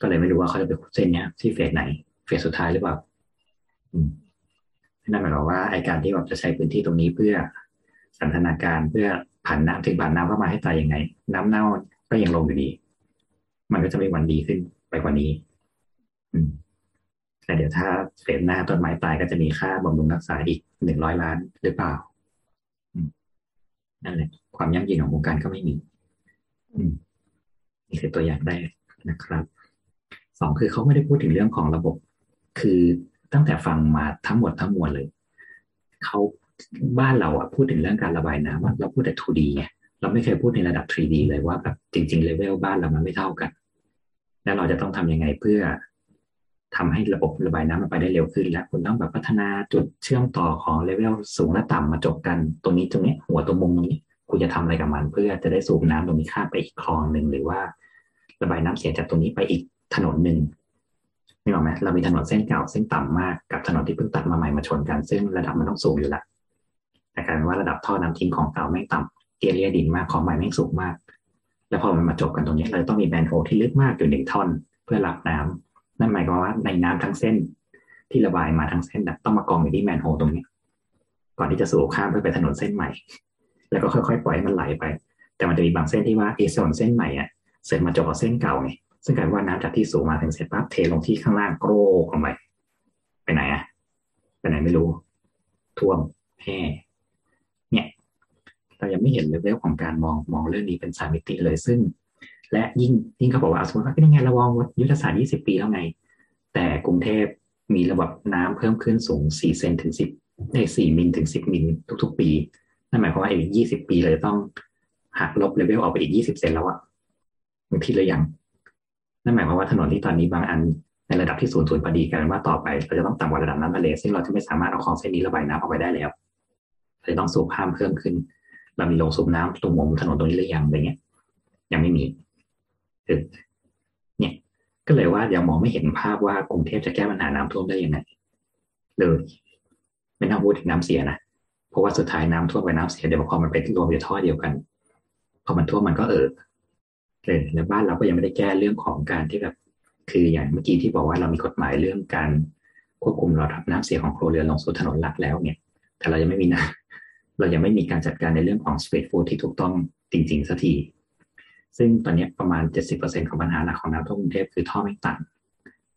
ก็เลยไม่รู้ว่าเขาจะไปขุดเส้นเนี้ยที่เฟสไหนเฟสสุดท้ายหรือเปล่านั่นหมายความว่าไอการที่แบบจะใช้พื้นที่ตรงนี้เพื่อสันทนาการเพื่อผ่านน้ำถึงผ่านน้ำเข้ามาให้ตายยังไงน้ำเน่าก็ยังลงอยู่ดีมันก็จะไม่วันดีขึ้นไปกว่านี้แต่เดี๋ยวถ้าเฟสหน้าต้นไม้ตายก็จะมีค่าบำรุงรักษาอีกหนึ่งร้อยล้านหรือเปล่านั่นแหละความยั่งยืนของวงการก็ไม่มีนี่คือตัวอย่างแรกนะครับสองคือเขาไม่ได้พูดถึงเรื่องของระบบคือตั้งแต่ฟังมาทั้งหมดทั้งมวลเลยเขาบ้านเราอ่ะพูดถึงเรื่องการระบายน้ำเราพูดแต่ ทู ดี ไงเราไม่เคยพูดในระดับ ทรี ดี เลยว่าแบบจริงๆเลเวลบ้านเรามันไม่เท่ากันแล้วเราจะต้องทำยังไงเพื่อทำให้ระบบระบายน้ำมันไปได้เร็วขึ้นและคุณต้องแบบพัฒนาจุดเชื่อมต่อของเลเวลสูงและต่ำมาจบกันตรงนี้ตรงนี้หัวตรงมุมตรงนี้คุณจะทำอะไรกับมันเพื่อจะได้สูบน้ำตรงนี้ข้ามไปอีกคลองหนึ่งหรือว่าระบายน้ำเสียจากตรงนี้ไปอีกถนนหนึ่งนี่หรอไหมเรามีถนนเส้นเก่าเส้นต่ำมากกับถนนที่เพิ่งตัดมาใหม่มาชนกันซึ่งระดับมันต้องสูงอยู่ละแต่กลายเป็นว่าระดับท่อน้ำทิ้งของเก่าแม่งต่ำเกลี่ยดินมากของใหม่แม่งสูงมากแล้วพอมันมาจบกันตรงนี้เราต้องมีแบนโฮที่ลึกมากอยู่หนึ่งท่อนเพื่อรับน้ำนั่นหมายความว่าในน้ำทั้งเส้นที่ระบายมาทั้งเส้นต้องมากองอยู่ที่แมนโฮลตรงนี้ก่อนที่จะสูบข้ามไปถนนเส้นใหม่แล้วก็ค่อยๆปล่อยให้มันไหลไปแต่มันจะมีบางเส้นที่ว่าไอ้ถนนเส้นใหม่อ่ะเสร็จมาจบกับเส้นเก่าไงซึ่งกลายว่าน้ำจากที่สูงมาถึงเสร็จปั๊บเทลงที่ข้างล่างโกรกลงไปไปไหนอ่ะไปไหนไม่รู้ท่วมแห่เนี่ยเรายังไม่เห็นเลเวลของการมองมองเรื่องนี้เป็นสามมิติเลยซึ่งและยิ่งยิ่งเขาบอกว่าสมมติว่าก็ได้ไงระวังยุทธศาสตร์ยี่สิบปีแล้วไงแต่กรุงเทพมีระบบน้ำเพิ่มขึ้นสูงสี่เซนถึงสิบได้สี่มิลถึงสิบมิลทุกๆปีนั่นหมายความว่าอีกยี่สิบปีเราจะต้องหักลบเลเวลออกไปอีกยี่สิบเซนแล้วอะบางทีเลยยังนั่นหมายความว่าถนนที่ตอนนี้บางอันในระดับที่ศูนย์ศูนย์พอดีกันว่าต่อไปเราจะต้องต่ำกว่าระดับน้ำทะเลซึ่งเราจะไม่สามารถเอาคลองเส้นนี้ระบายน้ำออกไปได้แล้วเราต้องสูบน้ำเพิ่มขึ้นเรามีโรงสูบน้ำตรงมุมถนนตรงนี้เลยยังอะไรเงี้ยยังไม่มีเนี่ยก็เลยว่ายังมองไม่เห็นภาพว่ากรุงเทพจะแก้ปัญหาน้ำท่วมได้ยังไงเลยไม่ต้องพูดถึงน้ำเสียนะเพราะว่าสุดท้ายน้ำท่วมกับน้ำเสียเดี๋ยวพอมันไปรวมอยู่ท่อเดียวกันพอมันท่วมมันก็เออเลยในบ้านเราก็ยังไม่ได้แก้เรื่องของการที่แบบคืออย่างเมื่อกี้ที่บอกว่าเรามีกฎหมายเรื่องการควบคุมระดับน้ำเสียของครัวเรือนลงสู่ถนนหลักแล้วเนี่ยแต่เรายังไม่มีนะเรายังไม่มีการจัดการในเรื่องของสตรีทฟู้ดที่ถูกต้องจริงๆสักทีซึ่งตอนนี้ประมาณ เจ็ดสิบเปอร์เซ็นต์ ของปัญหาหลักของน้ำท่วมกรุงเทพคือท่อไม่ตัน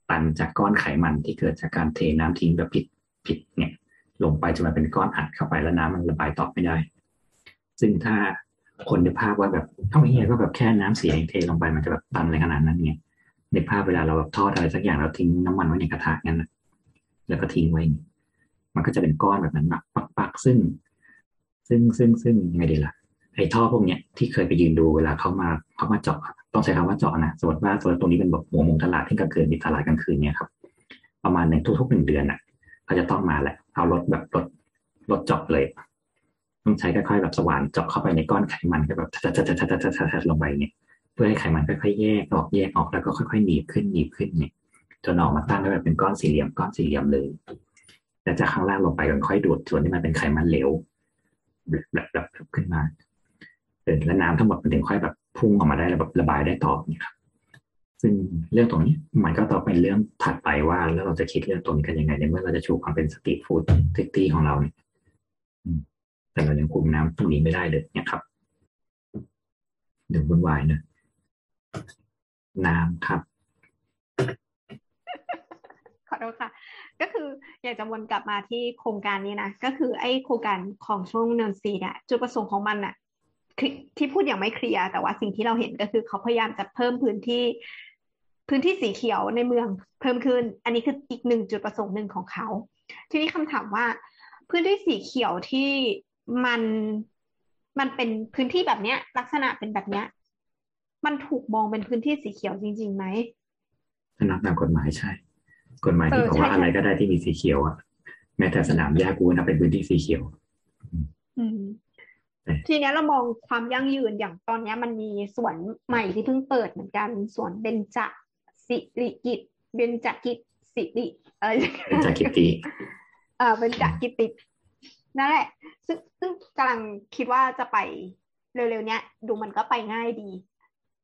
ตันจากก้อนไขมันที่เกิดจากการเทน้ำทิ้งแบบผิดผิดเนี่ยลงไปจนมาเป็นก้อนอัดเข้าไปแล้วน้ำมันระบายต่อไม่ได้ซึ่งถ้าคนในภาพว่าแบบเท่านี้ก็แบบแค่น้ำเสียเทลงไปมันจะแบบตันอะไรขนาดนั้นไงในภาพเวลาเราแบบทอดอะไรสักอย่างเราทิ้งน้ำมันไว้ในกระทะงั้นแล้วก็ทิ้งไว้มันก็จะเป็นก้อนแบบนั้นแบบปักๆซึ่งซึ่งซึ่งซึ่งไงดีล่ะไอ้ท่อพวกเนี้ยที่เคยไปยืนดูเวลาเขามาเขามาเจาะต้องใช้คำว่าเจาะนะสมมติว่าตรงนี้เป็นแบบหัวมุมตลาดที่กลางคืนมีตลาดกลางคืนเนี่ยครับประมาณในทุกๆหนึ่งเดือนอ่ะเขาจะต้องมาแหละเอารถแบบรถรถเจาะเลยต้องใช้ค่อยๆแบบสว่านเจาะเข้าไปในก้อนไขมันก็แบบทัดทัดทัดทัดทัดทัดลงไปเนี่ยเพื่อให้ไขมันค่อยๆแยกออกแยกออกแล้วก็ค่อยๆหนีบขึ้นหนีบขึ้นเนี่ยจนออกมาตั้งได้แบบเป็นก้อนสี่เหลี่ยมก้อนสี่เหลี่ยมเลยแต่จากข้างล่างลงไปค่อยๆดูดส่วนที่มันเป็นไขมันเหลวแบบๆขึ้นมาและน้ำทั้งหมดมันถึงค่อยแบบพุ่งออกมาได้แบบระบายได้ต่อเนี่ยครับซึ่งเรื่องตรงนี้มันก็ต่อเป็นเรื่องถัดไปว่าแล้วเราจะคิดเรื่องตรงนี้กันยังไงในเมื่อเราจะชูความเป็นสตรีทฟู้ดซิตี้ของเราเนี่ยแต่เรายังคุมน้ำตรงนี้ไม่ได้เลยเนี่ยครับเดี๋ยววุ่นวายนะน้ำครับขอโทษค่ะก็คืออยากจะวนกลับมาที่โครงการนี้นะก็คือไอ้โครงการของช่วงนนทรีเนี่ยจุดประสงค์ของมันอะที่พูดอย่างไม่เคลียร์แต่ว่าสิ่งที่เราเห็นก็คือเขาพยายามจะเพิ่มพื้นที่พื้นที่สีเขียวในเมืองเพิ่มขึ้นอันนี้คืออีกหนึ่งจุดประสงค์หนึ่งของเขาทีนี้คำถามว่าพื้นที่สีเขียวที่มันมันเป็นพื้นที่แบบนี้ลักษณะเป็นแบบนี้มันถูกมองเป็นพื้นที่สีเขียวจริงๆไหมนับตามกฎหมายใช่กฎหมายที่บอกว่าอะไรก็ได้ที่มีสีเขียว แม้แต่สนามหญ้ากูนะเป็นพื้นที่สีเขียวทีนี้เรามองความยั่งยืนอย่างตอนนี้มันมีสวนใหม่ที่เพิ่งเปิดเหมือนกันสวนเบญจสิริกิติเบญจกิติสิริเออเบญจกิติเออเบญจกิตินั่นแหละซึ่งซึ่งกำลังคิดว่าจะไปเร็วๆเนี้ยดูมันก็ไปง่ายดี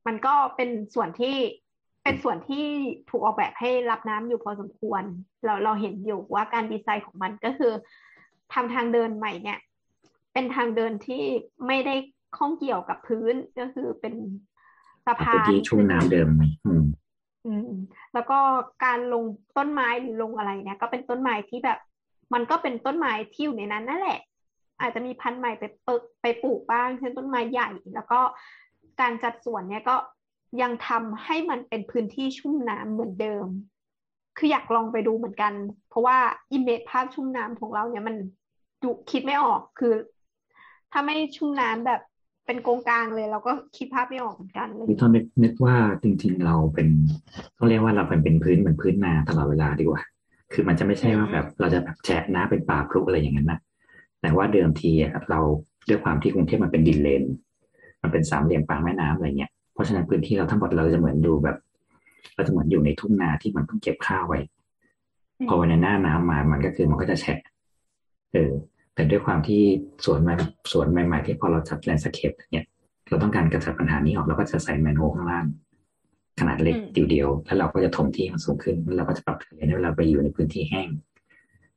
มันก็เป็นส่วนที่เป็นส่วนที่ถูกออกแบบให้รับน้ำอยู่พอสมควรเราเราเห็นอยู่ว่าการดีไซน์ของมันก็คือทำทางเดินใหม่เนี่ยเป็นทางเดินที่ไม่ได้ข้องเกี่ยวกับพื้นก็คือเป็นสะพานที่ชุ่มน้ำเดิมอืมอืมแล้วก็การลงต้นไม้หรือลงอะไรเนี่ยก็เป็นต้นไม้ที่แบบมันก็เป็นต้นไม้ที่อยู่ในนั้นนั่นแหละอาจจะมีพันธุ์ใหม่ไปไปปลูกบ้างเช่นต้นไม้ใหญ่แล้วก็การจัดสวนเนี่ยก็ยังทำให้มันเป็นพื้นที่ชุ่มน้ำเหมือนเดิมคืออยากลองไปดูเหมือนกันเพราะว่าอิมเมจภาพชุ่มน้ำของเราเนี่ยมันดูคิดไม่ออกคือถ้าไม่ชุ่มน้ำแบบเป็นกงกลางเลยเราก็คิดภาพไม่ออกเหมือนกันเลยตอนนึกว่าจริงๆเราเป็นต้องเรียกว่าเราเป็นพื้นเหมือนพื้นนาตลอดเวลาดีกว่าคือมันจะไม่ใช่ว่าแบบเราจะแบบแฉะน้ำเป็นป่าพลุอะไรอย่างนั้นนะแต่ว่าเดิมทีเราด้วยความที่กรุงเทพมันเป็นดินเลนมันเป็นสามเหลี่ยมปางแม่น้ำอะไรเงี้ยเพราะฉะนั้นพื้นที่เราทั้งหมดเราจะเหมือนดูแบบเราจะเหมือนอยู่ในทุ่งนาที่มันเพิ่งเก็บข้าวไว้พอวันหน้าน้ำมามันก็คือมันก็จะแฉะเออแต่ด้วยความที่สวนใหม่สวนใหม่ๆที่พอเราจัดแลนด์สเคปเนี่ยเราต้องการกระจัดปัญหานี้ออกแล้วก็จะใส่แมนโฮลข้างล่างขนาดเล็กเดียวๆแล้วเราก็จะถมที่มันสูงขึ้นแล้วเราก็จะปรับเปลี่ยนให้เราไปอยู่ในพื้นที่แห้ง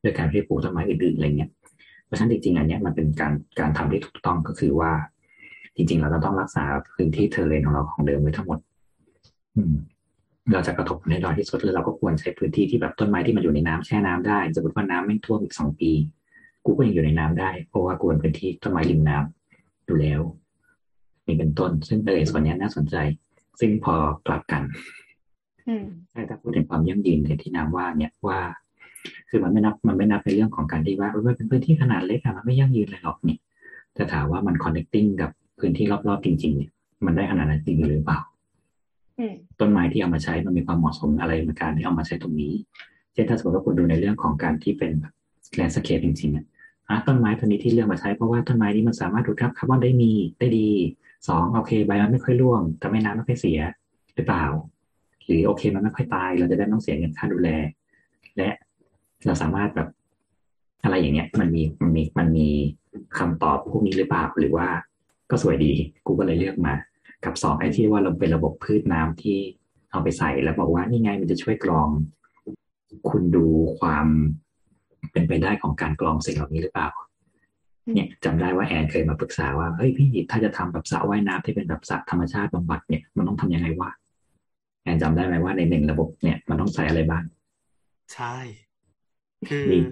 ด้วยการที่ปลูกต้นไม้อื่นๆอะไรเงี้ยเพราะฉะนั้นจริงๆอันนี้มันเป็นการการทำที่ถูกต้องก็คือว่าจริงๆเราต้องรักษาพื้นที่เทอร์เรนของเราของเดิมไว้ทั้งหมดเราจะกระทบในน้อยที่สุดแล้วเราก็ควรใช้พื้นที่ที่แบบต้นไม้ที่มันอยู่ในน้ำแช่น้ำได้สมมติว่าน้ำไม่ท่วมอีกสองปีกูก็ยังอยู่ในน้ำได้เพราะว่ากูเป็นพื้นที่ต้นไม้ริมน้ำอยู่แล้วนี่เป็นต้นซึ่งเออส่วนนี้น่าสนใจซึ่งพอกลับกันใช่ถ้าพูดถึงความยั่งยืนในที่น้ำว่าเนี่ยว่าคือมันไม่นับมันไม่นับในเรื่องของการที่ว่ามันเป็นพื้นที่ขนาดเล็กอะมันไม่ยั่งยืนเลยหรอกนี่แต่ถามว่ามัน connecting กับพื้นที่รอบๆจริงๆเนี่ยมันได้ขนาดนั้นจริงหรือเปล่าต้นไม้ที่เอามาใช้มันมีความเหมาะสมอะไรในการที่เอามาใช้ตรงนี้เช่นถ้าสมมติว่าคุณดูในเรื่องของการที่เป็นแลนด์สเคปจริงๆเนี่ยต้นไม้ตัวนี้ที่เลือกมาใช้เพราะว่าต้นไม้นี้มันสามารถดูดรับคาร์บอนได้มีได้ดีสองโอเคใบมันไม่ค่อยร่วงแต่ไม่น้ำไม่ค่อยเสียหรือเปล่าหรือโอเคมันไม่ค่อยตายเราจะได้ไม่ต้องเสียเงินค่าดูแลและเราสามารถแบบอะไรอย่างเงี้ยมันมีมันมีมันมีคำตอบพวกนี้หรือเปล่าหรือว่าก็สวยดีกูก็เลยเลือกมากับสองไอ้ที่ว่าเราเป็นระบบพืชน้ำที่เอาไปใส่แล้วบอกว่านี่ไงมันจะช่วยกรองคุณดูความเป็นไปได้ของการกรองสิ่งเหล่านี้หรือเปล่าเนี่ยจำได้ว่าแอนเคยมาปรึกษาว่าเฮ้ยพี่ถ้าจะทำแบบสระว่ายน้ำที่เป็นแบบสระธรรมชาติบำบัดเนี่ยมันต้องทำยังไงวะแอนจำได้ไหมว่าในหนึ่งระบบเนี่ยมันต้องใส่อะไรบ้างใช่คือ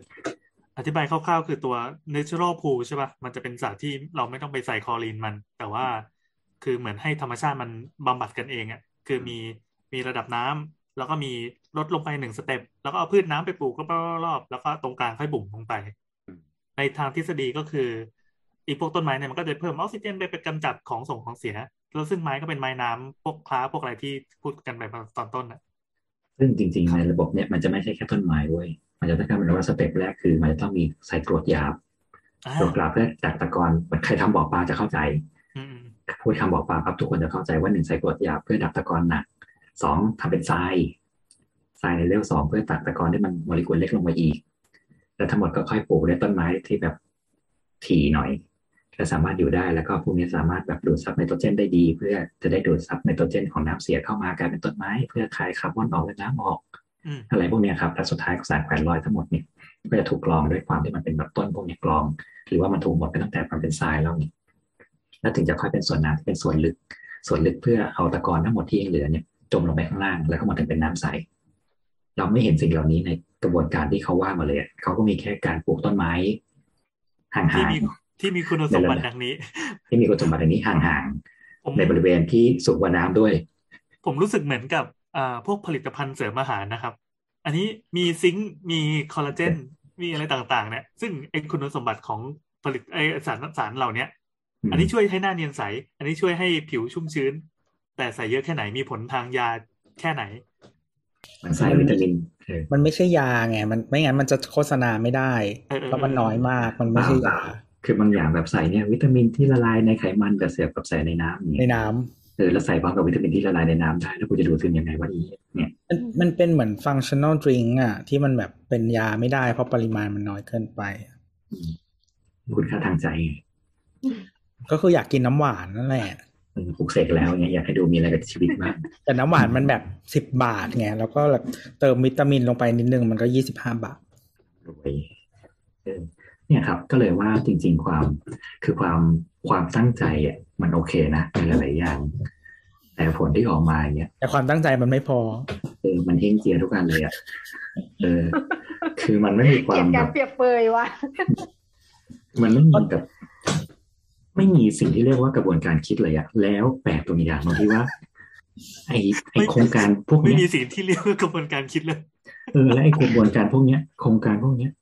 อธิบายคร่าวๆคือตัว natural pool ใช่ป่ะมันจะเป็นสระที่เราไม่ต้องไปใส่คลอรีนมันแต่ว่าคือเหมือนให้ธรรมชาติมันบำบัดกันเองอ่ะคือมีมีระดับน้ำแล้วก็มีลดลงไปหนึ่งสเต็ปแล้วก็เอาพืชน้ำไปปลูกก็รอบๆแล้วก็ตรงกลางค่อยบุ่มลงไปในทางทฤษฎีก็คืออีพวกต้นไม้เนี่ยมันก็จะเพิ่มออกซิเจนไปเป็นกำจัดของส่งของเสียแล้วซึ่งไม้ก็เป็นไม้น้ำพวกคล้าพวกอะไรที่พูดกันไปตอนต้นอ่ะซึ่งจริงๆในระบบเนี่ยมันจะไม่ใช่แค่ต้นไม้เว้ยมันจะต้องการเป็นว่าสเต็ปแรกคือมันจะต้องมีใส่กรวดหยาบกรวดหยาบเพื่อจากตะกอนใครทำบ่อปลาจะเข้าใจพูดคำบ่อปลาครับทุกคนจะเข้าใจว่าหนึ่งใส่กรวดหยาบเพื่อดักตะกอนหนักสองทำเป็นทรายทรายในเลเวลสองเพื่อตัดตะกอนที่มันโมเลกุลเล็กลงมาอีกแล้วทั้งหมดก็ค่อยปลูกด้วยต้นไม้ที่แบบถี่หน่อยและสามารถอยู่ได้แล้วก็พวกนี้สามารถแบบดูดซับไนโตรเจนได้ดีเพื่อจะได้ดูดซับไนโตรเจนของน้ำเสียเข้ามากลายเป็นต้นไม้เพื่อคายคาร์บอนออกและน้ำออกอะไรพวกนี้ครับและสุดท้ายสารแขวนลอยทั้งหมดเนี่ยก็จะถูกกรองด้วยความที่มันเป็นแบบต้นพวกนี้กรองหรือว่ามันถูกหมดไปตั้งแต่มันเป็นทรายแล้วนี่แล้วถึงจะค่อยเป็นส่วนน้ำที่เป็นส่วนลึกส่วนลึกเพื่อเอาตะกอนทั้งหมดที่ยังเหลือเนี่ยจมลงไปข้างล่างแล้วก็มาถึงเป็นน้ำใสเราไม่เห็นสิ่งเหล่านี้ในกระบวนการที่เขาว่ามาเลยเขาก็มีแค่การปลูกต้นไม้ห่างๆที่มีคุณสมบัติดังนี้ที่มีคุณสมบัติดังนี้ห่างๆในบริเวณที่สูงกว่าน้ำด้วยผมรู้สึกเหมือนกับพวกผลิตภัณฑ์เสริมอาหารนะครับอันนี้มีซิงค์มีคอลลาเจนมีอะไรต่างๆเนี่ยซึ่งไอ้คุณสมบัติของผลิตไอ้สารสารเหล่านี้อันนี้ช่วยให้หน้าเนียนใสอันนี้ช่วยให้ผิวชุ่มชื้นแต่ใส่เยอะแค่ไหนมีผลทางยาแค่ไหน มันใส่วิตามินมันไม่ใช่ยาไงมันไม่งั้นมันจะโฆษณาไม่ได้เพราะมันน้อยมากมันไม่ใช่ยาคือบางอย่างแบบใส่เนี่ยวิตามินที่ละลายในไขมันกับเสียบกับใส่ในน้ำในน้ำเออแล้วใส่พร้อมกับวิตามินที่ละลายในน้ำได้แล้วกูจะดูซึมยังไงวะนี้เนี่ยมันมันเป็นเหมือน functional drink อ่ะที่มันแบบเป็นยาไม่ได้เพราะปริมาณมันน้อยเกินไปคุณค่าทางใจก็คืออยากกินน้ำหวานนั่นแหละปลุกเสกแล้วเนี่ยอยากให้ดูมีอะไรกับชีวิตมากแต่น้ำหวานมันแบบสิบบาทไงแล้วก็แบบเติมวิตามินลงไปนิดนึงมันก็ยี่สิบห้าบาทเนี่ยครับก็เลยว่าจริงๆความคือความความตั้งใจอ่ะมันโอเคนะในหลายๆอย่างแต่ผลที่ออกมาเนี่ยแต่ความตั้งใจมันไม่พอเออมันเฮ่งเจียทุกอันเลยอ่ะเออคือมันไม่มีความแบบเปรียบเปยว่ะมันไม่มีแบบไม่มีสิ่งที่เรียกว่ากระบวนการคิดเลยอะแล้วแปลกตัวอย่างตรงที่ว่าไอ้ไอ้โครงการพวกนี้ไม่มีสิ่งที่เรียกว่ากระบวนการคิดเลยเออและไอ้กระบวนการพวกเนี้ยโครงการพวกเนี้ย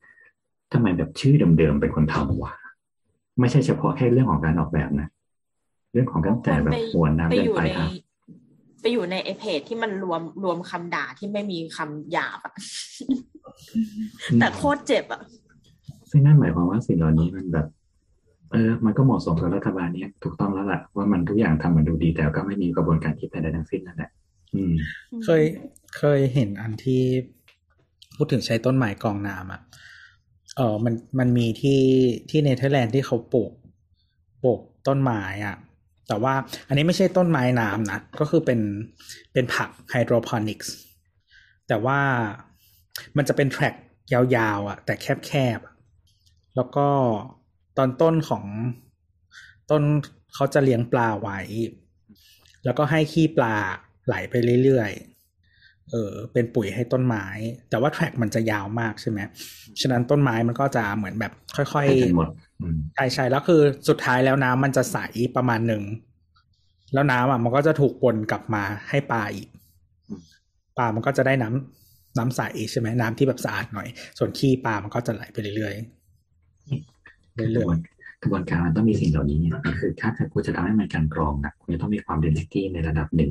ทำไมแบบชื่อเดิมๆเป็นคนทำวะไม่ใช่เฉพาะแค่เรื่องของการออกแบบนะเรื่องของการแต่งแบบหัวน้ำเดินไปครับไปอยู่ในไอ้เพจที่มันรวมรวมคำด่าที่ไม่มีคำหยาบอะแต่โคตรเจ็บอะซึ่งนั่นหมายความว่าสิ่งเหล่านี้มันแบบเออมันก็เหมาะสมกับรัฐบาลเนี้ยถูกต้องแล้วล่ะว่ามันทุกอย่างทำมันดูดีแต่ก็ไม่มีกระบวนการคิดใดๆทั้งสิ้นนั่นแหละเคยเคยเห็นอันที่พูดถึงใช้ต้นไม้กรองน้ำอ่ะเออมันมันมีที่ที่เนเธอร์แลนด์ที่เขาปลูกปลูกต้นไม้อ่ะแต่ว่าอันนี้ไม่ใช่ต้นไม้น้ำนะก็คือเป็นเป็นผักไฮโดรพอนิกส์แต่ว่ามันจะเป็นแทร็กยาวๆอ่ะแต่แคบๆแล้วก็ตอนต้นของต้นเขาจะเลี้ยงปลาไว้แล้วก็ให้ขี้ปลาไหลไปเรื่อยๆเออเป็นปุ๋ยให้ต้นไม้แต่ว่าแทร็กมันจะยาวมากใช่ไหมฉะนั้นต้นไม้มันก็จะเหมือนแบบค่อยๆใช่ใช่แล้วคือสุดท้ายแล้วน้ำมันจะใสประมาณหนึ่งแล้วน้ำอ่ะมันก็จะถูกปนกลับมาให้ปลาอีกปลามันก็จะได้น้ำน้ำใสใช่ไหมน้ำที่แบบสะอาดหน่อยส่วนขี้ปลามันก็จะไหลไปเรื่อยๆกระบวนการมันต้องมีสิ่งเหล่านี้ก็คือถ้าคุณจะทำให้มันการกรองนะคุณจะต้องมีความ density ในระดับหนึ่ง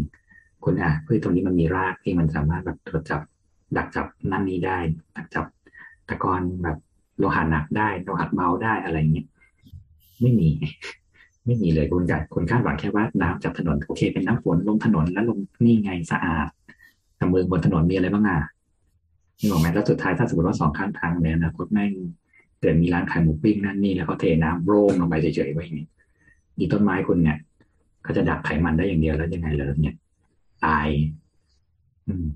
คุณอ่ะเพื่อตรงนี้มันมีรากที่มันสามารถแบบตรวจจับดักจับนั่นนี้ได้ดักจับตะกอนแบบโลหะหนักได้โลหะเบาได้อะไรอย่างเงี้ยไม่มีไม่มีเลยคุณการคุณคาดหวังแค่ว่าน้ำจากถนนโอเคเป็นน้ำฝนลงถนนแล้วลงนี่ไงสะอาดแต่มือบนถนนมีอะไรบ้างอ่ะนี่บอกไหมแล้วสุดท้ายถ้าสมมติว่าสองข้างทางเนี่ยนะคุณแม่งเกิดมีร้านขายหมูปิ้งนั่นนี่แล้วเขาเทน้ำโร่งลงไปเฉยๆไว้อย่างนี้ดีต้นไม้คุณเนี่ยเขาจะดักไขมันได้อย่างเดียวแล้วยังไงเลยเนี่ยตายอืม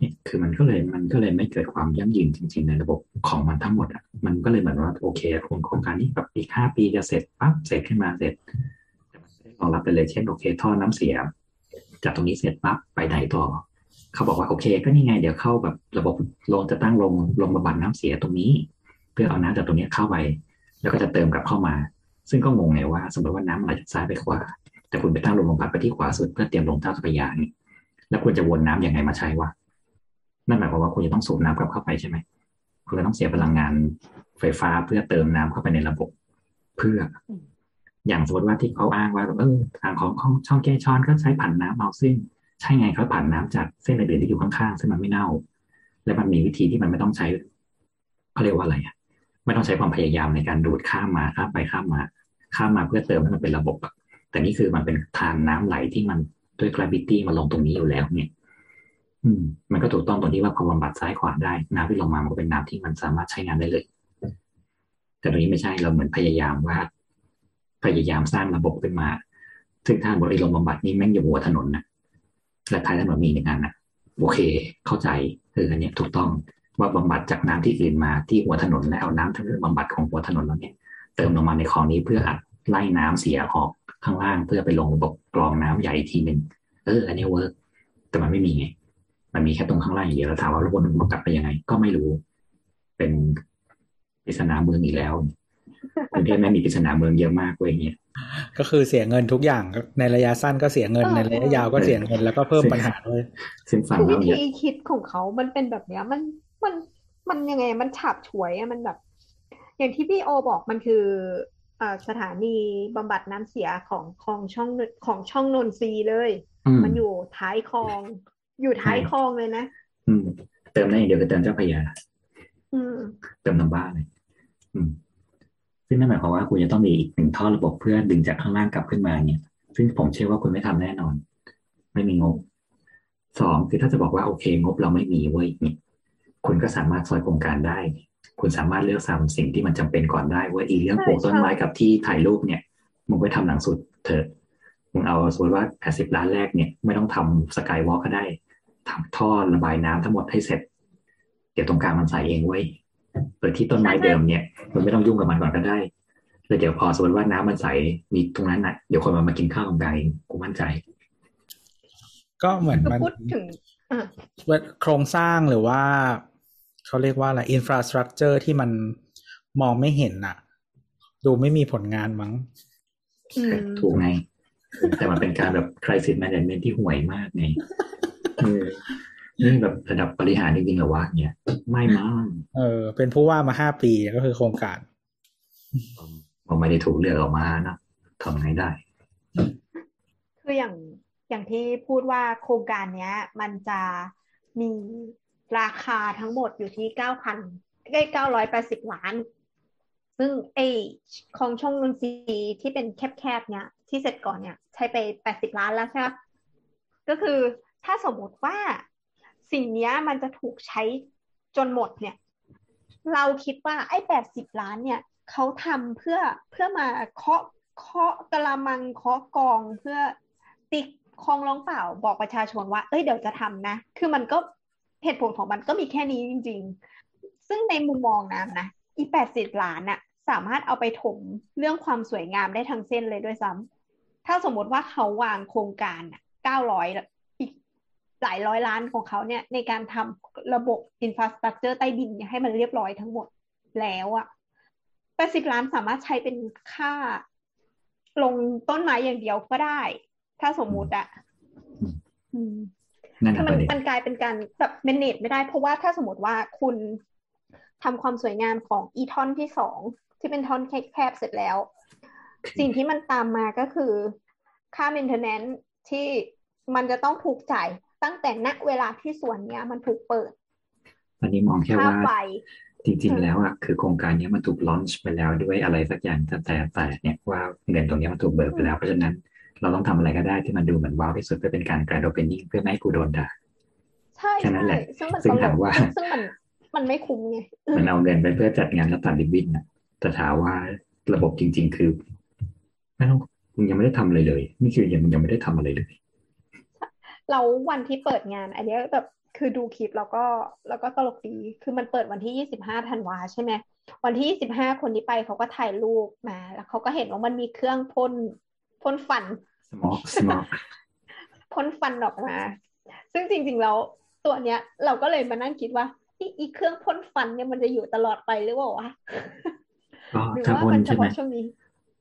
นี่คือมันก็เลยมันก็เลยไม่เกิดความยั่งยืนจริงๆในระบบของมันทั้งหมดอ่ะมันก็เลยเหมือนว่าโอเคโครงการนี้แบบอีกห้าปีจะเสร็จปั๊บเสร็จขึ้นมาเสร็จรองรับไปเลยเช่นโอเคท่อน้ำเสียจากตรงนี้เสร็จปั๊บไปไหนต่อเขาบอกว่าโอเคก็นี่ไงเดี๋ยวเข้าแบบระบบลงจะตั้งลงลงบำบัดน้ำเสียตรงนี้เพื่อเอาน้ำจากตรงนี้เข้าไปแล้วก็จะเติมกลับเข้ามาซึ่งก็งงไงว่าสมมติว่าน้ำไหลจากซ้ายไปขวาแต่คุณไปตั้งลงบำบัดไปที่ขวาสุดเพื่อเตรียมลงท่าทรายานี่แล้วคุณจะวนน้ำยังไงมาใช้วะนั่นหมายความว่าคุณจะต้องสูบน้ำกลับเข้าไปใช่ไหมคุณจะต้องเสียพลังงานไฟฟ้าเพื่อเติมน้ำเข้าไปในระบบเพื่ออย่างสมมติว่าที่เขาอ้างว่าเออทางของช่องแก้ช้อนก็ใช้ผ่านน้ำเอาซึ่งใช่ไงเขาผ่านน้ำจากเส้นอื่นที่อยู่ข้างๆซึ่งมันไม่เน่าและมันมีวิธีที่มันไม่ต้องใช้เขาเรียกว่าอะไรอะไม่ต้องใช้ความพยายามในการดูดข้ามมาข้ามไปข้ามมาข้ามมาเพื่อเติมให้มันเป็นระบบแต่นี่คือมันเป็นทางน้ำไหลที่มันด้วยกราฟิตี้มาลงตรงนี้อยู่แล้วเนี่ยอืมมันก็ถูกต้องตรงที่ว่าพอบำบัดซ้ายขวาได้น้ำที่ลงมามันก็เป็นน้ำที่มันสามารถใช้งานได้เลยแต่ตรงนี้ไม่ใช่เราเหมือนพยายามว่าพยายามสร้างระบบขึ้นมาซึ่งทางบริโภคบำบัดนี่แม่งอยู่หัวถนนนะและท้ายถนนมีในงานนะโอเคเข้าใจคืออันนี้ถูกต้องว่าบำบัดจากน้ำที่อื่นมาที่หัวถนนและเอาน้ำทั้งบำบัดของหัวถนนแล้วเนี่ยเติมลงมาในคลองนี้เพื่ออัดไล่น้ำเสียออกข้างล่างเพื่อไปลงระบบกรองน้ำใหญ่ทีนึงเอออันนี้เวิร์กแต่มันไม่มีไงมันมีแค่ตรงข้างล่างอย่างเดียวแล้วถามว่าระบบมันกลับไปยังไงก็ไม่รู้เป็นปริศนาเมืองอีกแล้วกรุงเทพแม่มีปริศนาเมืองเยอะมากเว้ยเนี่ยก็คือเสียเงินทุกอย่างในระยะสั้นก็เสียเงินในระยะยาวก็เสียเงินแล้วก็เพิ่มปัญหาเลยคือวิธีคิดของเขามันเป็นแบบเนี้ยมันมันมันยังไงมันฉาบฉวยอะมันแบบอย่างที่พี่โอบอกมันคืออ่าสถานีบำบัดน้ำเสียของคลองช่องของช่องนนทรีเลย ม, มันอยู่ท้ายคลองอยู่ท้ายคลองเลยนะ อืมเติมนั่นอย่างเดียวคือเติมเจ้าพระยาอืมเติมน้ำบ้าเลยอืมซึ่งนั่นหมายความว่าคุณจะต้องมีอีกหนึ่งท่อระบบเพื่อดึงจากข้างล่างกลับขึ้นมาเนี่ยซึ่งผมเชื่อว่าคุณไม่ทำแน่นอนไม่มีงบสองคือถ้าจะบอกว่าโอเคงบเราไม่มีเว้ยเนี่ยคุณก็สามารถซอยโครงการได้คุณสามารถเลือกสามสิ่งที่มันจำเป็นก่อนได้ว่าอีเรื่องปลูกต้นไม้กับที่ถ่ายรูปเนี่ยมึงไปทำหลังสุดเถอะมึงเอาสมมติว่าแปดสิบล้านแรกเนี่ยไม่ต้องทำสกายวอล์กก็ได้ทำท่อระบายน้ำทั้งหมดให้เสร็จเดี๋ยวตรงกลางมันใส่เองเว้ยโดยที่ต้นไม้เดิมเนี่ยมันไม่ต้องยุ่งกับมันก่อนก็ได้แล้วเดี๋ยวพอสมมติว่าน้ำมันใสมีตรงนั้นนะเดี๋ยวคนมันมากินข้าวตรงกลางกูมั่นใจก็เหมือนมันพูดถึงโครงสร้างหรือว่าเขาเรียกว่าอะไรอินฟราสตรัคเจอร์ที่มันมองไม่เห็นน่ะดูไม่มีผลงานมั้งถูกไงแต่มันเป็นการแบบ crisis management ที่ห่วยมากไงนี่แบบระดับบริหารจริงๆเหรอวะเนี่ยไม่มั้งเออเป็นผู้ว่ามาห้าปีก็คือโครงการผมไม่ได้ถูกเลือกออกมานะทำไงได้คืออย่างอย่างที่พูดว่าโครงการเนี้ยมันจะมีราคาทั้งหมดอยู่ที่ เก้าพัน ใกล้เก้าร้อยแปดสิบล้านซึ่งไอ้ของช่องนนทรีย์ที่เป็นแคบๆเนี่ยที่เสร็จก่อนเนี่ยใช้ไปแปดสิบล้านแล้วใช่ป่ะก็คือถ้าสมมติว่าสิ่งนี้มันจะถูกใช้จนหมดเนี่ยเราคิดว่าไอ้แปดสิบล้านเนี่ยเขาทำเพื่อเพื่อมาเคาะเคาะกะละมังเคาะกองเพื่อติดคลองร้องเปล่าบอกประชาชนว่าเอ้ยเดี๋ยวจะทำนะคือมันก็เหตุผลของมันก็มีแค่นี้จริงๆซึ่งในมุมมองน้ำนะอีแปดสิบล้านน่ะสามารถเอาไปถมเรื่องความสวยงามได้ทั้งเส้นเลยด้วยซ้ำถ้าสมมติว่าเขาวางโครงการน่ะเก้าร้อยอีกหลายร้อยล้านของเขาเนี่ยในการทำระบบ infrastructure ใต้ดินให้มันเรียบร้อยทั้งหมดแล้วอ่ะแปดสิบล้านสามารถใช้เป็นค่าลงต้นไม้อย่างเดียวก็ได้ถ้าสมมุติอ่ะอืมถ้ามันมันกลายเป็นการแบบแมเนจไม่ได้เพราะว่าถ้าสมมติว่าคุณทำความสวยงามของอีท่อนที่สองที่เป็นท่อนแคบๆเสร็จแล้วสิ่งที่มันตามมาก็คือค่า maintenance ที่มันจะต้องถูกจ่ายตั้งแต่ณเวลาที่ส่วนนี้มันถูกเปิดอันนี้มองแค่ว่าจริงๆแล้วอ่ะคือโครงการนี้มันถูกลอนช์ไปแล้วด้วยอะไรสักอย่างแต่แต่เนี่ยว่าเงินตรงนี้มันถูกเบิกไปแล้วเพราะฉะนั้นเราต้องทำอะไรก็ได้ที่มันดูเหมือนว้าวที่สุดเพื่อเป็นการการโอเปนนิ่งเพื่อไม่ให้กูโดนด่าใช่นั้นแหละซึ่งถามว่าซึ่งมันมันไม่คุ้มไงมันเอาเงินไปเพื่อจัดงานแล้วตัดริบบิ้นอ่ะแต่ถามว่าระบบจริงๆคือไม่ต้องยังไม่ได้ทำอะไรเลยนี่คือยังยังไม่ได้ทำอะไรเลยเราวันที่เปิดงานอันนี้แบบคือดูคลิปแล้วก็แล้วก็ตลกดีคือมันเปิดวันที่ยี่สิบห้าธันวาใช่ไหมวันที่ยี่สิบห้าคนที่ไปเขาก็ถ่ายรูปมาแล้วเขาก็เห็นว่ามันมีเครื่องพ่นพ่นฟันพ่นฟันออกมาซึ่งจริงๆแล้วตัวเนี้ยเราก็เลยมานั่งคิดว่าที่อีเครื่องพ่นฟันเนี่ยมันจะอยู่ตลอดไปหรือเปล่าวะหรือว่ามันเฉพาะช่วงนี้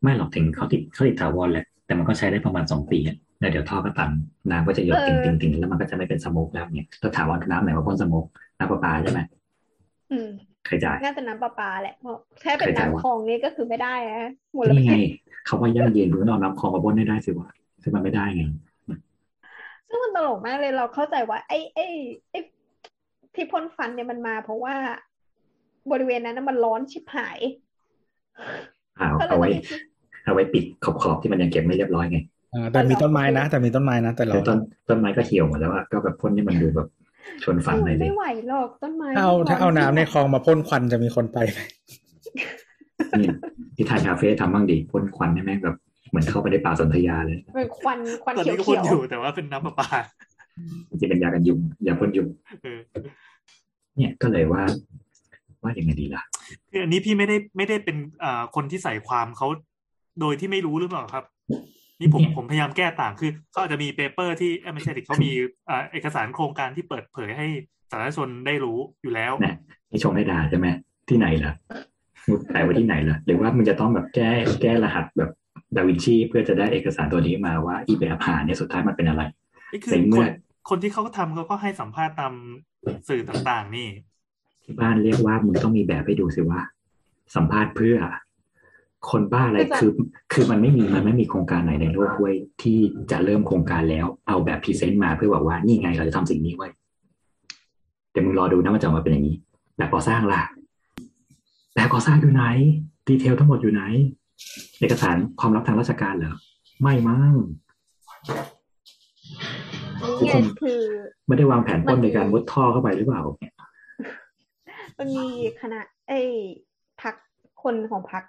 ไม่หรอกถึงเขาติดเขาติดถาวรแหละแต่มันก็ใช้ได้ประมาณสองปีแล้วเดี๋ยวท่อก็ตันน้ำก็จะหยดติ่งๆแล้วมันก็จะไม่เป็นสโมกแล้วเนี่ยแล้วถามว่าน้ำไหนมาพ่นสโมกน้ำประปาใช่ไหมอืมใครจ่ายน่าจะน้ำประปาแหละแค่เป็นน้ำคลองนี่ก็คือไม่ได้นะหมดแล้วไงเขาว่ายั่งยืนคุณต้องเอาน้ำคลองมาพ่นได้ได้สิวะซึ่งมันไม่ได้ไงซึ่งมันตลกมากเลยเราเข้าใจว่าไอ้ไอ้ไอ้ที่พ่นฟันเนี่ยมันมาเพราะว่าบริเวณนั้นมันร้อนชิบหายเอาไว้เอาไว้ปิดขอบๆที่มันยังเก็บไม่เรียบร้อยไงแต่มีต้นไม้นะแต่มีต้นไม้นะแต่เราต้นต้นไม้ก็เหี่ยวหมดแล้วอ่ะก็แบบพ่นนี่มันดูแบบชวนฟันเลยไม่ไหวหรอกต้นไม้ถ้าเอาถ้าเอาน้ำในคลองมาพ่นควันจะมีคนไปไหมนี่ที่ไทยคาเฟ่ทำบ้างดิพ่นควันให้แม่งแบบเหมือนเข้าไปในป่าสนธยาเลยเป็นควันควันเขียวๆตอนนี้ก็พ่นอยู่แต่ว่าเป็นน้ำประปาที่เป็นยากันยุงยาพ่นยุงเนี่ยก็เลยว่าว่าอย่างไงดีล่ะคืออันนี้พี่ไม่ได้ไม่ได้เป็นอ่าคนที่ใส่ความเขาโดยที่ไม่รู้หรือเปล่าครับนี่ผมผมพยายามแก้ต่างคือเขาอาจจะมีเปเปอร์ที่ไม่ใช่ดิเขามีเอกสารโครงการที่เปิดเผยให้สาธารณชนได้รู้อยู่แล้วนี่ชงได้ด่าใช่ไหมที่ไหนล่ะมุดแปลว่าที่ไหนล่ะหรือว่ามันจะต้องแบบแก้แก้รหัสแบบดาวินชีเพื่อจะได้เอกสารตัวนี้มาว่าอีแบบหาเนี่ยสุดท้ายมันเป็นอะไรในเมื่อคนที่เขาทำเขาก็ให้สัมภาษณ์ตามสื่อต่างๆนี่ที่บ้านเรียกว่ามึงต้องมีแบบให้ดูสิว่าสัมภาษณ์เพื่อคนบ้าอะไรคือคือมันไม่มีมันไม่มีโครงการไหนในโลกเว้ยที่จะเริ่มโครงการแล้วเอาแบบพรีเซนต์มาเพื่อบอกว่านี่ไงเราจะทำสิ่งนี้ไว้ เดี๋ยวมึงรอดูนะมันจะออกมาเป็นอย่างนี้แบบก่อสร้างล่ะแบบก่อสร้างอยู่ไหนดีเทลทั้งหมดอยู่ไหนเอกสารความลับทางราชการเหรอไม่มั้งนี่คือไม่ได้วางแผนต้นในการมุดท่อเข้าไปหรือเปล่ามันมีคณะไอ้พรรคคนของพรรค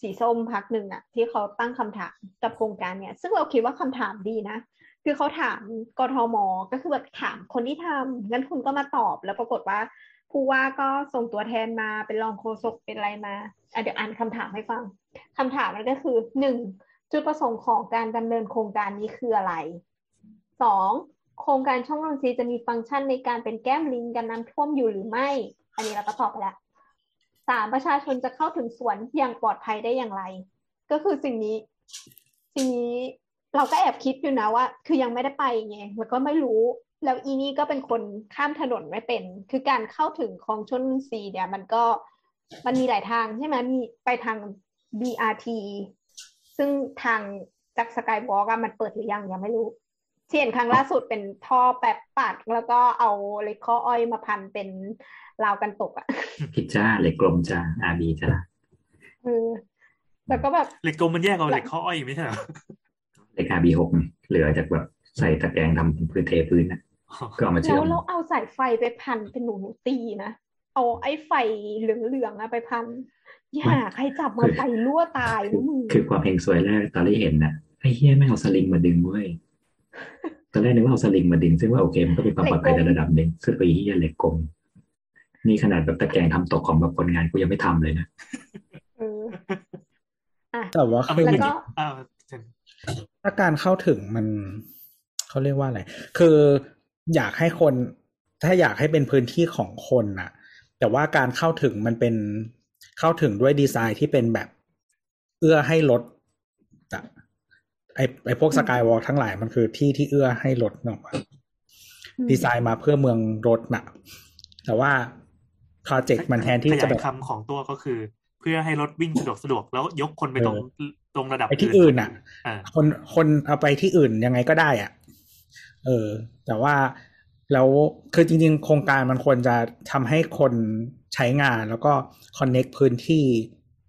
สีส้มพรรคหนึ่งอะที่เขาตั้งคำถามกับโครงการเนี่ยซึ่งเราคิดว่าคำถามดีนะคือเขาถามกทม.ก็คือแบบถามคนที่ทำงั้นคุณก็มาตอบแล้วปรากฏว่าผู้ว่าก็ส่งตัวแทนมาเป็นรองโฆษกเป็นอะไรมาอ่ะเดี๋ยวอ่านคำถามให้ฟังคำถามมันก็คือหนึ่งจุดประสงค์ของการดำเนินโครงการนี้คืออะไรสองโครงการช่องนนทรีจะมีฟังก์ชันในการเป็นแก้มลิงกันน้ำท่วมอยู่หรือไม่อันนี้เราก็ตอบไปแล้วสามประชาชนจะเข้าถึงสวนอย่างปลอดภัยได้อย่างไรก็คือสิ่งนี้สิ่งนี้เราก็แอบคิดอยู่นะว่าคือยังไม่ได้ไปไงแล้วก็ไม่รู้แล้วอีนี่ก็เป็นคนข้ามถนนไม่เป็นคือการเข้าถึงของชนนนทรีเนี่ยมันก็มันมีหลายทางใช่ไหมมีไปทาง บี อาร์ ที ซึ่งทางจากสกายวอล์กมันเปิดหรือยังยังไม่รู้ที่เห็นครั้งล่าสุดเป็นท่อแปะปัดแล้วก็เอาเหล็กข้ออ้อยมาพันเป็นราวกันตกอ่ะผิดจ้าเหล็กกลมจ้า อาร์ บี จ้าเออแล้วก็แบบเหล็กกลมมันแยกเอาเหล็กข้ออ้อยไม่ใช่หรอเหล็ก อาร์ บี หกเหลือจากแบบใส่ตะแกรงทำพื้นเทพื้นนะก็เอามาเชื่อมแล้วเราเอาสายไฟไปพันเป็นหนูหนูตีนะเอาไอ้ไฟเหลืองๆอะไปพันอย่าใครจับมาไฟรั่วตายนะมึงคือความเพลงสวยแรกตอนที่เห็นน่ะไอ้เหี้ยแม่งเอาสลิงมาดึงเว้ยตอนแรกนึกว่าเอาสลิงมาดึงซึ่งว่าโอเคมันก็เป็นความปลอดภัยในระดับหนึ่งซึ่งไอ้เหี้ยเหล็กกลมนี่ขนาดแบบตะแกรงทำตกของแบบคนงานกูยังไม่ทำเลยนะเอออ่ะแต่ว่าแล้วก็ถ้าการเข้าถึงมันเขาเรียกว่าอะไรคืออยากให้คนถ้าอยากให้เป็นพื้นที่ของคนน่ะแต่ว่าการเข้าถึงมันเป็นเข้าถึงด้วยดีไซน์ที่เป็นแบบเอื้อให้รถอ่ะไอ้ไอ้พวกสกายวอล์คทั้งหลายมันคือที่ที่เอื้อให้รถเนาะดีไซน์มาเพื่อเมืองรถน่ะแต่ว่าโปรเจกต์มันแทนที่จะแบบคำของตัวก็คือเพื่อให้รถวิ่งสะดวกสะดวกแล้วยกคนไปตรงตรงระดับไปที่อื่นอ่ะคนคนเอาไปที่อื่นยังไงก็ได้อ่ะเออแต่ว่าแล้วคือจริงๆโครงการมันควรจะทำให้คนใช้งานแล้วก็คอนเนคพื้นที่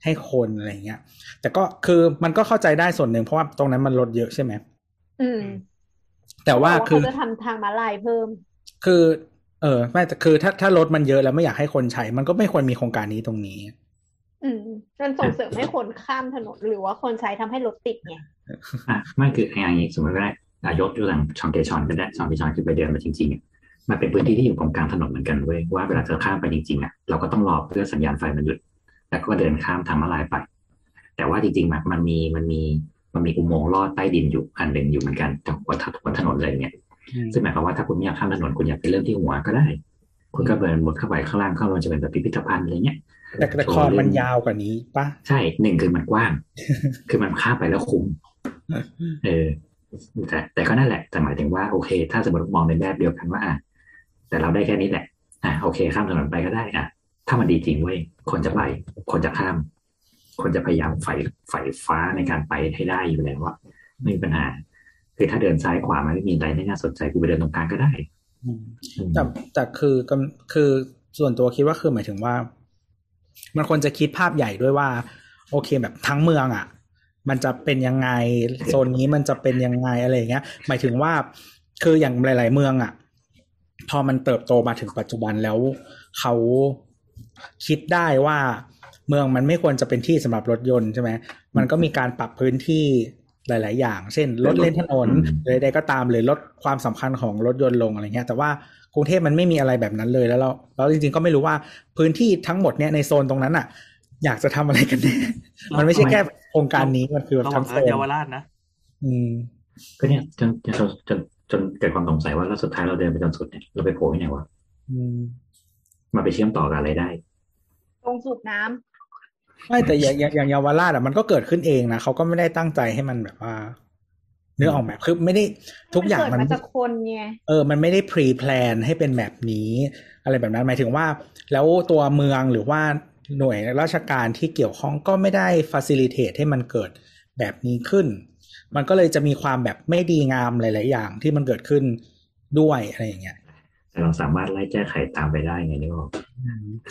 ให้คนอะไรเงี้ยแต่ก็คือมันก็เข้าใจได้ส่วนหนึ่งเพราะว่าตรงนั้นมันรถเยอะใช่ไหมอืมแต่ว่าคือจะทำทางม้าลายเพิ่มคือเออไม่แต่คือถ้าถ้ารถมันเยอะแล้วไม่อยากให้คนใช้มันก็ไม่ควรมีโครงการนี้ตรงนี้อืมมันส่งเสริมให้คนข้ามถนนหรือว่าคนใช้ทำให้รถติดไงอ่ะไม่คืออย่างนี้สมมติว่ายกตัวอย่างชองเกชอนก็ได้ชองเกชอนคือไปเดินมาจริงๆมันเป็นพื้นที่ที่อยู่ตรงกลางถนนเหมือนกันเว้ยว่าเวลาจะข้ามไปจริงๆอ่ะเราก็ต้องรอเพื่อสัญญาณไฟมันหยุดแล้วก็เดินข้ามทางม้าลายไปแต่ว่าจริงๆมันมันมีมันมีมันมีอุโมงค์ลอดใต้ดินอยู่อันนึงอยู่เหมือนกันจากบนถนนอะไรเนี่ยซึ่งหมายความว่าถ้าคุณไม่อยากข้ามถนนคุณอยากไปเริ่มที่หัวก็ได้คุณก็เดินหมดเข้าไปข้างล่างข้างบนจะเป็นแบบพิพิธภัณฑ์อะไรเงี้ยแต่แต่คอนมันยาวกว่านี้ป่ะใช่หนึ่งคือมันกว้างคือมันข้ามไปแล้วคุ้มเออแต่แต่ก็นั่นแหละแต่หมายถึงว่าโอเคถ้าสมมติมองในแบบเดียวกันว่าอ่ะแต่เราได้แค่นี้แหละอ่ะโอเคข้ามถนนไปก็ได้อ่ะถ้ามันดีจริงเว้ยคนจะไปคนจะข้ามคนจะพยายามไฟไฟฟ้าในการไปให้ได้อยู่แล้วว่าไม่มีปัญหาคือถ้าเดินซ้ายขวามันไม่มีอะไรน่าสนใจกูไปเดินตรงกลางก็ได้แต่แต่คือคือส่วนตัวคิดว่าคือหมายถึงว่ามันควรจะคิดภาพใหญ่ด้วยว่าโอเคแบบทั้งเมืองอ่ะมันจะเป็นยังไงโซนนี้มันจะเป็นยังไงอะไรอย่างเงี้ยหมายถึงว่าคืออย่างหลายๆเมืองอ่ะพอมันเติบโตมาถึงปัจจุบันแล้วเขาคิดได้ว่าเมืองมันไม่ควรจะเป็นที่สำหรับรถยนต์ใช่ไหมมันก็มีการปรับพื้นที่หลายๆอย่างเช่นลดเลนถนนหรืออะไรก็ตามหรือลดความสำคัญของรถยนต์ลงอะไรเงี้ยแต่ว่ากรุงเทพมันไม่มีอะไรแบบนั้นเลยแล้วเราแล้วจริงๆก็ไม่รู้ว่าพื้นที่ทั้งหมดเนี่ยในโซนตรงนั้นอ่ะอยากจะทำอะไรกันแน่มันไม่ใช่แค่โครงการนี้มันคือทั้งโซนเยาวราชนะอืมก็เนี่ยจนจนจนจนเกิดความสงสัยว่าแล้วสุดท้ายเราเดินไปจนสุดเนี่ยเราไปโผล่ที่ไหนวะอืมมาไปเชื่อมต่อกับอะไรได้ตรงสูบน้ำไม่แต่อย่างอย่างเยาวราชอ่ะมันก็เกิดขึ้นเองนะเขาก็ไม่ได้ตั้งใจให้มันแบบว่าเนื้อออกแบบคือไม่ได้ทุกอย่างมันเกิดมาจากคนไงเออมันไม่ได้พรีแพลนให้เป็นแบบนี้อะไรแบบนั้นหมายถึงว่าแล้วตัวเมืองหรือว่าหน่วยราชการที่เกี่ยวข้องก็ไม่ได้ฟาซิลิเทตให้มันเกิดแบบนี้ขึ้นมันก็เลยจะมีความแบบไม่ดีงามหลายๆอย่างที่มันเกิดขึ้นด้วยอะไรอย่างเงี้ย แต่เราสามารถไล่แก้ไขตามไปได้ไงนี่บอก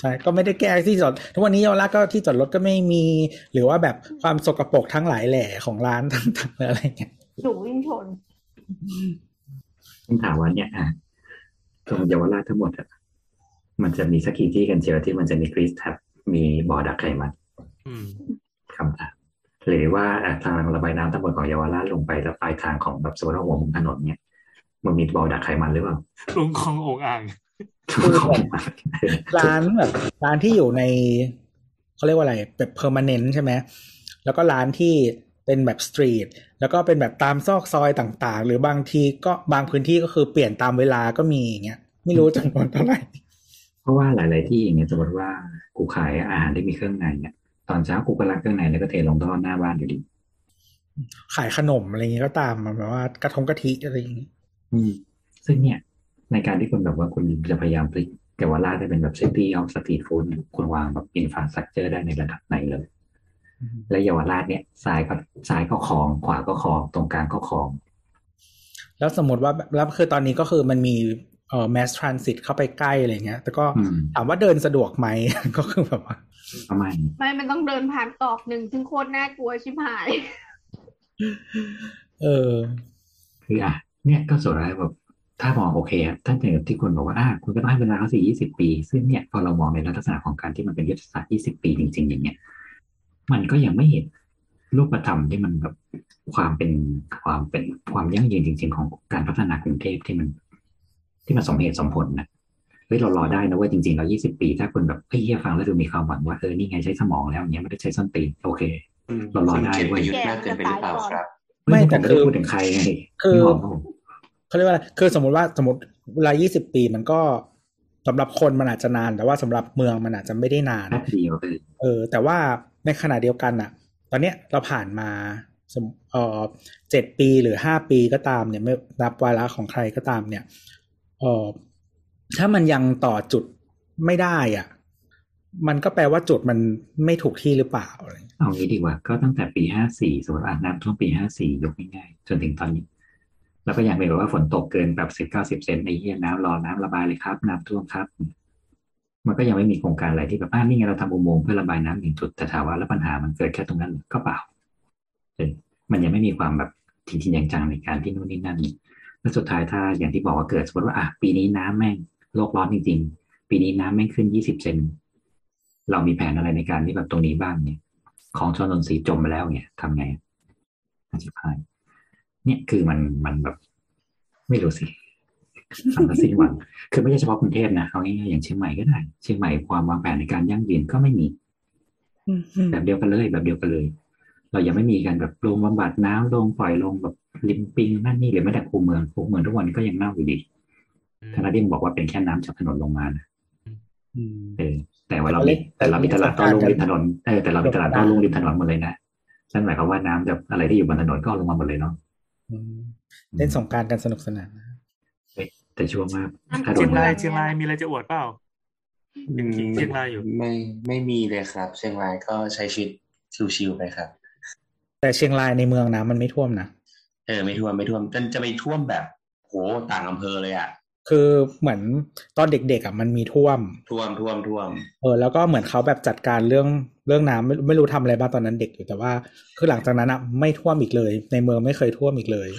ใช่ก็ไม่ได้แก้ที่จอดทุกวันนี้เยาวราชก็ที่จอดรถก็ไม่มีหรือว่าแบบความสกปรกทั้งหลายแหล่ของร้านต่างๆอะไรเงี้ยหนูวิ่งชนถามว่าเนี่ยอ่ะตรงเยาวราชทั้งหมดอ่ะมันจะมีสักกี่ที่กันเชียวที่มันจะมีกรีซแท็บมีบ่อดักไขมันคำถามหรือว่าทางระบายน้ำทั้งหมดของเยาวราชลงไปแล้วปลายทางของแบบสวนหัวมุมถนนเนี่ยมันมีบ่อดักไขมันหรือเปล่าลงคลองโอ่งอ่างร้านแบบร้านที่อยู่ในเขาเรียกว่าอะไรแบบ permanent ใช่ไหมแล้วก็ร้านที่เป็นแบบ street แล้วก็เป็นแบบตามซอกซอยต่างๆหรือบางทีก็บางพื้นที่ก็คือเปลี่ยนตามเวลาก็มีอย่างเงี้ยไม่รู้จำนวนเท่าไหร่เพราะว่าหลายๆที่อย่างเงี้ยสมมติว่ากูขายอาหารที่มีเครื่องในเนี่ยตอนเช้ากูก็ล้างเครื่องในแล้วก็เทลงท่อหน้าบ้านอยู่ดีขายขนมอะไรเงี้ยก็ตามมันแบบว่ากระทงกะทิอะไรอย่างเงี้ยอืมซึ่งเนี่ยในการที่คุณแบบว่าคุณจะพยายามพลิกเยาวราชได้เป็นแบบ City of Street Food คุณวางแบบ Infrastructure ได้ในระดับไหนเลยและเยาวราชเนี่ยซ้ายก็ซ้ายก็คลองขวาก็คลองตรงกลางก็คลองแล้วสมมติว่าแล้วคือตอนนี้ก็คือมันมีเอ่อ mass transit เข้าไปใกล้อะไรเงี้ยแต่ก็ถามว่าเดินสะดวกไหม ก็คือแบบว่าไม่ไม่มันต้องเดินผ่านตอกหนึ่งซึ่งโคตรน่ากลัวชิบหายเออคืออ่ะเนี่ยก็ส่วนอะไรแบบถ้ามองโอเคครับท่านเห็นที่คุณบอกว่าอ่าคุณก็ต้องให้เวลาเขาสี่สิบปีซึ่งเนี่ยพอเรามองในลักษณะของการที่มันเป็นยุทธศาสตร์ยี่สิบปีจริงๆอย่างเงี้ยมันก็ยังไม่เห็นรูปธรรมที่มันแบบความเป็นความเป็นความยั่งยืนจริงๆของการพัฒนากรุงเทพที่มันที่มันสมเหตุสมผลนะเฮ้ยเรารอได้นะเว้ยจริงๆเรายี่สิบปีถ้าคุณแบบเฮ้ยฟังแล้วดูมีความหวังว่าเออนี่ไงใช้สมองแล้วอย่างเงี้ยไม่ได้ใช้ส้นตีนโอเคเรารอได้เว้ยยุทธมากเกินไปหรือเปล่าครับไม่แต่คือพูดถึงใครไงคือเขาเรียกว่าคือสมมติว่าสมมติเวลายี่สิบปีมันก็สำหรับคนมันอาจจะนานแต่ว่าสำหรับเมืองมันอาจจะไม่ได้นานเออแต่ว่าในขณะเดียวกันน่ะตอนเนี้ยเราผ่านมาเอ่อเจ็ดปีหรือห้าปีก็ตามเนี่ยไม่นับวาระของใครก็ตามเนี่ยเอ่อถ้ามันยังต่อจุดไม่ได้อ่ะมันก็แปลว่าจุดมันไม่ถูกที่หรือเปล่าอะไรเอางี้ดีกว่าก็ตั้งแต่ปีห้าสิบสี่สมมติอาบน้ำช่วงปีห้าสิบสี่ยกง่ายๆจนถึงตอนนี้แล้วก็อย่างเป็นแบบว่าฝนตกเกินแบบสิบ เก้าสิบเซนไอ้เหี้ยน้ำรอน้ำระบายเลยครับน้ำท่วมครับมันก็ยังไม่มีโครงการอะไรที่แบบอ่านี่ไงเราทำอุโมงค์เพื่อระบายน้ำหนึ่งจุดแต่ถามว่าแล้วปัญหามันเกิดแค่ตรงนั้นก็เปล่ามันยังไม่มีความแบบจริงๆจังๆในการที่นู่นนี่นั่นแล้วสุดท้ายถ้าอย่างที่บอกว่าเกิดสมมติว่าอ่ะปีนี้น้ำแม่งโลกร้อนจริงๆปีนี้น้ำแม่งขึ้นยี่สิบเซนเรามีแผนอะไรในการที่แบบตรงนี้บ้างเนี่ยของชนนสีจมไปแล้วเนี่ยทำไงอาชีพอะไรเนี่ยคือมันมันแบบไม่รู้สิฟังแล้วสิ้นหวังคือไม่ใช่เฉพาะกรุงเทพนะเอาง่ายๆอย่างเชียงใหม่ก็ได้เชียงใหม่ความวางแผนในการยั่งยืนก็ไม่มีแบบเดียวกันเลยแบบเดียวกันเลยเรายังไม่มีการแบบลงบำบัดน้ำลงปล่อยลงแบบริมปิงนั่นนี่หรือแม้แต่คูเมืองคูเมืองทุกวันก็ยังเน่าอยู่ดีธนาดิ้งบอกว่าเป็นแค่น้ำจากถนนลงมานะเออแต่ว่าเราแต่เรามีตลาดโต้รุ่งริมถนนเออแต่เรามีตลาดโต้รุ่งริมถนนหมดเลยนะนั่นหมายความว่าน้ำจากอะไรที่อยู่บนถนนก็ลงมาหมดเลยเนาะเล่นสงกรานต์กันสนุกสนานแต่ชัวร์มากเชียงรายเชียงรายมีอะไรจะอวดเปล่ายังคิงเชียงรายอยู่ไม่ไม่มีเลยครับเชียงรายก็ใช้ชีวิตชิวๆไปครับแต่เชียงรายในเมืองน้ำมันไม่ท่วมนะเออไม่ท่วมไม่ท่วมจนจะไปท่วมแบบโหต่างอำเภอเลยอ่ะคือเหมือนตอนเด็กๆอ่ะมันมีท่วมท่วมท่วมท่วมเออแล้วก็เหมือนเขาแบบจัดการเรื่องเรื่องน้ำไม่ไม่รู้ทำอะไรบ้างตอนนั้นเด็กอยู่แต่ว่าคือหลังจากนั้นอ่ะไม่ท่วมอีกเลยในเมืองไม่เคยท่วมอีกเลย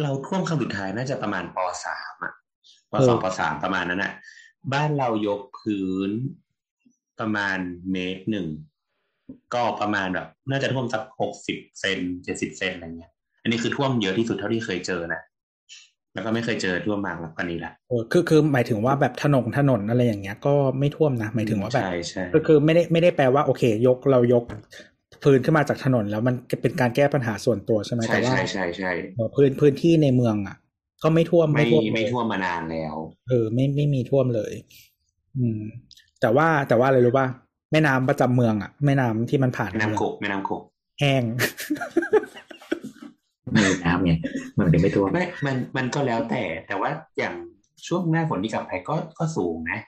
เราท่วมครั้งสุดท้ายน่าจะประมาณป.สาม อ่ะป.สอง ป.สาม ประมาณนั้นน่ะบ้านเรายกพื้นประมาณเมตรหนึ่งก็ประมาณแบบน่าจะท่วมสักหกสิบเซนเจ็ดสิบเซนอะไรเงี้ยอันนี้คือท่วมเยอะที่สุดเท่าที่เคยเจอนะแล้วก็ไม่เคยเจอท่วมมากแบบนี้แหละเออคือคือหมายถึงว่าแบบถนนถนนอะไรอย่างเงี้ยก็ไม่ท่วมนะหมายถึงว่าแบบก็คือไม่ได้ไม่ได้แปลว่าโอเคยกเรายกพื้นขึ้นมาจากถนนแล้วมันเป็นการแก้ปัญหาส่วนตัวใช่ไหมแต่ว่าใช่ใช่ใช่พื้นพื้นที่ในเมืองอ่ะก็ไม่ท่วมไม่ท่วมไม่ท่วมมานานแล้วเออไม่ไม่มีท่วมเลยอืมแต่ว่าแต่ว่าอะไรรู้ป่ะแม่น้ำประจำเมืองอ่ะแม่น้ำที่มันผ่านแม่น้ำโขงแม่น้ำโขงแห้งไม่น้ำไงมันเป็นไม่ท่วมไม่มันมันก็แล้วแต่แต่ว่าอย่างช่วงหน้าฝนที่กลับไปก็ก็สูงนะ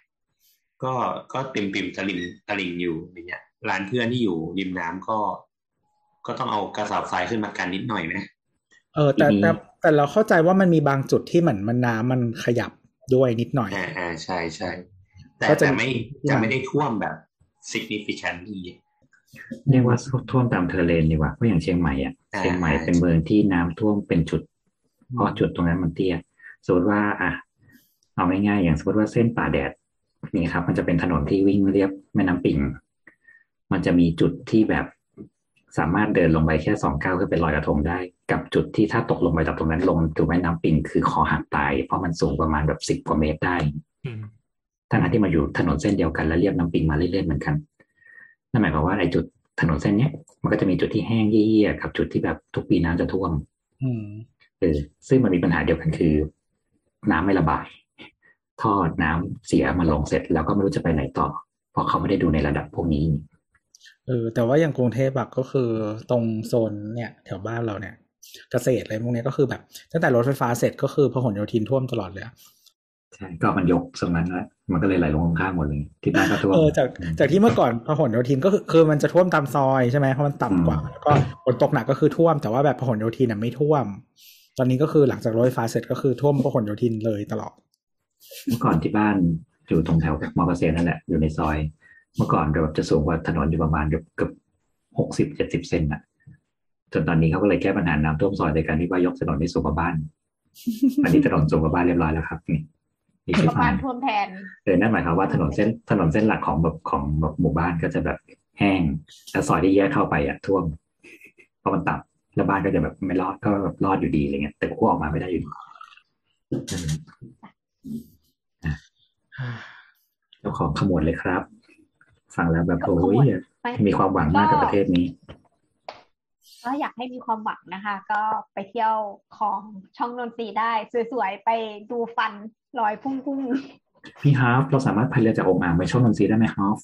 ก็ก็เต็มปิ่มตลิ่งตลิ่งอยู่อย่างเงี้ยร้านเพื่อนที่อยู่ริมน้ำก็ก็ต้องเอากระสอบทรายขึ้นมากันนิดหน่อยนะเออแต่แต่แต่เราเข้าใจว่ามันมีบางจุดที่เหมือนมันน้ำมันขยับ ด้วยนิดหน่อยอ่าอ่าใช่ใช่แต่แต่ไม่จะไม่ได้ท่วมแบบ significantly เรียกว่าท่วมตามเทอร์เรนดีกว่าเพราะอย่างเชียงใหม่อ่ะเชียงใหม่เป็นเมืองที่น้ำท่วมเป็นจุดเพราะจุดตรงนั้นมันเตี้ยสมมติว่าอ่ะเอาง่ายๆอย่างสมมติว่าเส้นป่าแดดนี่ครับมันจะเป็นถนนที่วิ่งเรียบแม่น้ำปิงมันจะมีจุดที่แบบสามารถเดินลงไปแค่สองก้าวขึ้นไปลอยกระทงได้กับจุดที่ถ้าตกลงไปจากตรงนั้นลงถึงแม่น้ำปิงคือคอหักตายเพราะมันสูงประมาณแบบสิบกว่าเมตรได้ทั้งนั้นที่มาอยู่ถนนเส้นเดียวกันและเรียบน้ำปิงมาเรื่อยๆเหมือนกันนั่นหมายความว่าในจุดถนนเส้นนี้มันก็จะมีจุดที่แห้งเยี่ยๆกับจุดที่แบบทุกปีน้ำจะท่วมเออซึ่งมันมีปัญหาเดียวกันคือน้ำไม่ระบายท่อน้ำเสียมาลงเสร็จแล้วก็ไม่รู้จะไปไหนต่อเพราะเขาไม่ได้ดูในระดับพวกนี้เออแต่ว่าอย่างกรุงเทพฯก็คือตรงโซนเนี่ยแถวบ้านเราเนี่ยเกษตรอะไรพวกนี้ก็คือแบบตั้งแต่รถไฟฟ้าเสร็จก็คือพหลโยธินท่วมตลอดเลยใช่ก็มันยกตรงนั้นแล้วมันก็เลยไหลลงข้างหมดเลยที่บ้านก็ท่วมเออจากจากที่เมื่อก่อนพหลโยธินก็คือคือมันจะท่วมตามซอยใช่ไหมเพราะมันต่ำกว่าแล้วก็ฝนตกหนักก็คือท่วมแต่ว่าแบบพหลโยธินน่ะไม่ท่วมตอนนี้ก็คือหลังจากรถไฟฟ้าเสร็จก็คือท่วมพหลโยธินเลยตลอดเมื่อก่อนที่บ้านอยู่ตรงแถวมอเกษตรนั่นแหละอยู่ในซอยเมื่อก่อนแบบจะสูงกว่าถนนอยู่ประมาณเกือบหกสิบเจ็ดสิบเซนน่ะจนตอนนี้เขาก็เลยแก้ปัญหาน้ำท่วมซอยโดยการที่ว่ายกถนนที่สูงกว่าบ้านอันนี้ถนนสูงกว่าบ้านเรียบร้อยแล้วครับนี่อีกที่บ้านท่วมแทนเลยนั่นหมายความว่าถนนเส้นถนนเส้นหลักของแบบของแบบหมู่บ้านก็จะแบบแห้งแล้วซอยที่แยกเข้าไปอ่ะท่วมเพราะมันต่ำแล้วบ้านก็จะแบบไม่รอดก็แบบรอดอยู่ดีอะไรเงี้ยแต่กู้ออกมาไม่ได้อยู่เจ้าของขโมยเลยครับฟังแล้วแบบโอ้ยมีความหวังมากกับประเทศนี้ก็อยากให้มีความหวังนะคะก็ไปเที่ยวของช่องนนทรีได้สวยๆไปดูฟันลอยพุ่งๆพี่ฮาฟเราสามารถพายเรือจากองอ่างไปช่องนนทรีได้ไหมฮาฟ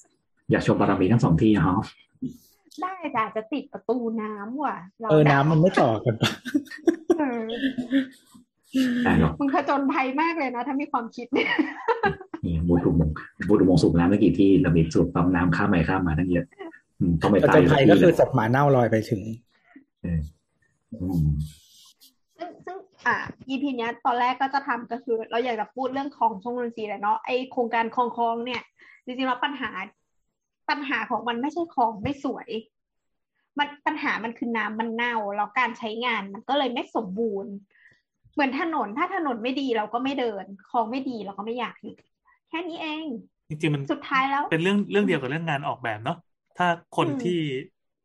อยากชมบารมีทั้งสองที่ฮาฟได้แต่จะติดประตูน้ำว่ะเออน้ำมันไม่ต่อกันมึงผจญภัยมากเลยนะถ้ามีความคิดเนี่ยบูดูมงบูดูมงสูบน้ำไม่กี่ที่เรามีสูบปั๊มน้ำข้ามไปข้ามมาทั้งเยอะต้องไปตายที่ผจญภัยก็คือศพหมาเน่าลอยไปถึงซึ่งซึ่งอ่ะ อี พี เนี้ยตอนแรกก็จะทำก็คือเราอยากจะพูดเรื่องของช่องนนทรีแหละเนาะไอโครงการคลองคลองเนี่ยจริงๆแล้วปัญหาปัญหาของมันไม่ใช่คลองไม่สวยมันปัญหามันคือน้ำมันเน่าแล้วการใช้งานมันก็เลยไม่สมบูรณ์เหมือนถนนถ้าถนนไม่ดีเราก็ไม่เดินคลองไม่ดีเราก็ไม่อยากอยู่แค่นี้เองจริงๆมันสุดท้ายแล้วเป็นเรื่องเรื่องเดียวกับเรื่องงานออกแบบเนาะถ้าคนที่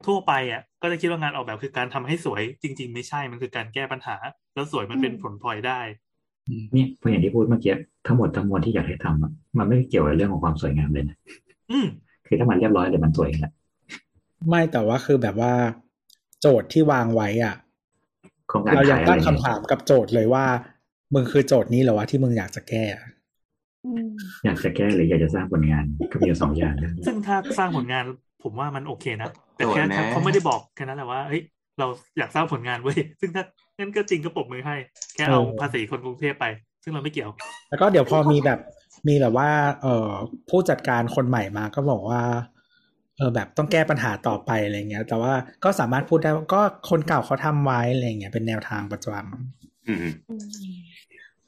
ทั่วไปอ่ะก็จะคิดว่างานออกแบบคือการทำให้สวยจริงๆไม่ใช่มันคือการแก้ปัญหาแล้วสวยมันเป็นผลพลอยได้นี่เพราะอย่างที่พูดเมื่อกี้ทั้งหมดทั้งมวลที่อยากให้ทำมันไม่เกี่ยวกับเรื่องของความสวยงามเลยนะคือถ้ามันเรียบร้อยเดี๋ยวมันสวยแหละไม่แต่ว่าคือแบบว่าโจทย์ที่วางไว้อ่ะเราอยากตั้งคำถามกับโจทย์เลยว่ามึงคือโจทย์นี้เหรอวะที่มึงอยากจะแก้อยากจะแก้หรืออยากจะสร้างผลงานก็มีสองอย่างนะซึ่งถ้าสร้างผลงานผมว่ามันโอเคนะแต่แค่เขาไม่ได้บอกแค่นั้นแหละว่าเฮ้ยเราอยากสร้างผลงานเว้ยซึ่งถ้างั้นก็จริงก็ปรบมือให้แค่เอาภาษีคนกรุงเทพไปซึ่งเราไม่เกี่ยวแล้วก็เดี๋ยวพอมีแบบมีแบบว่าเอ่อผู้จัดการคนใหม่มาก็บอกว่าเออแบบต้องแก้ปัญหาต่อไปอะไรเงี้ยแต่ว่าก็สามารถพูดได้ว่าก็คนเก่าเขาทำไว้อะไรเงี้ยเป็นแนวทางประจำอืม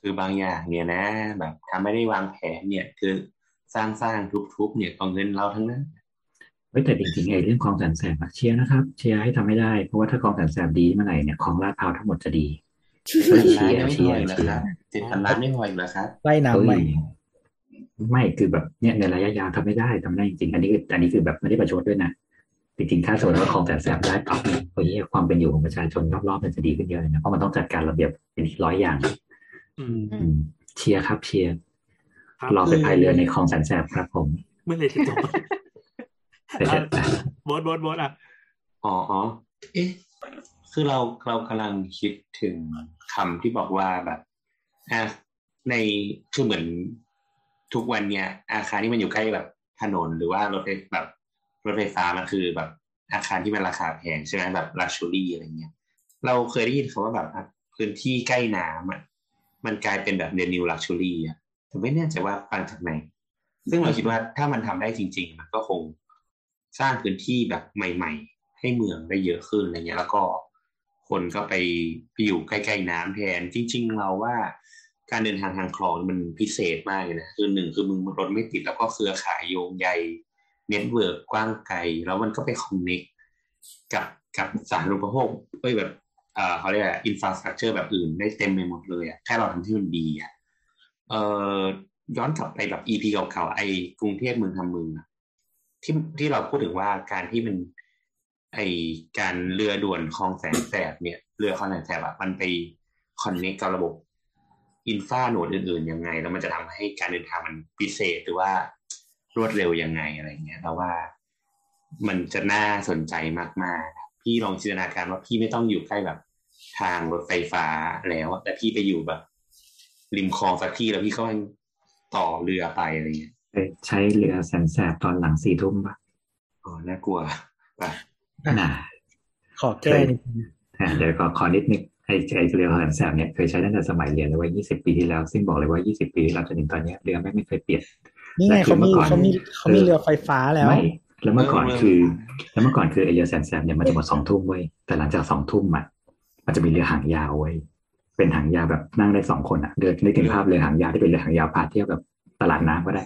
คือบางอย่างเนี่ยนะแบบทำไม่ได้วางแผนเนี่ยคือสร้างๆทุบๆเนี่ยเอาเงินเราทั้งนั้นไม่แต่จริงๆไอ้เรื่องคลองแสนแสบเชียร์นะครับเชียร์ให้ทำไม่ได้เพราะว่าถ้าคลองแสนแสบดีเมื่อไหร่เนี่ยคลองลาดพร้าวทั้งหมดจะดีเชียร์ไม่ห่วยเหรอครับเจ็ดพันล้านไม่ห่วยเหรอครับไล่น้ำไม่ไม่คือแบบเนี่ยในระยะยาวทำไม่ได้ทำได้จริงอันนี้คืออันนี้คือแบบไม่ได้ประชดด้วยนะจริงๆถ้าสมมติว่าคลองแสนแสบได้ปั๊บโอ้ยความเป็นอยู่ของประชาชนรอบๆมันจะดีขึ้นเยอะเลยนะเพราะมันต้องจัดการระเบียบเป็นร้อยอย่างเชียร์ครับเชียร์รอไปพายเรือในคลองแสนแสบครับผมเมื่อไหร่จะจบโบสโบสโบสอ่ะอ๋อเอ๊ะคือเราเรากำลังคิดถึงคำที่บอกว่าแบบอ่ะในคือเหมือนทุกวันเนี่ยอาคารที่มันอยู่ใกล้แบบถนนหรือว่ารถไฟแบบรถไฟฟ้ามันคือแบบอาคารที่มันราคาแพงใช่ไหมแบบลักชัวรี่อะไรเงี้ยเราเคยได้ยินคำว่าแบบพื้นที่ใกล้น้ำอ่ะมันกลายเป็นแบบเดนิวลักชัวรี่อ่ะแต่ไม่แน่ใจว่าฟังจากไหนซึ่งเราคิดว่าถ้ามันทำได้จริงๆมันก็คงสร้างพื้นที่แบบใหม่ๆให้เมืองได้เยอะขึ้นอะไรเงี้ยแล้วก็คนก็ไปไปอยู่ใกล้ๆน้ำแทนจริงๆเราว่า การเดินทางทางคลองมันพิเศษมากเลยนะคือหนึ่งคือมึงรถไม่ติดแล้วก็เครือข่ายโยงใยเน็ตเวิร์กกว้างไกลแล้วมันก็ไปคอนเนคกับกับสาธารณูปโภคเอ้ยแบบเอ่อเขาเรียกอะไรอินฟราสตรัคเจอร์แบบอื่นได้เต็มไปหมดเลยอ่ะแค่เราทำที่มันดีอ่ะเอ่อย้อนกลับไปแบบ อี พี เก่าๆไอ้กรุงเทพเมืองทำเมืองที่ที่เราพูดถึงว่าการที่มันไอ้การเรือด่วนคลองแสนแสบเนี่ยเรือคลองแสนแสบอ่ะมันไปคอนเนคกับระบบอินฟราโหนดอื่นๆยังไงแล้วมันจะทำให้การเดินทางมันพิเศษหรือว่ารวดเร็วยังไงอะไรเงี้ยเราว่ามันจะน่าสนใจมากๆพี่ลองจินตนาการว่าพี่ไม่ต้องอยู่ใกล้แบบทางรถไฟฟ้าแล้วแต่พี่ไปอยู่แบบริมคลองสักที่แล้วพี่ก็ต่อเรือไปอะไรเงี้ยใช้เรือแสนแสบตอนหลังสี่ทุ่มป่ะอ๋อน่ากลัวป่ะน่ะขอแก้เดี๋ยวขอขอนิดนึงไอ้ไอ้เรือแสนแสบเนี่ยเคยใช้ตั้งแต่สมัยเรียนแล้วว่ายี่สิบปีที่แล้วซึ่งบอกเลยว่ายี่สิบปีที่เราจนถึงตอนนี้เรือไม่ไม่เคยเปลี่ยนนี่ไงเขามีเขามีเขามีเรือไฟฟ้าแล้วไม่แล้วเมื่อก่อนคือแล้วเมื่อก่อนคือไอเรือแสนแสบเนี่ยมันจะหมดสองทุ่มเว้ยแต่หลังจากสองทุ่มอ่ะมันจะมีเรือหางยาวเว้ยเป็นหางยาวแบบนั่งได้สองคนอ่ะเดินได้ถึงภาพเรือหางยาวที่เป็นเรือหางยาวพาเที่ยวแบบตลาดน้ำก็ได้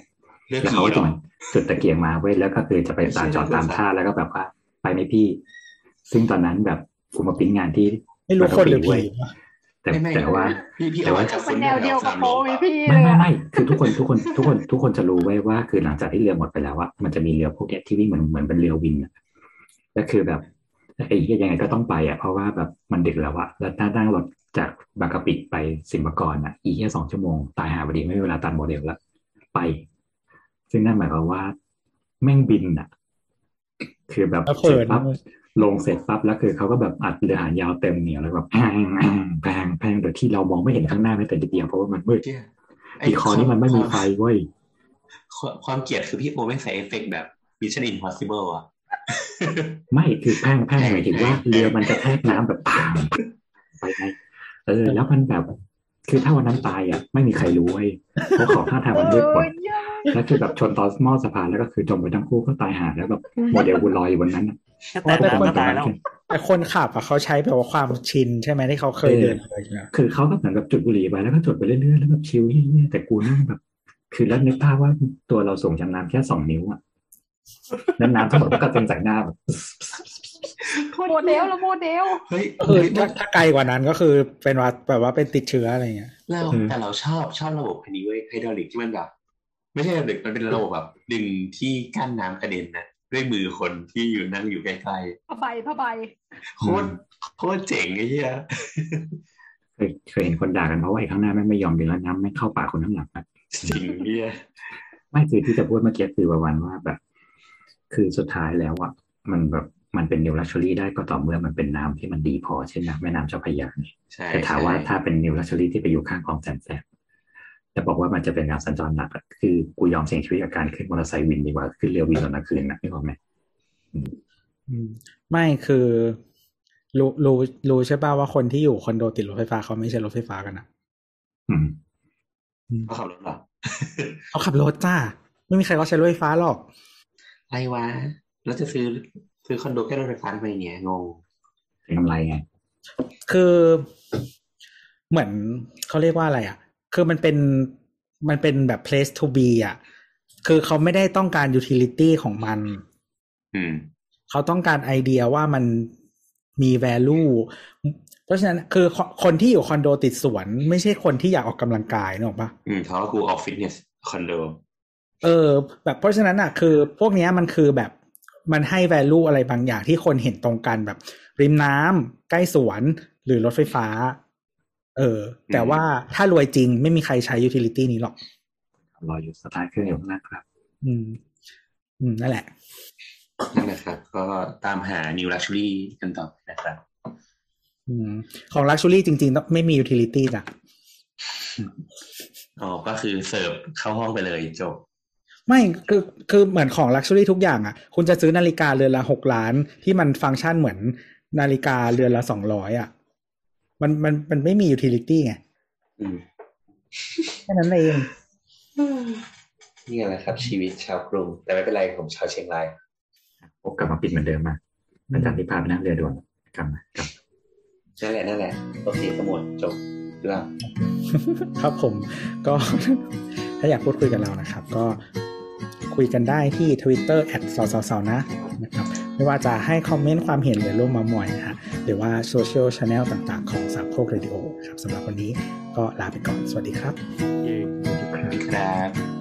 แล้วเขาจอดจุดตะเกียงมาเว้ยแล้วก็คือจะไปตามจอดตามท่าแล้วก็แบบว่าไปในพี่ซึ่งตอนนั้นแบบกูมาปิ้นงานที่ไม่รู้คนหรือผีแต่แต่ว่าแต่ว่าคนแนวเดียวกับโป้พี่เลยไม่ไม่คือทุกคนทุกคนทุกคนทุกคนจะรู้ไว้ว่าคือหลังจากที่เรือหมดไปแล้วอะมันจะมีเรือพวกเนี้ยที่วิ่งเหมือนเหมือนเป็นเรือวินอะก็คือแบบไอ้เหี้ยยังไงก็ต้องไปอะเพราะว่าแบบมันดึกแล้วอะแล้วนั่งรถจากบางกะปิไปสิงห์กรอะอีเหี้ยสองชั่วโมงตายหาพอดีไม่มีเวลาตัดโมเดลละไปซึ่งนั่นหมายความว่าแม่งบินอะคือแบบเสร็จปั๊บลงเสร็จปั๊บแล้วคือเขาก็แบบอัดเรือหางยาวเต็มเหนียวแล้วแบบแพงแพงแพงโดยที่เรามองไม่เห็นข้างหน้าแม้แต่นิดเดียวเพราะว่ามันมืดอีคอนี่มันไม่มีไฟเว้ยความเกลียดคือพี่โอไม่ใส่เอฟเฟกต์แบบ Mission Impossible อ่ะไม่คือแพงแพงหมายถึงว่าเรือมันจะแทกน้ำแบบปังไปไงเออแล้วมันแบบคือถ้าวันนั้นตายอ่ะไม่มีใครรู้เว้ยเพราะของข้างทางมันมืดหมดแล้วคือแบบชนตอนหม้อสะพานแล้วก็คือจมไปทั้งคู่ก็ตายหาแล้วแบบโมเดลกูลอยอยู่บนนั้นแต่คนตายแล้วแต่คนขับอ่ะเขาใช้แบบว่าความชินใช่ไหมที่เขาเคยเดินอะไรอย่างเงี้ยคือเขาก็เหมือนกับจุดบุหรี่ไปแล้วก็จุดไปเรื่อยๆแล้วแบบชิลเงี้ยแต่กูนั่งแบบคือแล้วนึกภาพว่าตัวเราส่งจำน้ำแค่สองนิ้วอ่ะแล้วน้ำทั้งหมดก็เต็มจากหน้าแบบโมเดลแล้วโมเดลเฮ้ยคือถ้าไกลกว่านั้นก็คือเป็นว่าแบบว่าเป็นติดเชื้ออะไรเงี้ยแล้วแต่เราชอบชอบระบบอันนี้เว้ยไฮดรอลิกที่มันแบบไม่ใช่เด็กมันเป็นระบบแบบดึงที่กั้นน้ำกระเด็นนะด้วยมือคนที่อยู่นั่งอยู่ใกล้ๆผ้าใบผ้าใบโคตรโคตรเจ๋งไอ้เหี้ยเคยเคยเห็นคนด่ากันเพราะว่าไอ้ข้างหน้าแม่งไม่ยอมดึงแล้วน้ำไม่เข้าปากคนข้างหลังนะจริงเหี้ยไม่คือที่จะพูดเมื่อกี้คือประมาณว่าแบบคือสุดท้ายแล้วอะมันแบบมันเป็นนิวลักชัวรี่ได้ก็ต่อเมื่อมันเป็นน้ำที่มันดีพอเช่นนะแม่น้ำเจ้าพระยาแต่ถามว่าถ้าเป็นนิวลักชัวรี่ที่ไปอยู่ข้างคลองแสนแสบจะบอกว่ามันจะเป็นการสัญจรหนักคือกูยอมเสี่ยงชีวิตกับการขึ้นมอเตอร์ไซค์วินดีกว่าขึ้นเรือวินตอนกลางคืนนะไม่พอไหมไม่คือรู้รู้รู้ใช่ป่าวว่าคนที่อยู่คอนโดติดรถไฟฟ้าเขาไม่ใช่รถไฟฟ้ากันนะเขาขับรถหรอเขาขับรถจ้าไม่มีใครเขาใช้รถไฟฟ้าหรอกอะไรวะแล้วจะซื้อซื้อคอนโดแค่รถไฟฟ้าไปเนี่ยงงเป็นกำไรไงคือเหมือนเขาเรียกว่าอะไรอ่ะคือมันเป็นมันเป็นแบบ place to be อ่ะคือเขาไม่ได้ต้องการ utility ของมันเขาต้องการไอเดียว่ามันมี value เพราะฉะนั้นคือคนที่อยู่คอนโดติดสวนไม่ใช่คนที่อยากออกกำลังกายนึกออกปะอืมเขาคือออกฟิตเนสคอนโดเออแบบเพราะฉะนั้นอ่ะคือพวกนี้มันคือแบบมันให้ value อะไรบางอย่างที่คนเห็นตรงกันแบบริมน้ำใกล้สวนหรือรถไฟฟ้าเออแต่ว่าถ้ารวยจริงไม่มีใครใช้ utility นี้หรอกรออยู่สตาร์ทเครื่องอยู่นะครับอืมอืมนั่นแหละนั่นแหละครับก็ตามหา new luxury กันต่อนะครับอืมของ luxury จริงๆต้องไม่มี utility จ้ะอ๋อก็คือเสิร์ฟเข้าห้องไปเลยจบไม่คือคือเหมือนของ luxury ทุกอย่างอ่ะคุณจะซื้อนาฬิกาเรือนละหกล้านที่มันฟังก์ชันเหมือนนาฬิกาเรือนละสองร้อยอ่ะมันมันมันไม่มี utility ไงแค่นั้นเองนี่แหละครับชีวิตชาวกรุงแต่ไม่เป็นไรผมชาวเชียงรายโอกลับมาปิดเหมือนเดิมมาอาจารย์ที่พาไปนั่งเรือด่วนกลับมากลับนั่นแหละนั่นแหละโอเคก็หมดจบ ด้วยครับผมก็ถ้าอยากพูดคุยกับเรานะครับก็คุยกันได้ที่ Twitter แอท เอส เอ เอ เอ นะนะครับไม่ว่าจะให้คอมเมนต์ความเห็นหรือร่วมมามอยนะฮะหรือว่าโซเชียลชาแนลต่างๆของสามโคกเรดิโอครับสำหรับวันนี้ก็ลาไปก่อนสวัสดีครับสวัสดีครับ